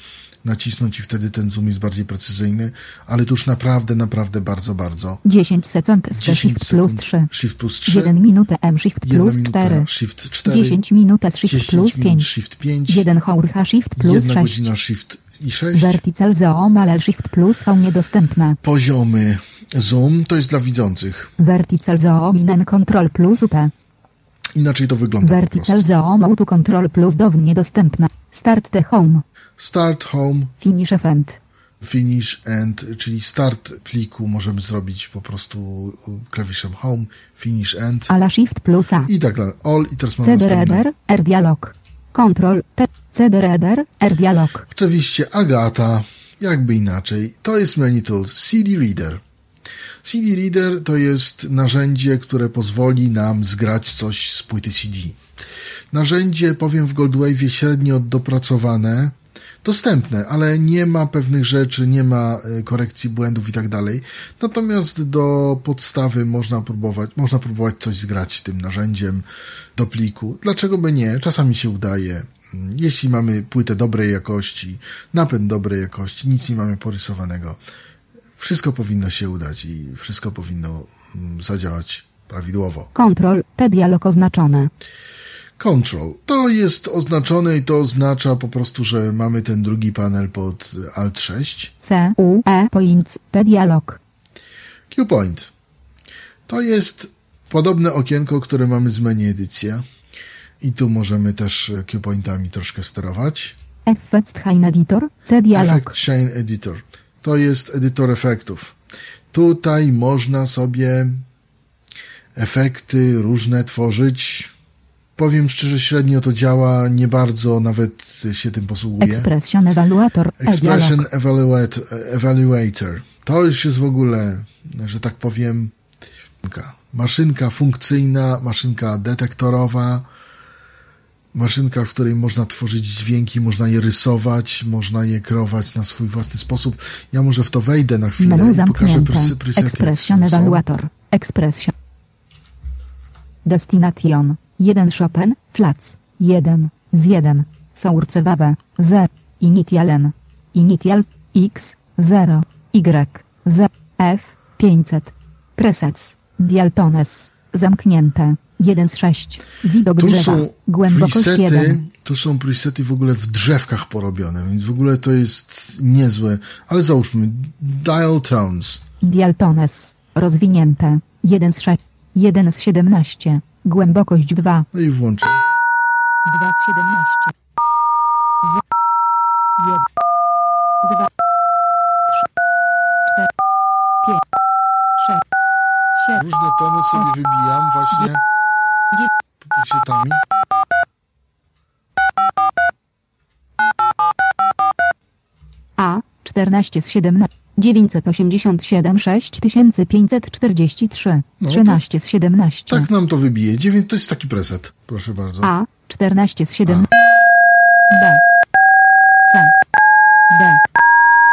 nacisnąć i wtedy ten zoom jest bardziej precyzyjny, ale to już naprawdę, naprawdę bardzo, bardzo. 10 sekund Shift plus 3. Shift plus 3. 1 minutę M Shift plus 4. Shift 4. 10 minut Shift plus 5. Shift 5. 1 hour Shift plus 6. 1 godzina Shift i 6. Vertical zoom ale Shift plus V niedostępne. Poziomy zoom to jest dla widzących. Vertical zoom in Control plus UP. Inaczej to wygląda. Vertical zoom auto Control plus DOW niedostępne. Start the home. Start home. Finish event. Finish end, czyli start pliku możemy zrobić po prostu klawiszem home, finish end. Ala Shift plus A. I tak dalej. All i teraz mamy CD Reader, R dialog. Control T, CD Reader, R dialog. Oczywiście Agata, jakby inaczej. To jest menu tool CD Reader. CD Reader to jest narzędzie, które pozwoli nam zgrać coś z płyty CD. Narzędzie, powiem, w Goldwave'ie średnio dopracowane, dostępne, ale nie ma pewnych rzeczy, nie ma korekcji błędów i tak dalej. Natomiast do podstawy można próbować coś zgrać tym narzędziem do pliku. Dlaczego by nie? Czasami się udaje. Jeśli mamy płytę dobrej jakości, napęd dobrej jakości, nic nie mamy porysowanego, wszystko powinno się udać i wszystko powinno zadziałać prawidłowo. Control, te dialog oznaczone. Control. To jest oznaczone i to oznacza po prostu, że mamy ten drugi panel pod Alt 6. C, U, E, Point, P, dialog. Q Point. To jest podobne okienko, które mamy z menu edycja. I tu możemy też Q Pointami troszkę sterować. Effect Shine Editor, C, dialog. Effect Shine Editor. To jest edytor efektów. Tutaj można sobie efekty różne tworzyć. Powiem szczerze, średnio to działa, nie bardzo nawet się tym posługuje. Expression Evaluator. Expression Evaluator. To już jest w ogóle, że tak powiem, maszynka funkcyjna, maszynka detektorowa, maszynka, w której można tworzyć dźwięki, można je rysować, można je kreować na swój własny sposób. Ja może w to wejdę na chwilę i pokażę presety. Expression Evaluator. Expression. Destination. 1 Chopin. Flats. 1. Z 1. Source Wawe. 0. Initialen. Initial. X. 0. Y. Z. F. 500. Presets. Dialtones. Zamknięte. 1 z 6. Widok tu drzewa. Głębokość presety, 1. Tu są presety w ogóle w drzewkach porobione, więc w ogóle to jest niezłe. Ale załóżmy. Dial tones. Dialtones. Rozwinięte. 1 z 6. 1 z 17. Głębokość 2. No i włączę. 2 z 17. Z. 1. 2. 3. 4. 5. 6. 7. Różne tony sobie wybijam właśnie. Piesietami. A 14 z 17 987 6543 13 z 17. Tak nam to wybije. 9 to jest taki preset. Proszę bardzo. A 14 z 17 B C D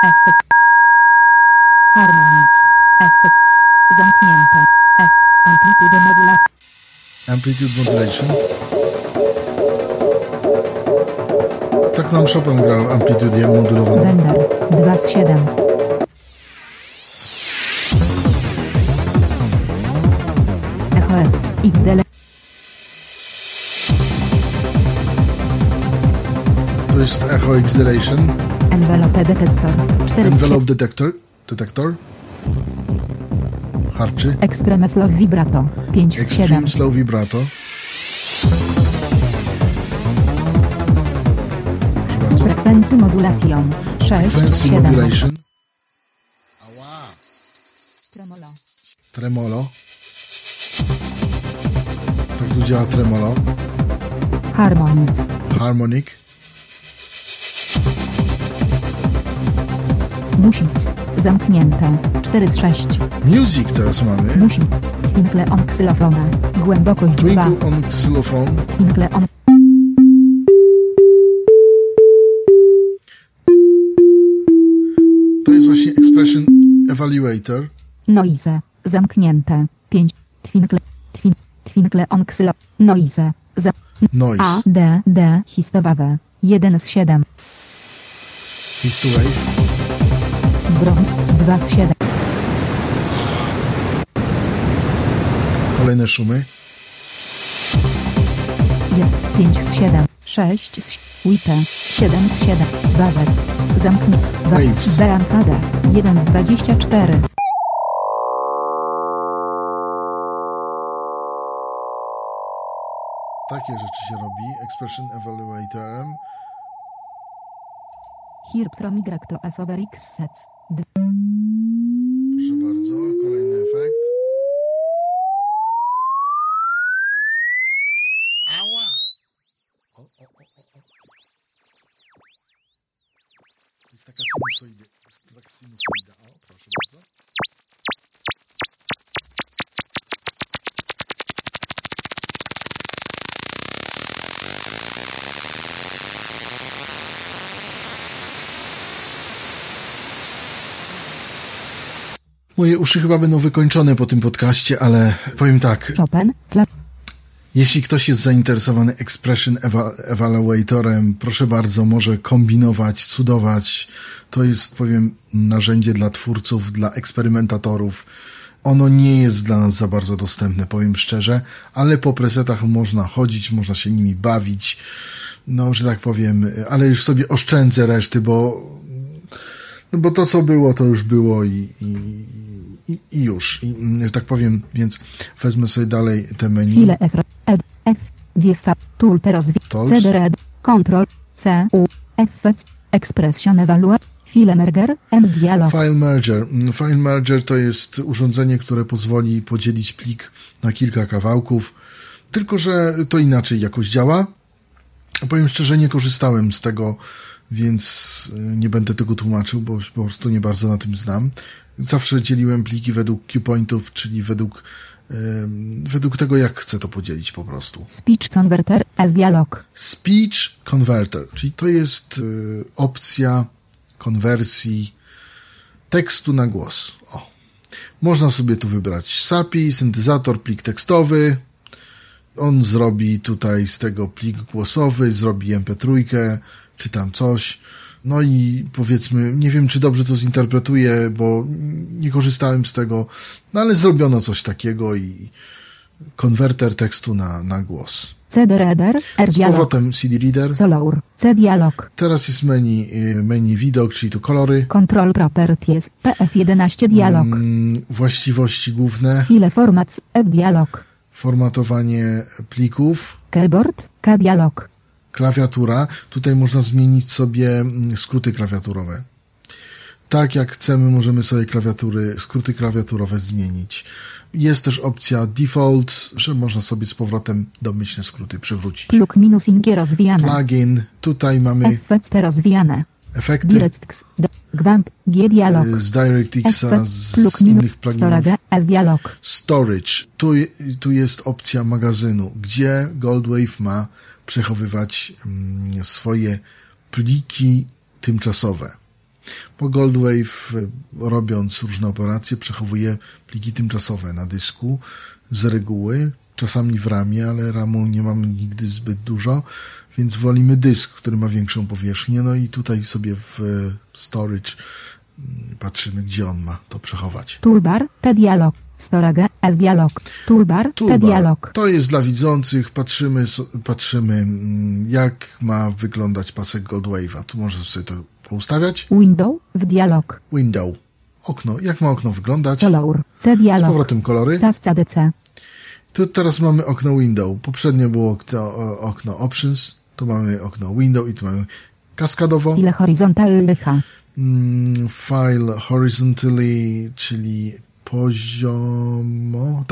F Harmonic F zamknięte F amplitude modulation. Amplitude modulation. Tak nam Chopin grał amplitude modulowaną. Render 2 z 7. EchoS XDL. To jest echo X-Delation. Envelope detector 4. Envelope detector. Detektor. Harczy. Extreme slow vibrato 5 z 7. Extreme slow vibrato. Frequency modulation 6 z 7. Tremolo. Tremolo. Tak tu działa tremolo. Harmonic. Harmonic. Music. Zamknięte. 4 z 6. Music teraz mamy. Music. Twinkle on ksylofona. Głębokość 2. Twinkle on ksylofon. Twinkle on. To jest właśnie Expression Evaluator. Noise. Zamknięte. 5. Twinkle. Twinkle on ksylofon. Noise. Noise. A. D. D. Histowawe. 1 z 7. Histowave. Broń 2 z 7. Kolejne szumy. 5 z 7. 6 z 7. 7 z 7. Waves. Zamknij. Waves. Baranfada. 1 z 24. Takie rzeczy się robi. Expression Evaluatorem. Here from Y to F over X sets. Proszę bardzo, kolejny efekt. Ała! Jest taka sinusoida. O, proszę bardzo. Moje uszy chyba będą wykończone po tym podcaście, ale powiem tak. Chopin, jeśli ktoś jest zainteresowany Expression Evaluatorem, proszę bardzo, może kombinować, cudować. To jest, powiem, narzędzie dla twórców, dla eksperymentatorów. Ono nie jest dla nas za bardzo dostępne, powiem szczerze, ale po presetach można chodzić, można się nimi bawić. No, że tak powiem, ale już sobie oszczędzę reszty, bo to, co było, to już było i już. I, że tak powiem, więc wezmę sobie dalej te menu. Chwilę F, VFA, Tulpe rozwij, CDR, Control, C, U, F, Expression Evalua, File Merger, M, Dialog. File Merger. File Merger to jest urządzenie, które pozwoli podzielić plik na kilka kawałków, tylko że to inaczej jakoś działa. Powiem szczerze, nie korzystałem z tego więc nie będę tego tłumaczył, bo po prostu nie bardzo na tym znam. Zawsze dzieliłem pliki według Q-pointów, czyli według tego, jak chcę to podzielić po prostu. Speech Converter as dialog. Speech Converter, czyli to jest opcja konwersji tekstu na głos. O. Można sobie tu wybrać SAPI, syntezator, plik tekstowy. On zrobi tutaj z tego plik głosowy, zrobi MP3, czy tam coś. No i powiedzmy, nie wiem, czy dobrze to zinterpretuję, bo nie korzystałem z tego, no ale zrobiono coś takiego i konwerter tekstu na głos. CD Reader, R-Dialog. Z powrotem CD Reader. Solour, C-Dialog. Teraz jest menu widok, czyli tu kolory. Control Properties, PF11 Dialog. Właściwości główne. File Formats, F-Dialog. Formatowanie plików. Keyboard, K-Dialog. Klawiatura. Tutaj można zmienić sobie skróty klawiaturowe. Tak jak chcemy, możemy sobie skróty klawiaturowe zmienić. Jest też opcja default, że można sobie z powrotem domyślne skróty przywrócić. Plug minus ingie rozwijane. Plugin. Tutaj mamy efekty rozwijane. Efekty. DirectX, Gwamp, G dialog. Z DirectX-a, z innych pluginów. Storage. Tu jest opcja magazynu, gdzie Goldwave ma przechowywać swoje pliki tymczasowe. Bo Goldwave, robiąc różne operacje, przechowuje pliki tymczasowe na dysku z reguły, czasami w ramie, ale ramu nie mamy nigdy zbyt dużo, więc wolimy dysk, który ma większą powierzchnię, no i tutaj sobie w storage patrzymy, gdzie on ma to przechować. Toolbar, T-dialog. Storage as dialog. Toolbar. Dialog. To jest dla widzących. Patrzymy, jak ma wyglądać pasek Goldwave'a. Tu można sobie to poustawiać. Window w dialog. Window. Okno. Jak ma okno wyglądać? Color. C dialog. Z powrotem kolory. CADC. Tu teraz mamy okno window. Poprzednio było okno options. Tu mamy okno window i tu mamy kaskadowo. File horizontally. File horizontally, czyli poziomo.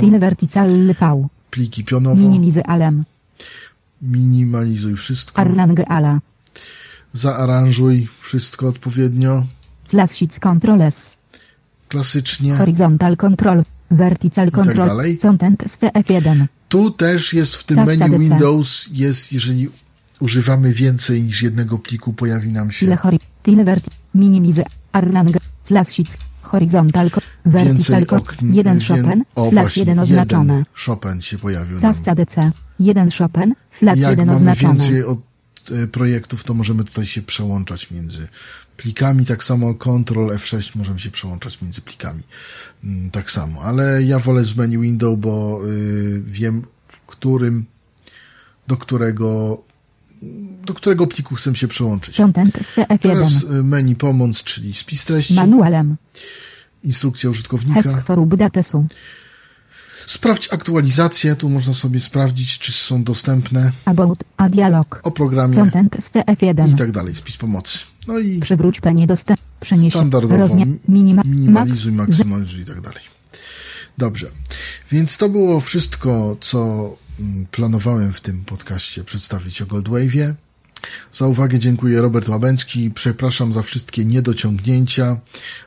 Tyle vertical V. Pliki pionowo. Minimizy alem. Minimalizuj wszystko. Arrange ala. Zaaranżuj wszystko odpowiednio. Slash sheets control S. Klasycznie. Horizontal control. Vertical control. I tak dalej. Content z CF1. Tu też jest w tym menu Windows, jest, jeżeli używamy więcej niż jednego pliku, pojawi nam się. Tyle vertical. Minimizy. Arrange. Slash sheets. Horizontal, vertical, 1 Chopin, flat 1 oznaczone. Chopin się pojawił. CADC, 1 Chopin, flat 1 oznaczone. Jak mamy więcej od projektów, to możemy tutaj się przełączać między plikami. Tak samo Ctrl F6 możemy się przełączać między plikami. Tak samo, ale ja wolę z menu window, bo wiem, do którego pliku chcę się przełączyć. Teraz menu pomoc, czyli spis treści. Manualem. Instrukcja użytkownika. Sprawdź aktualizację. Tu można sobie sprawdzić, czy są dostępne. About, a dialog. O programie. I tak dalej. Spis pomocy. No i przywróć panie dostęp. Przenieś minimalizuj, maksymalizuj i tak dalej. Dobrze. Więc to było wszystko, co planowałem w tym podcaście przedstawić o Goldwave'ie. Za uwagę dziękuję, Robert Łabęcki. Przepraszam za wszystkie niedociągnięcia.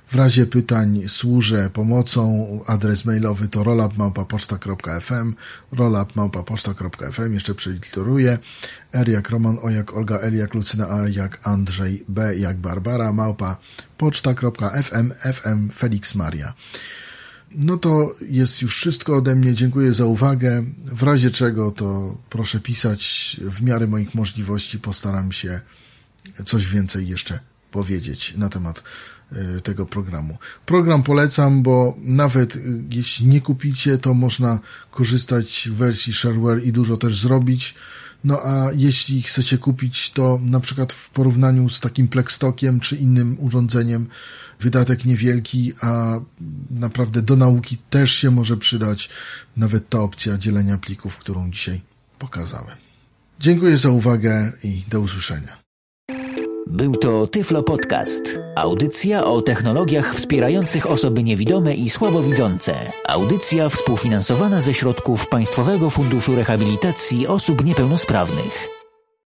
W razie pytań służę pomocą. Adres mailowy to rollup@poczta.fm. rollup@poczta.fm. Jeszcze przeliteruję. R jak Roman, O jak Olga, L jak Lucyna, A jak Andrzej, B jak Barbara, @poczta.fm. FM Felix Maria. No to jest już wszystko ode mnie. Dziękuję za uwagę. W razie czego to proszę pisać. W miarę moich możliwości postaram się coś więcej jeszcze powiedzieć na temat tego programu. Program polecam, bo nawet jeśli nie kupicie, to można korzystać w wersji shareware i dużo też zrobić. No a jeśli chcecie kupić, to na przykład w porównaniu z takim Plextokiem czy innym urządzeniem wydatek niewielki, a naprawdę do nauki też się może przydać nawet ta opcja dzielenia plików, którą dzisiaj pokazałem. Dziękuję za uwagę i do usłyszenia. Był to Tyflo Podcast. Audycja o technologiach wspierających osoby niewidome i słabowidzące. Audycja współfinansowana ze środków Państwowego Funduszu Rehabilitacji Osób Niepełnosprawnych.